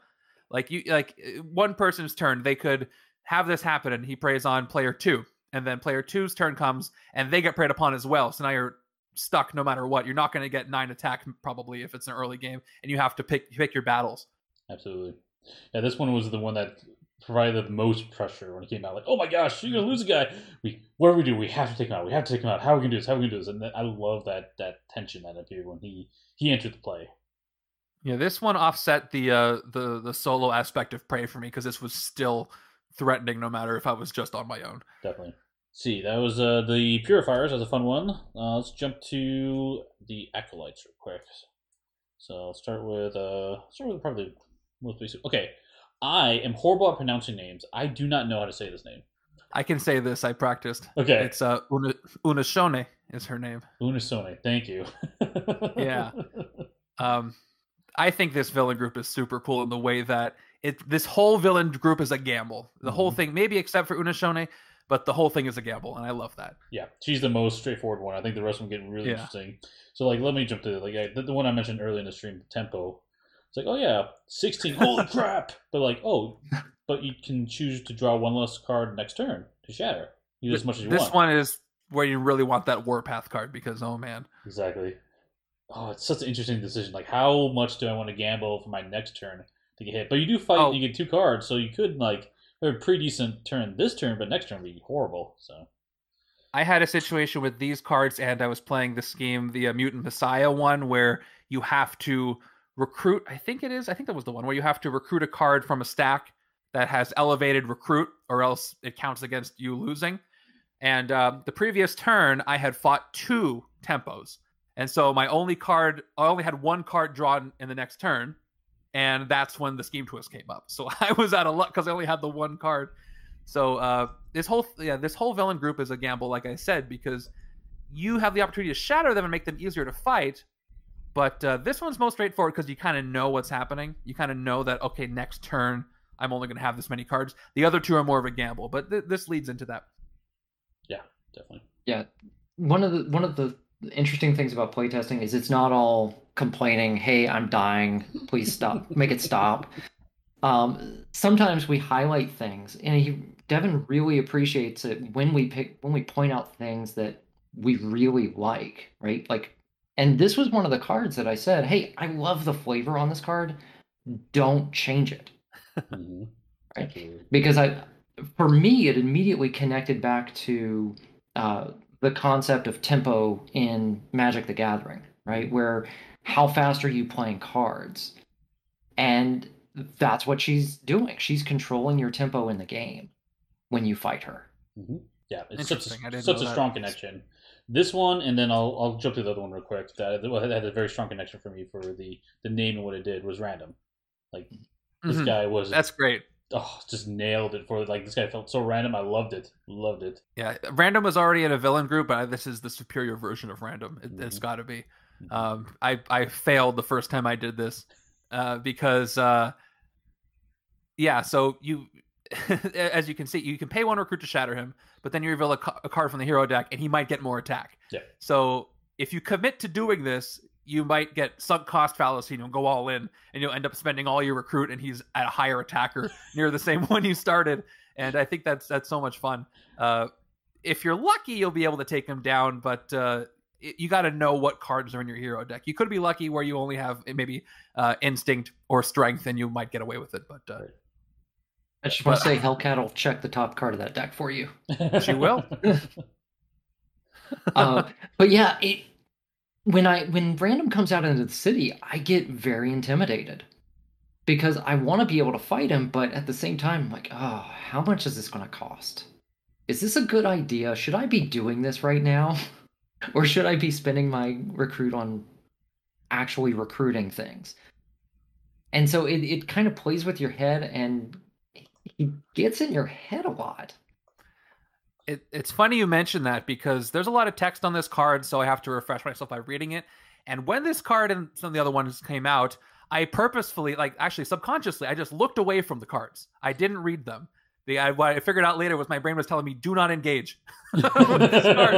like you, like one person's turn, they could have this happen, and he preys on player two, and then player two's turn comes, and they get preyed upon as well. So now you're stuck, no matter what. You're not going to get nine attack probably if it's an early game, and you have to pick pick your battles. Absolutely. Yeah, this one was the one that provided the most pressure when it came out. Like, oh my gosh, you're gonna lose a guy. We, what do we do? We have to take him out. We have to take him out. How are we gonna do this? How are we gonna do this? And I love that that tension that appeared when he he entered the play. Yeah, this one offset the uh, the the solo aspect of Prey for me because this was still threatening, no matter if I was just on my own. Definitely. See, that was uh, the Purifiers. That was a fun one. Uh, let's jump to the Acolytes real quick. So I'll start with uh, start with probably most basic. Okay. I am horrible at pronouncing names. I do not know how to say this name. I can say this. I practiced. Okay. It's uh, Una, Una Shone is her name. Una Shone. Thank you. Yeah. Um, I think this villain group is super cool in the way that it. This whole villain group is a gamble. The mm-hmm. whole thing, maybe except for Una Shone, but the whole thing is a gamble, and I love that. Yeah, she's the most straightforward one. I think the rest of them get really yeah. interesting. So, like, let me jump to like I, the, the one I mentioned earlier in the stream, Tempo. It's like, oh yeah, sixteen, holy crap! But like, oh, but you can choose to draw one less card next turn to shatter. You do as much as you this want. This one is where you really want that Warpath card because, oh man. Exactly. Oh, it's such an interesting decision. Like, how much do I want to gamble for my next turn to get hit? But you do fight, oh. and you get two cards, so you could, like, have a pretty decent turn this turn, but next turn would be horrible, so. I had a situation with these cards, and I was playing the scheme, the uh, Mutant Messiah one, where you have to recruit, I think it is. I think that was the one where you have to recruit a card from a stack that has elevated recruit, or else it counts against you losing. And uh, the previous turn, I had fought two tempos, and so my only card, I only had one card drawn in the next turn, and that's when the scheme twist came up. So I was out of luck because I only had the one card. So uh, this whole, yeah, this whole villain group is a gamble, like I said, because you have the opportunity to shatter them and make them easier to fight. But uh, this one's most straightforward because you kind of know what's happening. You kind of know that, okay, next turn, I'm only going to have this many cards. The other two are more of a gamble, but th- this leads into that. Yeah, definitely. Yeah. One of the one of the interesting things about playtesting is it's not all complaining, hey, I'm dying, please stop, make it stop. Um, sometimes we highlight things, and he, Devin really appreciates it when we pick when we point out things that we really like, right? Like, and this was one of the cards that I said, hey, I love the flavor on this card. Don't change it. Mm-hmm. Right? Because I, for me, it immediately connected back to uh, the concept of tempo in Magic the Gathering, right? Where how fast are you playing cards? And that's what she's doing. She's controlling your tempo in the game when you fight her. Mm-hmm. Yeah, it's such a, such a strong connection. This one, and then I'll I'll jump to the other one real quick. That, that had a very strong connection for me for the, the name and what it did was Random. Like, this mm-hmm. guy was... That's great. Oh, just nailed it for... Like, this guy felt so random. I loved it. Loved it. Yeah, Random was already in a villain group, but this is the superior version of Random. It, mm-hmm. It's got to be. Um, I, I failed the first time I did this. uh, because uh, yeah, so you, as you can see, you can pay one recruit to shatter him, but then you reveal a, ca- a card from the hero deck and he might get more attack. Yeah. So if you commit to doing this, you might get sunk cost fallacy and you'll go all in and you'll end up spending all your recruit and he's at a higher attacker near the same one you started. And I think that's, that's so much fun. Uh, if you're lucky, you'll be able to take him down, but uh, it, you got to know what cards are in your hero deck. You could be lucky where you only have maybe uh, instinct or strength and you might get away with it. But uh, I just want to say Hellcat will check the top card of that deck for you. She will. uh, but yeah, it, When I when Random comes out into the city, I get very intimidated because I want to be able to fight him, but at the same time, I'm like, oh, how much is this going to cost? Is this a good idea? Should I be doing this right now? Or should I be spending my recruit on actually recruiting things? And so it, it kind of plays with your head, and it gets in your head a lot. It, it's funny you mentioned that because there's a lot of text on this card, so I have to refresh myself by reading it. And when this card and some of the other ones came out, I purposefully, like actually subconsciously, I just looked away from the cards. I didn't read them. The, I, what I figured out later was my brain was telling me, do not engage with this card.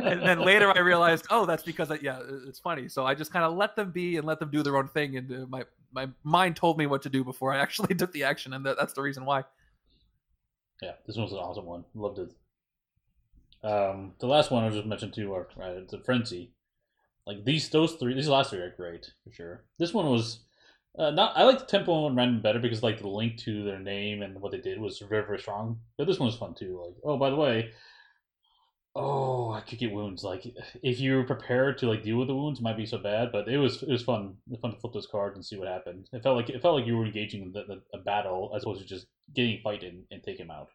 And then later I realized, oh, that's because, I, yeah, it's funny. So I just kind of let them be and let them do their own thing. And my, my mind told me what to do before I actually took the action. And that, that's the reason why. Yeah, this one's an awesome one. Loved it. Um, the last one I just mentioned too, are uh, the frenzy. Like these, those three, these last three are great for sure. This one was uh, not. I like the Tempo and Random better because like the link to their name and what they did was very, very strong. But this one was fun too. Like, oh, by the way, oh, I could get wounds. Like if you were prepared to like deal with the wounds, it might be so bad. But it was, it was fun. It was fun to flip those cards and see what happened. It felt like it felt like you were engaging in the, the, a battle as opposed to just getting a fight and, and take him out.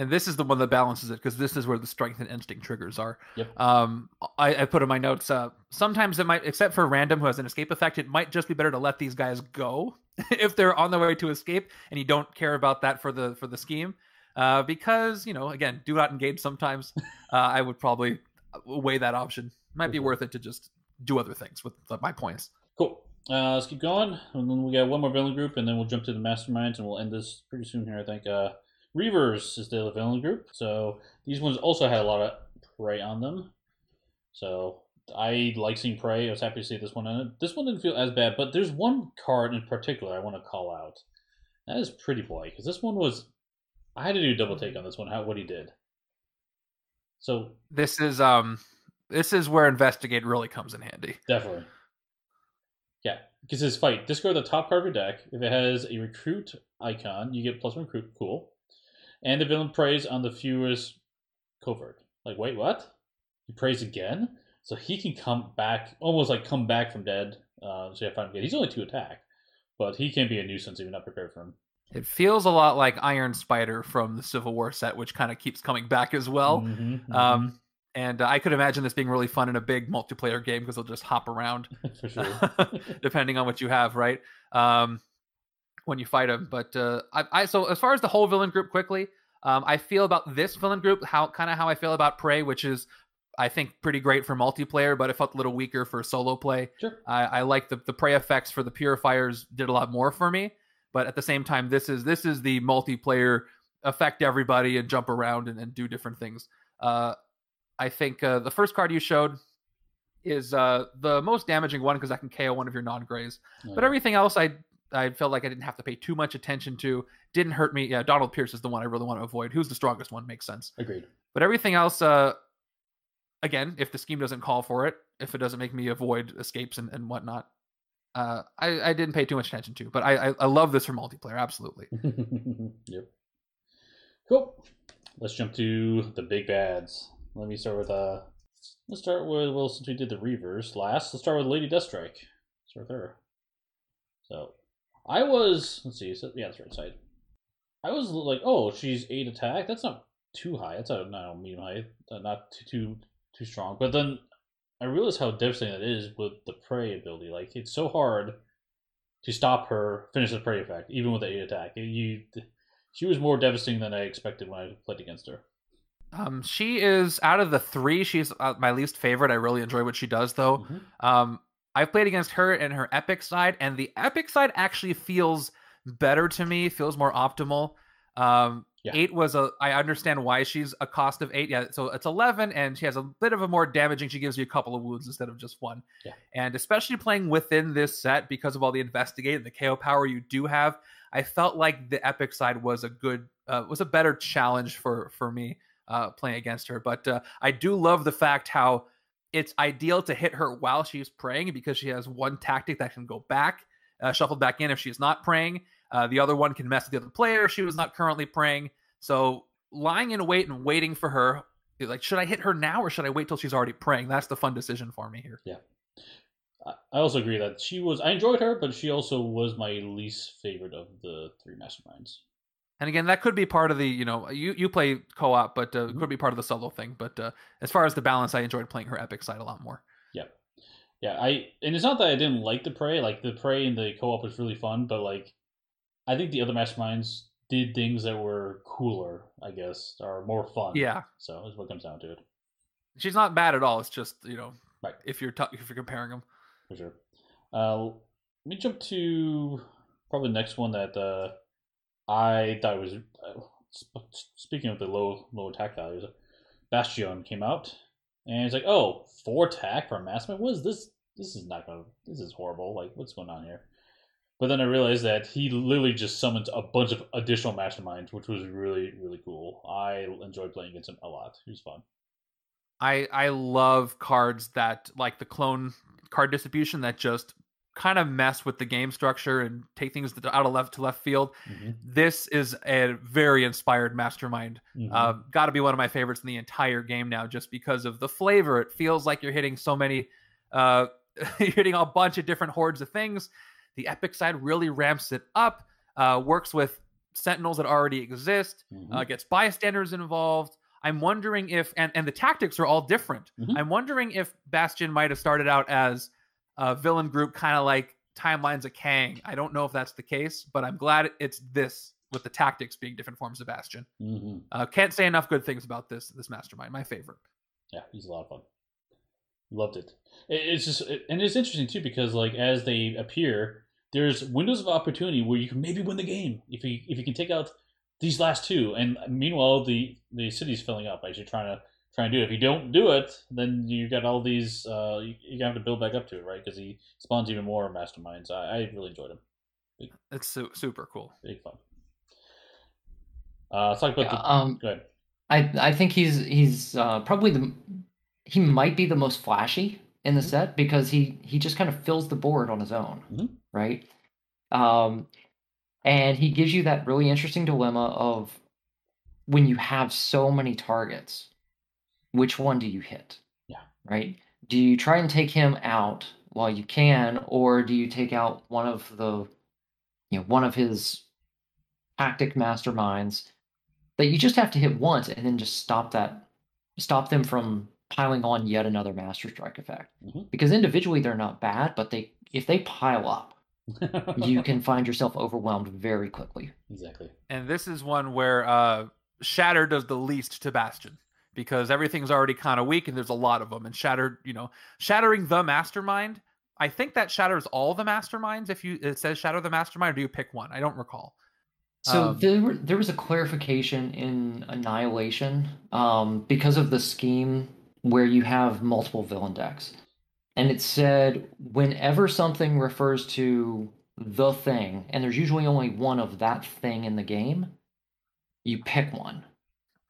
And this is the one that balances it because this is where the strength and instinct triggers are. Yep. Um, I, I put in my notes, uh, sometimes it might, except for Random who has an escape effect, it might just be better to let these guys go if they're on their way to escape and you don't care about that for the for the scheme. Uh, because, you know, again, do not engage sometimes. uh, I would probably weigh that option. Might be worth it to just do other things with my points. Cool. Uh, let's keep going. And then we got one more villain group and then we'll jump to the masterminds and we'll end this pretty soon here, I think. Uh, Reavers is the villain group, so these ones also had a lot of prey on them. So I like seeing prey. I was happy to see this one on it. This one didn't feel as bad, but there's one card in particular I want to call out. That is Pretty Boy, because this one was... I had to do a double take on this one, how what he did. So this is um, this is where Investigate really comes in handy. Definitely. Yeah, because his fight. Discard the top card of your deck. If it has a recruit icon, you get plus one recruit. Cool. And the villain preys on the fewest covert. Like, wait, what? He preys again? So he can come back, almost like come back from dead. Uh, so you have to find him again. He's only two attack, but he can be a nuisance if you're not prepared for him. It feels a lot like Iron Spider from the Civil War set, which kind of keeps coming back as well. Mm-hmm, mm-hmm. Um, and uh, I could imagine this being really fun in a big multiplayer game because they'll just hop around, for sure, depending on what you have, right? Um, when you fight him. But uh, I, I so as far as the whole villain group quickly, um, I feel about this villain group how kind of how I feel about Prey, which is I think pretty great for multiplayer, but it felt a little weaker for solo play. Sure. I, I like the the Prey effects for the Purifiers did a lot more for me, but at the same time, this is this is the multiplayer affect everybody and jump around and, and do different things. Uh, I think uh, the first card you showed is uh, the most damaging one because I can K O one of your non-grays, yeah. But everything else I. I felt like I didn't have to pay too much attention to. Didn't hurt me. Yeah, Donald Pierce is the one I really want to avoid. Who's the strongest one? Makes sense. Agreed. But everything else, uh, again, if the scheme doesn't call for it, if it doesn't make me avoid escapes and, and whatnot, uh, I, I didn't pay too much attention to. But I, I, I love this for multiplayer, absolutely. Yep. Cool. Let's jump to the big bads. Let me start with, uh, let's start with, well, since we did the Reavers last, let's start with Lady Deathstrike. Let's start there. So, I was, let's see, so, yeah, that's right side. I was like, oh, she's eight attack. That's not too high. That's not, not medium high. Not too, too too strong. But then I realized how devastating that is with the prey ability. Like, it's so hard to stop her, finish the prey effect, even with the eight attack. You, she was more devastating than I expected when I played against her. Um, she is, out of the three, she's my least favorite. I really enjoy what she does, though. Mm-hmm. Um, I've played against her and her epic side, and the epic side actually feels better to me, feels more optimal. Um, yeah. Eight was a, I understand why she's a cost of eight. Yeah, so it's eleven, and she has a bit of a more damaging. She gives you a couple of wounds instead of just one. Yeah. And especially playing within this set, because of all the investigate and the K O power you do have, I felt like the epic side was a good, uh, was a better challenge for, for me uh, playing against her. But uh, I do love the fact how it's ideal to hit her while she's praying, because she has one tactic that can go back, uh, shuffled back in if she's not praying. Uh, the other one can mess with the other player if she was not currently praying. So lying in wait and waiting for her, like, should I hit her now or should I wait till she's already praying? That's the fun decision for me here. Yeah. I also agree that she was, I enjoyed her, but she also was my least favorite of the three masterminds. And again, that could be part of the, you know, you, you play co-op, but uh, it could be part of the solo thing. But uh, as far as the balance, I enjoyed playing her epic side a lot more. Yeah. Yeah. I, and it's not that I didn't like the prey, like the prey and the co-op was really fun, but like, I think the other masterminds did things that were cooler, I guess, or more fun. Yeah. So that's what it comes down to it. She's not bad at all. It's just, you know, right. if you're t- if you're comparing them. For sure. Uh, let me jump to probably the next one that uh, I thought was, uh, speaking of the low low attack values, Bastion came out, and it's like, oh, four attack for a mastermind? What is this? This is not going to, this is horrible. Like, what's going on here? But then I realized that he literally just summoned a bunch of additional masterminds, which was really, really cool. I enjoyed playing against him a lot. He was fun. I I love cards that, like the clone card distribution, that just kind of mess with the game structure and take things out of left to left field. Mm-hmm. This is a very inspired mastermind. Mm-hmm. Uh, got to be one of my favorites in the entire game now, just because of the flavor. It feels like you're hitting so many, uh, you're hitting a bunch of different hordes of things. The epic side really ramps it up, uh, works with sentinels that already exist, mm-hmm. uh, gets bystanders involved. I'm wondering if, and, and the tactics are all different. Mm-hmm. I'm wondering if Bastion might have started out as a villain group, kind of like Timelines of Kang. I don't know if that's the case, but I'm glad it's this, with the tactics being different forms of Bastion. Mm-hmm. Uh, can't say enough good things about this this mastermind. My favorite. Yeah, he's a lot of fun. Loved it. It's just, and it's interesting too, because like as they appear, there's windows of opportunity where you can maybe win the game if you if you can take out these last two. And meanwhile, the, the city's filling up as you're trying to try and do it. If you don't do it, then you got all these. Uh, you, you have to build back up to it, right? Because he spawns even more masterminds. I, I really enjoyed him. Big, it's su- super cool. Big fun. Uh, let's talk about yeah, the. Um, go ahead. I I think he's he's uh, probably the. He might be the most flashy in the mm-hmm. set, because he, he just kind of fills the board on his own, mm-hmm. right? Um, and he gives you that really interesting dilemma of when you have so many targets, which one do you hit? Yeah. Right? Do you try and take him out while you can, or do you take out one of the, you know, one of his tactic masterminds that you just have to hit once and then just stop that, stop them from piling on yet another Master Strike effect, mm-hmm. because individually they're not bad, but they if they pile up, you can find yourself overwhelmed very quickly. Exactly. And this is one where uh, Shatter does the least to Bastion, because everything's already kind of weak and there's a lot of them. And Shatter, you know, shattering the Mastermind. I think that shatters all the Masterminds. If you it says shatter the Mastermind, or do you pick one? I don't recall. So um, there, were, there was a clarification in Annihilation um, because of the scheme, where you have multiple villain decks. And it said, whenever something refers to the thing, and there's usually only one of that thing in the game, you pick one,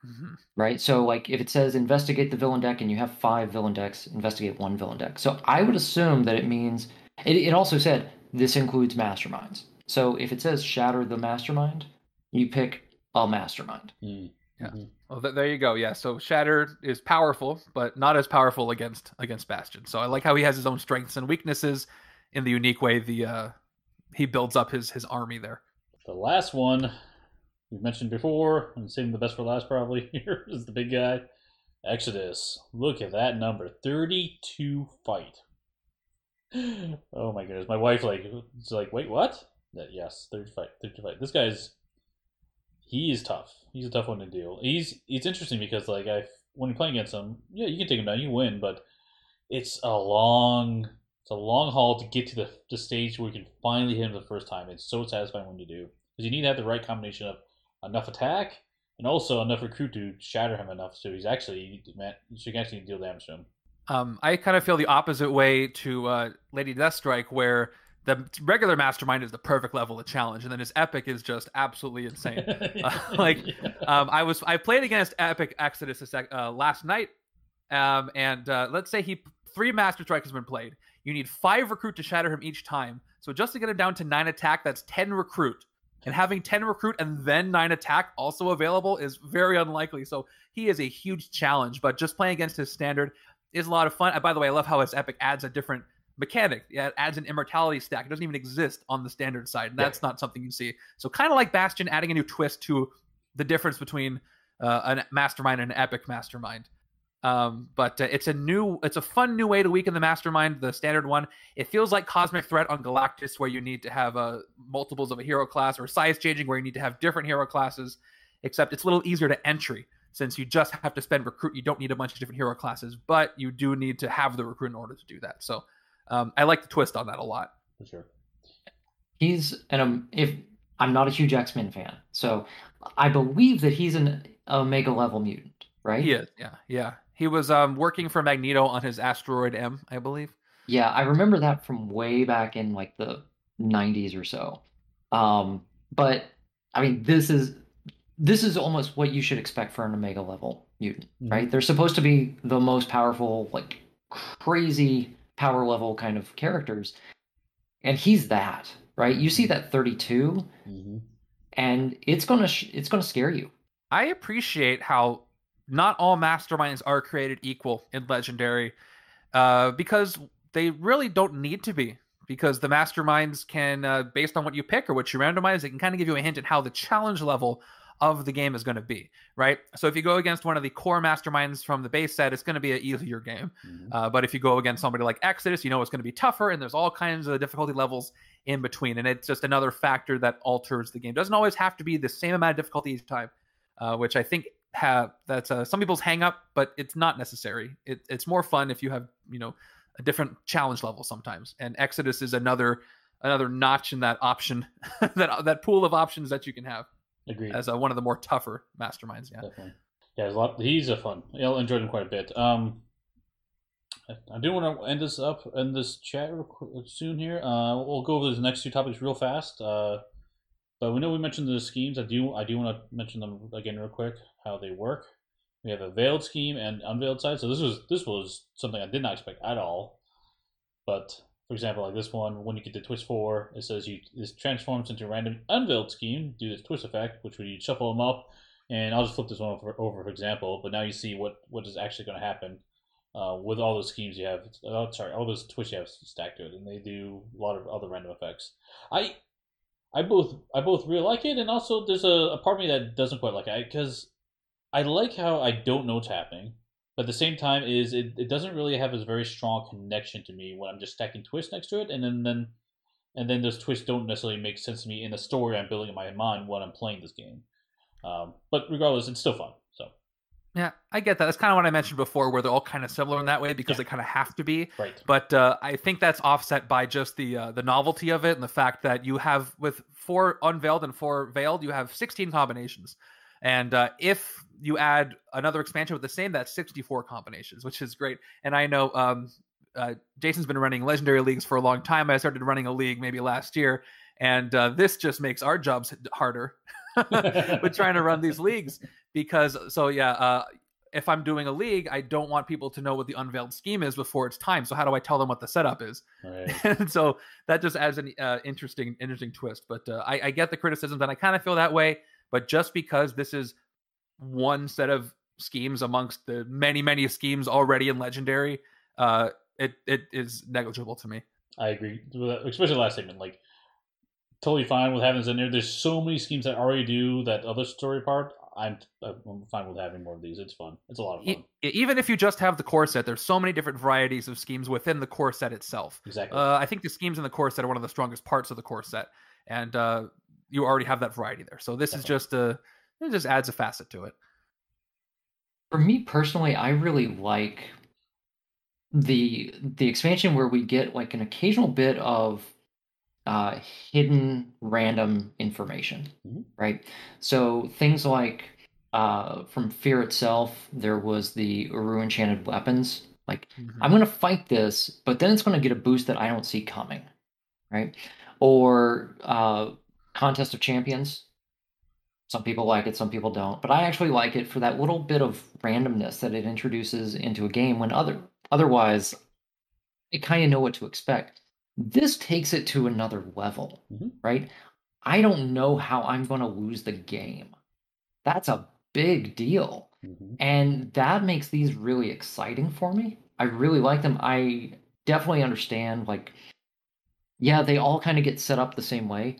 mm-hmm. right? So like if it says investigate the villain deck and you have five villain decks, investigate one villain deck. So I would assume that it means, it, it also said this includes masterminds. So if it says shatter the mastermind, you pick a mastermind. Mm. Yeah. Mm-hmm. Well, th- there you go. Yeah. So Shatter is powerful, but not as powerful against against Bastion. So I like how he has his own strengths and weaknesses in the unique way the uh, he builds up his his army there. The last one we've mentioned before, I'm saving the best for last probably here, is the big guy, Exodus. Look at that number, thirty-two fight. Oh my goodness, my wife like is like, wait, what? That yes, thirty-two fight, thirty-two fight. This guy's. He is tough. He's a tough one to deal. He's it's interesting because like I when you're playing against him, yeah, you can take him down, you win, but it's a long It's a long haul to get to the, the stage where you can finally hit him the first time. It's so satisfying when you do. Because you need to have the right combination of enough attack and also enough recruit to shatter him enough so he's actually, so you can actually deal damage to him. Um, I kind of feel the opposite way to uh, Lady Deathstrike, where the regular Mastermind is the perfect level of challenge, and then his Epic is just absolutely insane. uh, like, yeah. um, I was I played against Epic Exodus uh, last night, um, and uh, let's say he three Master Strike has been played. You need five recruit to shatter him each time. So just to get him down to nine attack, that's ten recruit. And having ten recruit and then nine attack also available is very unlikely. So he is a huge challenge, but just playing against his standard is a lot of fun. And by the way, I love how his Epic adds a different mechanic. It adds an immortality stack. It doesn't even exist on the standard side, and that's yeah. not something you see. So kind of like Bastion, adding a new twist to the difference between uh, a Mastermind and an Epic Mastermind. Um, but uh, it's a new, it's a fun new way to weaken the Mastermind, the standard one. It feels like Cosmic Threat on Galactus, where you need to have uh, multiples of a hero class, or size changing, where you need to have different hero classes, except it's a little easier to entry. Since you just have to spend recruit, you don't need a bunch of different hero classes, but you do need to have the recruit in order to do that. So um, I like the twist on that a lot. For sure. He's an, um, if I'm not a huge X-Men fan, so I believe that he's an Omega level mutant, right? He is, yeah, yeah. He was um, working for Magneto on his asteroid M, I believe. Yeah, I remember that from way back in like the nineties or so. Um, but I mean, this is... This is almost what you should expect for an Omega level mutant, right? Mm-hmm. They're supposed to be the most powerful, like crazy power level kind of characters. And he's that, right? You see that thirty-two mm-hmm. and it's going to, sh- it's going to scare you. I appreciate how not all Masterminds are created equal in Legendary uh, because they really don't need to be. Because the Masterminds can, uh, based on what you pick or what you randomize, it can kind of give you a hint at how the challenge level of the game is going to be, right? So if you go against one of the core Masterminds from the base set, it's going to be an easier game. Mm-hmm. Uh, but if you go against somebody like Exodus, you know it's going to be tougher, and there's all kinds of difficulty levels in between. And it's just another factor that alters the game. It doesn't always have to be the same amount of difficulty each time, uh, which I think have that's uh, some people's hang up, but it's not necessary. It, it's more fun if you have, you know, a different challenge level sometimes. And Exodus is another another notch in that option, that that pool of options that you can have. Agreed. As a, one of the more tougher Masterminds, yeah. Definitely. Yeah, there's a lot, he's a fun. I enjoyed him quite a bit. Um, I, I do want to end this up in this chat soon here. Uh, we'll go over those next two topics real fast. Uh, but we know we mentioned the schemes. I do I do want to mention them again real quick, how they work. We have a veiled scheme and unveiled side. So this was this was something I did not expect at all. But for example, like this one, when you get to twist four, it says you this transforms into a random unveiled scheme due to this twist effect, which would shuffle them up. And I'll just flip this one over, over for example. But now you see what, what is actually going to happen uh, with all those schemes you have. Oh, sorry, all those twists you have stacked to it, and they do a lot of other random effects. I I both I both really like it, and also there's a, a part of me that doesn't quite like it because I like how I don't know what's happening. But at the same time, is it, it doesn't really have a very strong connection to me when I'm just stacking twists next to it, and then, then and then those twists don't necessarily make sense to me in the story I'm building in my mind when I'm playing this game. Um, but regardless, it's still fun. So yeah, I get that. That's kind of what I mentioned before, where they're all kind of similar in that way because yeah. they kind of have to be. Right. But uh, I think that's offset by just the uh, the novelty of it and the fact that you have with four unveiled and four veiled, you have sixteen combinations. And uh, if you add another expansion with the same, that's sixty-four combinations, which is great. And I know um, uh, Jason's been running Legendary Leagues for a long time. I started running a league maybe last year, and uh, this just makes our jobs harder with trying to run these leagues. Because, so yeah, uh, if I'm doing a league, I don't want people to know what the unveiled scheme is before it's time. So how do I tell them what the setup is? Right. And so that just adds an uh, interesting, interesting twist. But uh, I, I get the criticisms, and I kind of feel that way. But just because this is one set of schemes amongst the many, many schemes already in Legendary, uh, it it is negligible to me. I agree, especially the last statement. Like, totally fine with having this in there. There's so many schemes that already do that other story part. I'm I'm fine with having more of these. It's fun. It's a lot of fun. Even if you just have the core set, there's so many different varieties of schemes within the core set itself. Exactly. Uh, I think the schemes in the core set are one of the strongest parts of the core set, and uh, you already have that variety there. So this Definitely. is just a, it just adds a facet to it. For me personally, I really like the the expansion where we get like an occasional bit of uh, hidden random information, mm-hmm. right? So things like uh, from Fear itself, there was the Uru enchanted weapons. Like, mm-hmm. I'm going to fight this, but then it's going to get a boost that I don't see coming, right? Or uh, Contest of Champions. Some people like it, some people don't. But I actually like it for that little bit of randomness that it introduces into a game when other otherwise, I kind of know what to expect. This takes it to another level, mm-hmm. right? I don't know how I'm going to lose the game. That's a big deal. Mm-hmm. And that makes these really exciting for me. I really like them. I definitely understand, like, yeah, they all kind of get set up the same way.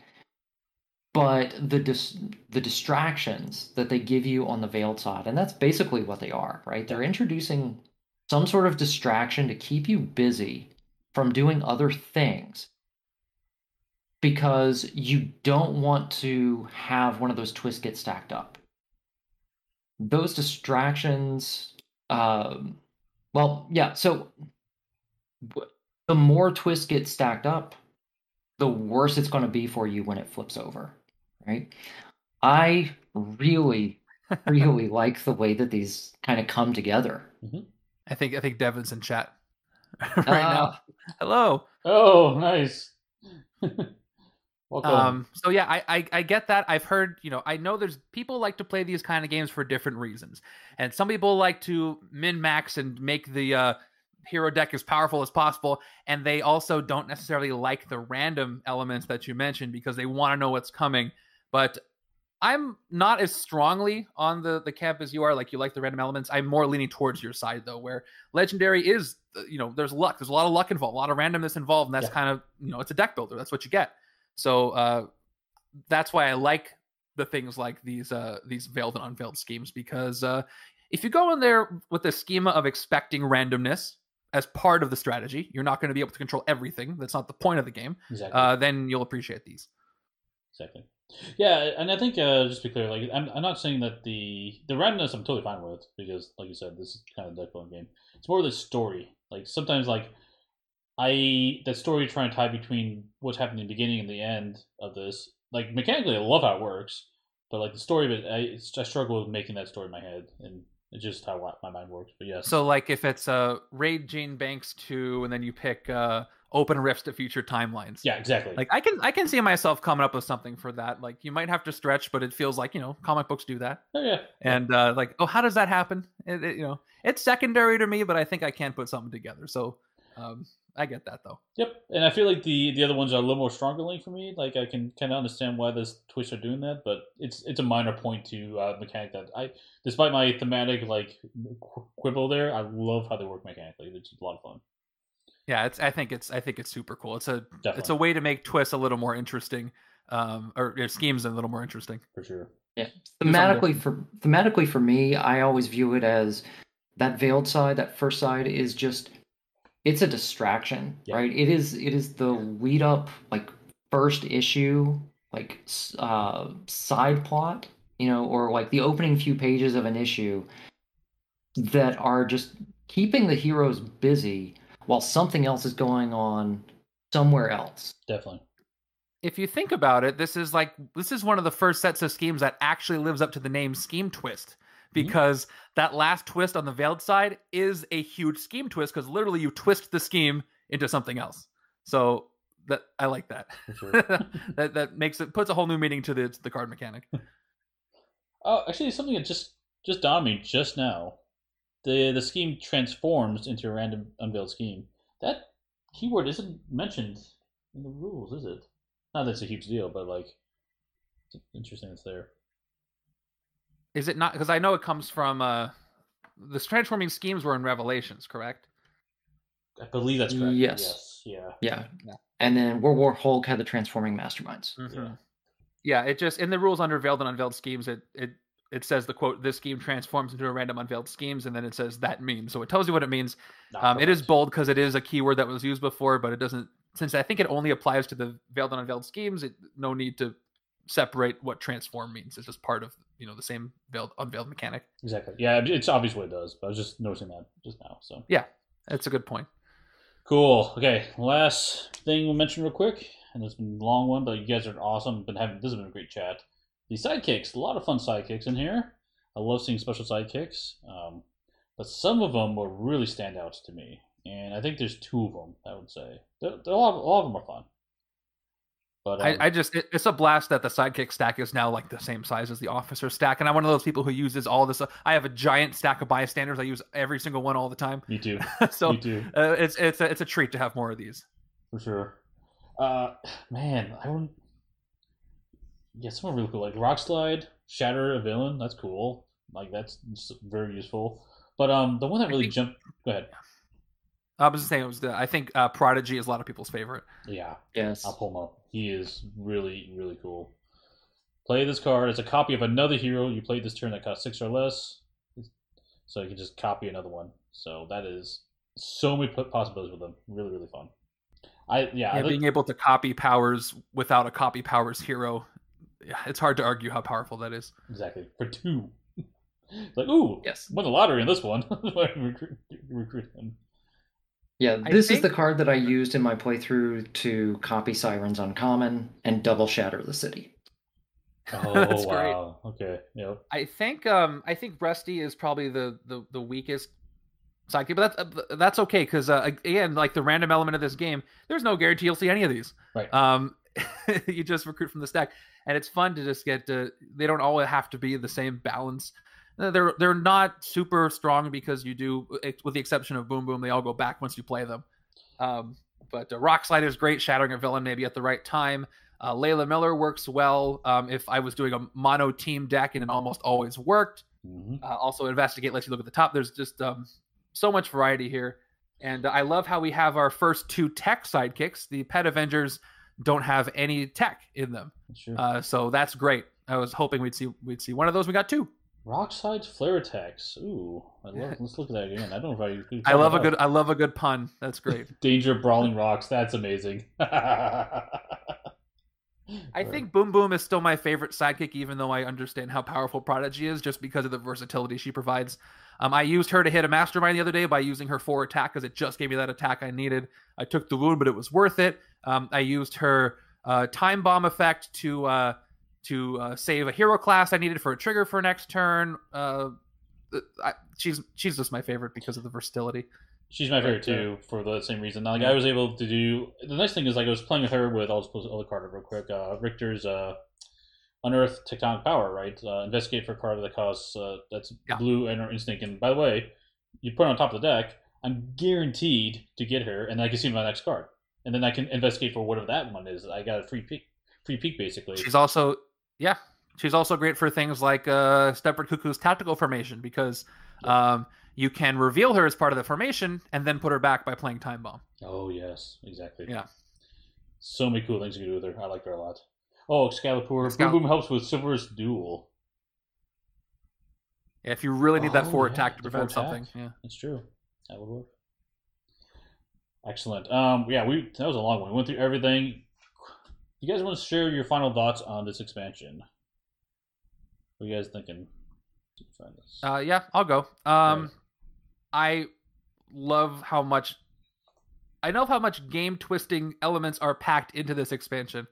But the dis- the distractions that they give you on the Veiled Sod, and that's basically what they are, right? They're introducing some sort of distraction to keep you busy from doing other things. Because you don't want to have one of those twists get stacked up. Those distractions, um, well, yeah, so the more twists get stacked up, the worse it's going to be for you when it flips over, right? I really, really like the way that these kind of come together. Mm-hmm. I think I think Devin's in chat right uh, now. Hello. Oh, nice. Welcome. Um, so yeah, I, I I get that. I've heard, you know, I know there's people like to play these kind of games for different reasons, and some people like to min-max and make the uh, hero deck as powerful as possible, and they also don't necessarily like the random elements that you mentioned because they want to know what's coming. But I'm not as strongly on the, the camp as you are. Like, you like the random elements. I'm more leaning towards your side though, where Legendary is, you know, there's luck. There's a lot of luck involved, a lot of randomness involved, and that's yeah. kind of, you know, it's a deck builder. That's what you get. So uh, that's why I like the things like these uh, these veiled and unveiled schemes, because uh, if you go in there with the schema of expecting randomness as part of the strategy, you're not going to be able to control everything. That's not the point of the game. Exactly. Uh, then you'll appreciate these. Exactly. Yeah, and I think uh, just to be clear, like I'm, I'm not saying that the the randomness I'm totally fine with, because like you said, this is kind of a deck building game. It's more of the story. Like sometimes like. I that story trying to tie between what's happening in the beginning and the end of this, like mechanically, I love how it works, but like the story of it, I, I struggle with making that story in my head, and it's just how my mind works. But yes. So like if it's a uh, Raid Gene Banks two, and then you pick uh, Open Rifts to Future Timelines. Yeah, exactly. Like I can I can see myself coming up with something for that. Like you might have to stretch, but it feels like, you know, comic books do that. Oh yeah. And uh, like oh, how does that happen? It, it, you know, it's secondary to me, but I think I can put something together. So. Um, I get that though. Yep, and I feel like the, the other ones are a little more stronger link for me. Like I can kind of understand why this Twitch are doing that, but it's it's a minor point to uh, mechanic that I, despite my thematic like quibble there, I love how they work mechanically. It's a lot of fun. Yeah, it's I think it's I think it's super cool. It's a Definitely. It's a way to make twists a little more interesting, um, or, or schemes a little more interesting for sure. Yeah, thematically for thematically for me, I always view it as that veiled side, that first side is just. It's a distraction, yeah. right? It is it is the lead up, like first issue, like uh, side plot, you know, or like the opening few pages of an issue that are just keeping the heroes busy while something else is going on somewhere else. Definitely. If you think about it, this is like this is one of the first sets of schemes that actually lives up to the name Scheme Twist. Because mm-hmm. that last twist on the veiled side is a huge scheme twist, because literally you twist the scheme into something else. So that I like that. Sure. that that makes it puts a whole new meaning to the to the card mechanic. Oh, actually, something that just just dawned me just now. The the scheme transforms into a random unveiled scheme. That keyword isn't mentioned in the rules, is it? Not that it's a huge deal, but like, it's interesting it's there. Is it not? Because I know it comes from uh, the transforming schemes were in Revelations, correct? I believe that's correct. Yes. yes. Yeah. yeah. Yeah. And then World War Hulk had the transforming masterminds. Mm-hmm. Yeah. yeah. It just in the rules under veiled and unveiled schemes, it it it says the quote, "This scheme transforms into a random unveiled schemes," and then it says that means. So it tells you what it means. Um, it is bold because it is a keyword that was used before, but it doesn't. Since I think it only applies to the veiled and unveiled schemes, it no need to. Separate what transform means. It's just part of, you know, the same veiled unveiled mechanic. Exactly. Yeah, it's obvious what it does, but I was just noticing that just now. So yeah, That's a good point. Cool. Okay, last thing we'll mention real quick, and it's been a long one, but you guys are awesome. Been having this has been a great chat. The sidekicks, a lot of fun sidekicks in here. I love seeing special sidekicks, um, but some of them were really standouts to me, and I think there's two of them. I would say they're, they're all, all of them are fun. But, um, I, I just, it, it's a blast that the sidekick stack is now like the same size as the officer stack. And I'm one of those people who uses all this. Uh, I have a giant stack of bystanders. I use every single one all the time. Me too. so Me too. Uh, it's, it's, a, it's a treat to have more of these. For sure. Uh, man, I wouldn't. Yeah, some are really cool. Like Rock Slide, Shatter a Villain. That's cool. Like that's very useful. But um, the one that really think... jumped. Go ahead. I was just saying, it was the, I think uh, Prodigy is a lot of people's favorite. Yeah. Yes. I'll pull him up. He is really, really cool. Play this card. It's a copy of another hero you played this turn that cost six or less. So you can just copy another one. So that is so many possibilities with them. Really, really fun. I Yeah. yeah I like... Being able to copy powers without a copy powers hero. It's hard to argue how powerful that is. Exactly. For two. It's like, ooh, yes. Won the lottery in this one. recruit, recruit him. Yeah, this think... is the card that I used in my playthrough to copy Siren's Uncommon and double Shatter the City. Oh, that's wow. Great. Okay. Yep. I think um, I think Rusty is probably the, the, the weakest sidekick, but that's, uh, that's okay because, uh, again, like the random element of this game, there's no guarantee you'll see any of these. Right. Um, you just recruit from the stack, and it's fun to just get to, they don't all have to be the same balance. They're they're not super strong because you do, with the exception of Boom Boom, they all go back once you play them. Um, but uh, Rock Slide is great, Shattering a Villain maybe at the right time. Uh, Layla Miller works well. Um, if I was doing a mono team deck, and it almost always worked. Mm-hmm. Uh, also, Investigate lets you look at the top. There's just um, so much variety here. And I love how we have our first two tech sidekicks. The Pet Avengers don't have any tech in them. Sure. Uh, so that's great. I was hoping we'd see we'd see one of those. We got two. Rock Slide's flare attacks. Ooh, I love, let's look at that again. I don't know if I. I love a good. I love a good pun. That's great. Danger Brawling Rocks. That's amazing. I think Boom Boom is still my favorite sidekick, even though I understand how powerful Prodigy is, just because of the versatility she provides. Um, I used her to hit a mastermind the other day by using her four attack because it just gave me that attack I needed. I took the wound, but it was worth it. Um, I used her uh, time bomb effect to. Uh, to uh, save a hero class I needed for a trigger for next turn. Uh, I, she's she's just my favorite because of the versatility. She's my favorite too for the same reason. Like I was able to do the nice thing is like I was playing with her with I'll just pull the card real quick. Uh, Richter's uh, Unearth Tectonic Power, right? Uh, investigate for a card that costs uh, that's yeah. blue and or instinct. And by the way, you put it on top of the deck. I'm guaranteed to get her, and I can see my next card, and then I can investigate for whatever that one is. I got a free peek, free peek basically. She's also Yeah, she's also great for things like uh, Stepford Cuckoo's Tactical Formation because um, you can reveal her as part of the formation and then put her back by playing Time Bomb. Oh, yes, exactly. Yeah. So many cool things you can do with her. I like her a lot. Oh, Excalibur. Excal- Boom Boom helps with Silver's Duel. Yeah, if you really need oh, that four yeah, attack to prevent something. Yeah, that's true. That would work. Excellent. Um, yeah, we that was a long one. We went through everything. You guys want to share your final thoughts on this expansion? What are you guys thinking? Uh, yeah, I'll go. Um, right. I love how much... I know how much game-twisting elements are packed into this expansion.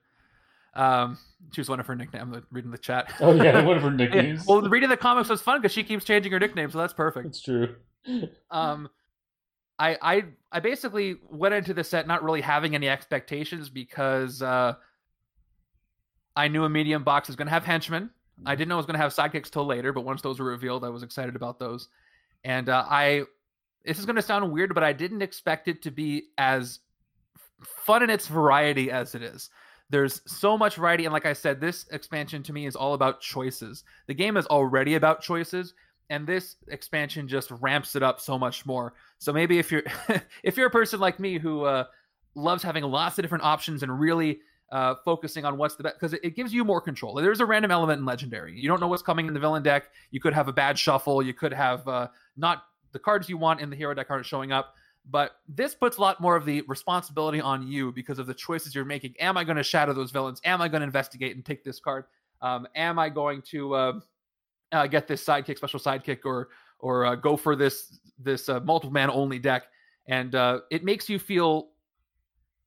Um, choose one of her nicknames. I'm reading the chat. Oh, yeah, one of her nicknames. Well, reading the comics was fun because she keeps changing her nickname, so that's perfect. It's true. um, I, I, I basically went into the set not really having any expectations because... Uh, I knew a medium box was going to have henchmen. I didn't know it was going to have sidekicks till later, but once those were revealed, I was excited about those. And uh, I, this is going to sound weird, but I didn't expect it to be as fun in its variety as it is. There's so much variety. And like I said, this expansion to me is all about choices. The game is already about choices. And this expansion just ramps it up so much more. So maybe if you're, if you're a person like me who uh, loves having lots of different options and really, Uh, focusing on what's the best because it, it gives you more control. There's a random element in Legendary. You don't know what's coming in the villain deck. You could have a bad shuffle. You could have uh, not the cards you want in the hero deck aren't showing up. But this puts a lot more of the responsibility on you because of the choices you're making. Am I going to shadow those villains? Am I going to investigate and take this card? Um, am I going to uh, uh, get this sidekick, special sidekick, or or uh, go for this this uh, multiple man only deck? and uh, it makes you feel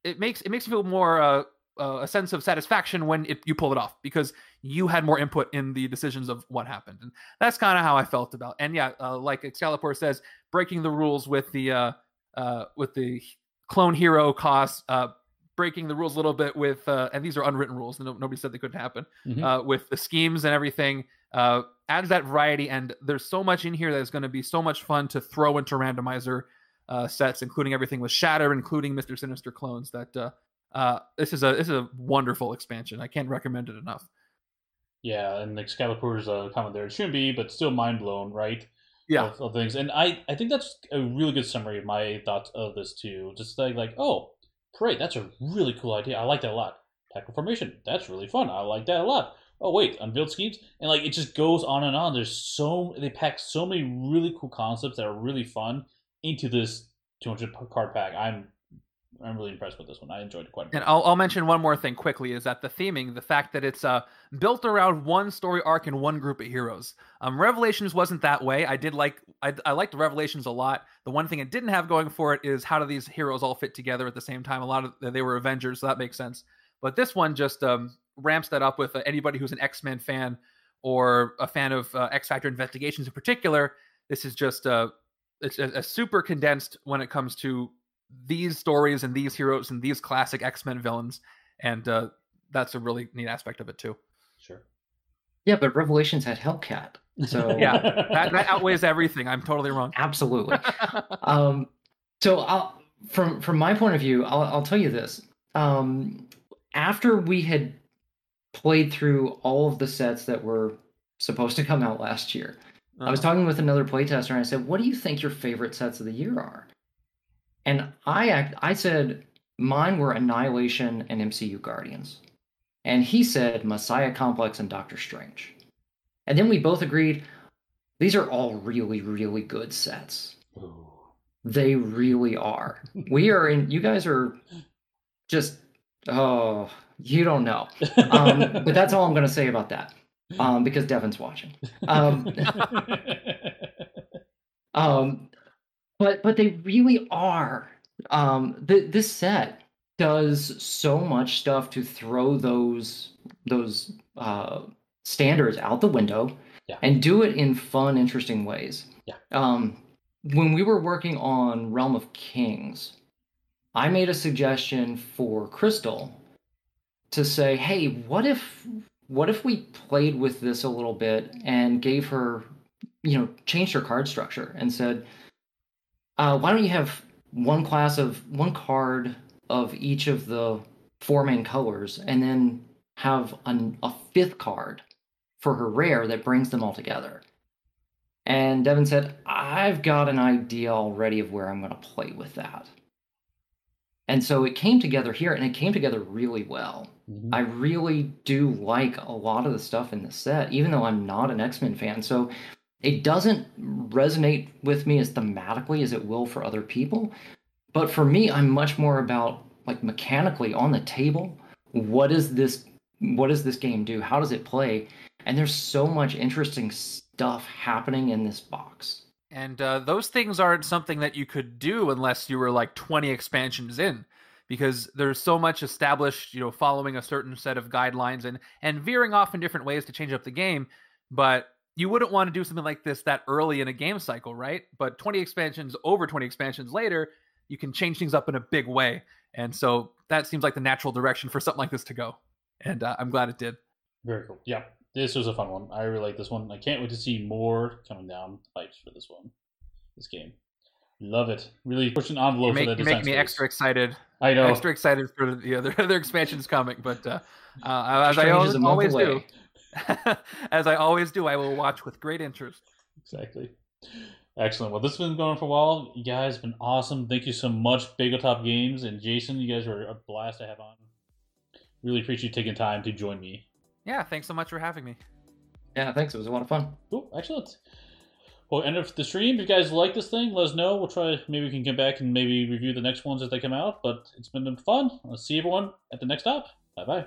it makes it makes you feel more uh, uh, a sense of satisfaction when it, you pull it off, because you had more input in the decisions of what happened. And that's kind of how I felt about. And yeah, uh, like Excalibur says, breaking the rules with the uh, uh, with the clone hero costs. Uh, breaking the rules a little bit with, uh, and these are unwritten rules. No, nobody said they couldn't happen, mm-hmm. uh, with the schemes and everything, uh, adds that variety. And there's so much in here that is going to be so much fun to throw into randomizer uh, sets, including everything with Shatter, including Mister Sinister clones, that uh, uh, this is a, this is a wonderful expansion. I can't recommend it enough. Yeah. And Excalibur's uh, comment there, it shouldn't be, but still mind blown, right? Yeah. Of, of things. And I, I think that's a really good summary of my thoughts of this too. Just like, like, oh, great, that's a really cool idea. I like that a lot. Tactical formation, that's really fun. I like that a lot. Oh, wait, unveiled schemes? And, like, it just goes on and on. There's so... They pack so many really cool concepts that are really fun into this two hundred card pack. I'm I'm really impressed with this one. I enjoyed it quite a bit. And I'll, I'll mention one more thing quickly, is that the theming, the fact that it's uh, built around one story arc and one group of heroes. Um, Revelations wasn't that way. I did like... I, I liked Revelations a lot. The one thing it didn't have going for it is how do these heroes all fit together at the same time? A lot of... They were Avengers, so that makes sense. But this one just... Um, ramps that up with uh, anybody who's an X-Men fan or a fan of uh, X-Factor Investigations in particular. This is just uh, it's a, a super condensed when it comes to these stories and these heroes and these classic X-Men villains. And uh, that's a really neat aspect of it too. Sure. Yeah, but Revelations had Hellcat. So yeah, that, that outweighs everything. I'm totally wrong. Absolutely. um, so I'll, from, from my point of view, I'll, I'll tell you this. Um, after we had played through all of the sets that were supposed to come out last year. Uh-huh. I was talking with another playtester and I said, what do you think your favorite sets of the year are? And I act, I said, mine were Annihilation and M C U Guardians. And he said, Messiah Complex and Doctor Strange. And then we both agreed, these are all really, really good sets. Ooh. They really are. We are in, you guys are just, oh... You don't know. Um, but that's all I'm going to say about that, um, because Devin's watching. Um, um, but but they really are. Um, the, this set does so much stuff to throw those, those uh, standards out the window, yeah, and do it in fun, interesting ways. Yeah. Um, when we were working on Realm of Kings, I made a suggestion for Crystal to say, hey, what if what if we played with this a little bit and gave her, you know, changed her card structure and said, uh, why don't you have one class of one card of each of the four main colors and then have an, a fifth card for her rare that brings them all together? And Devin said, I've got an idea already of where I'm going to play with that. And so it came together here, and it came together really well. Mm-hmm. I really do like a lot of the stuff in this set, even though I'm not an X-Men fan. So it doesn't resonate with me as thematically as it will for other people. But for me, I'm much more about, like, mechanically on the table. What is this, what does this game do? How does it play? And there's so much interesting stuff happening in this box. And uh, those things aren't something that you could do unless you were like twenty expansions in, because there's so much established, you know, following a certain set of guidelines and, and veering off in different ways to change up the game. But you wouldn't want to do something like this that early in a game cycle, right? But twenty expansions, over twenty expansions later, you can change things up in a big way. And so that seems like the natural direction for something like this to go. And uh, I'm glad it did. Very cool. Yeah. This was a fun one. I really like this one. I can't wait to see more coming down the pipes for this one. This game. Love it. Really pushing an envelope for that design. You make me space. extra excited. I know. Extra excited for the other, other expansions coming, but uh, uh, as I always, always do, as I always do, I will watch with great interest. Exactly. Excellent. Well, this has been going on for a while. You guys have been awesome. Thank you so much, Bagel Top Games. And Jason, you guys were a blast to have on. Really appreciate you taking time to join me. Yeah, thanks so much for having me. Yeah, thanks. It was a lot of fun. Cool, excellent. Well, end of the stream. If you guys like this thing, let us know. We'll try, maybe we can come back and maybe review the next ones as they come out. But it's been fun. I'll see everyone at the next stop. Bye-bye.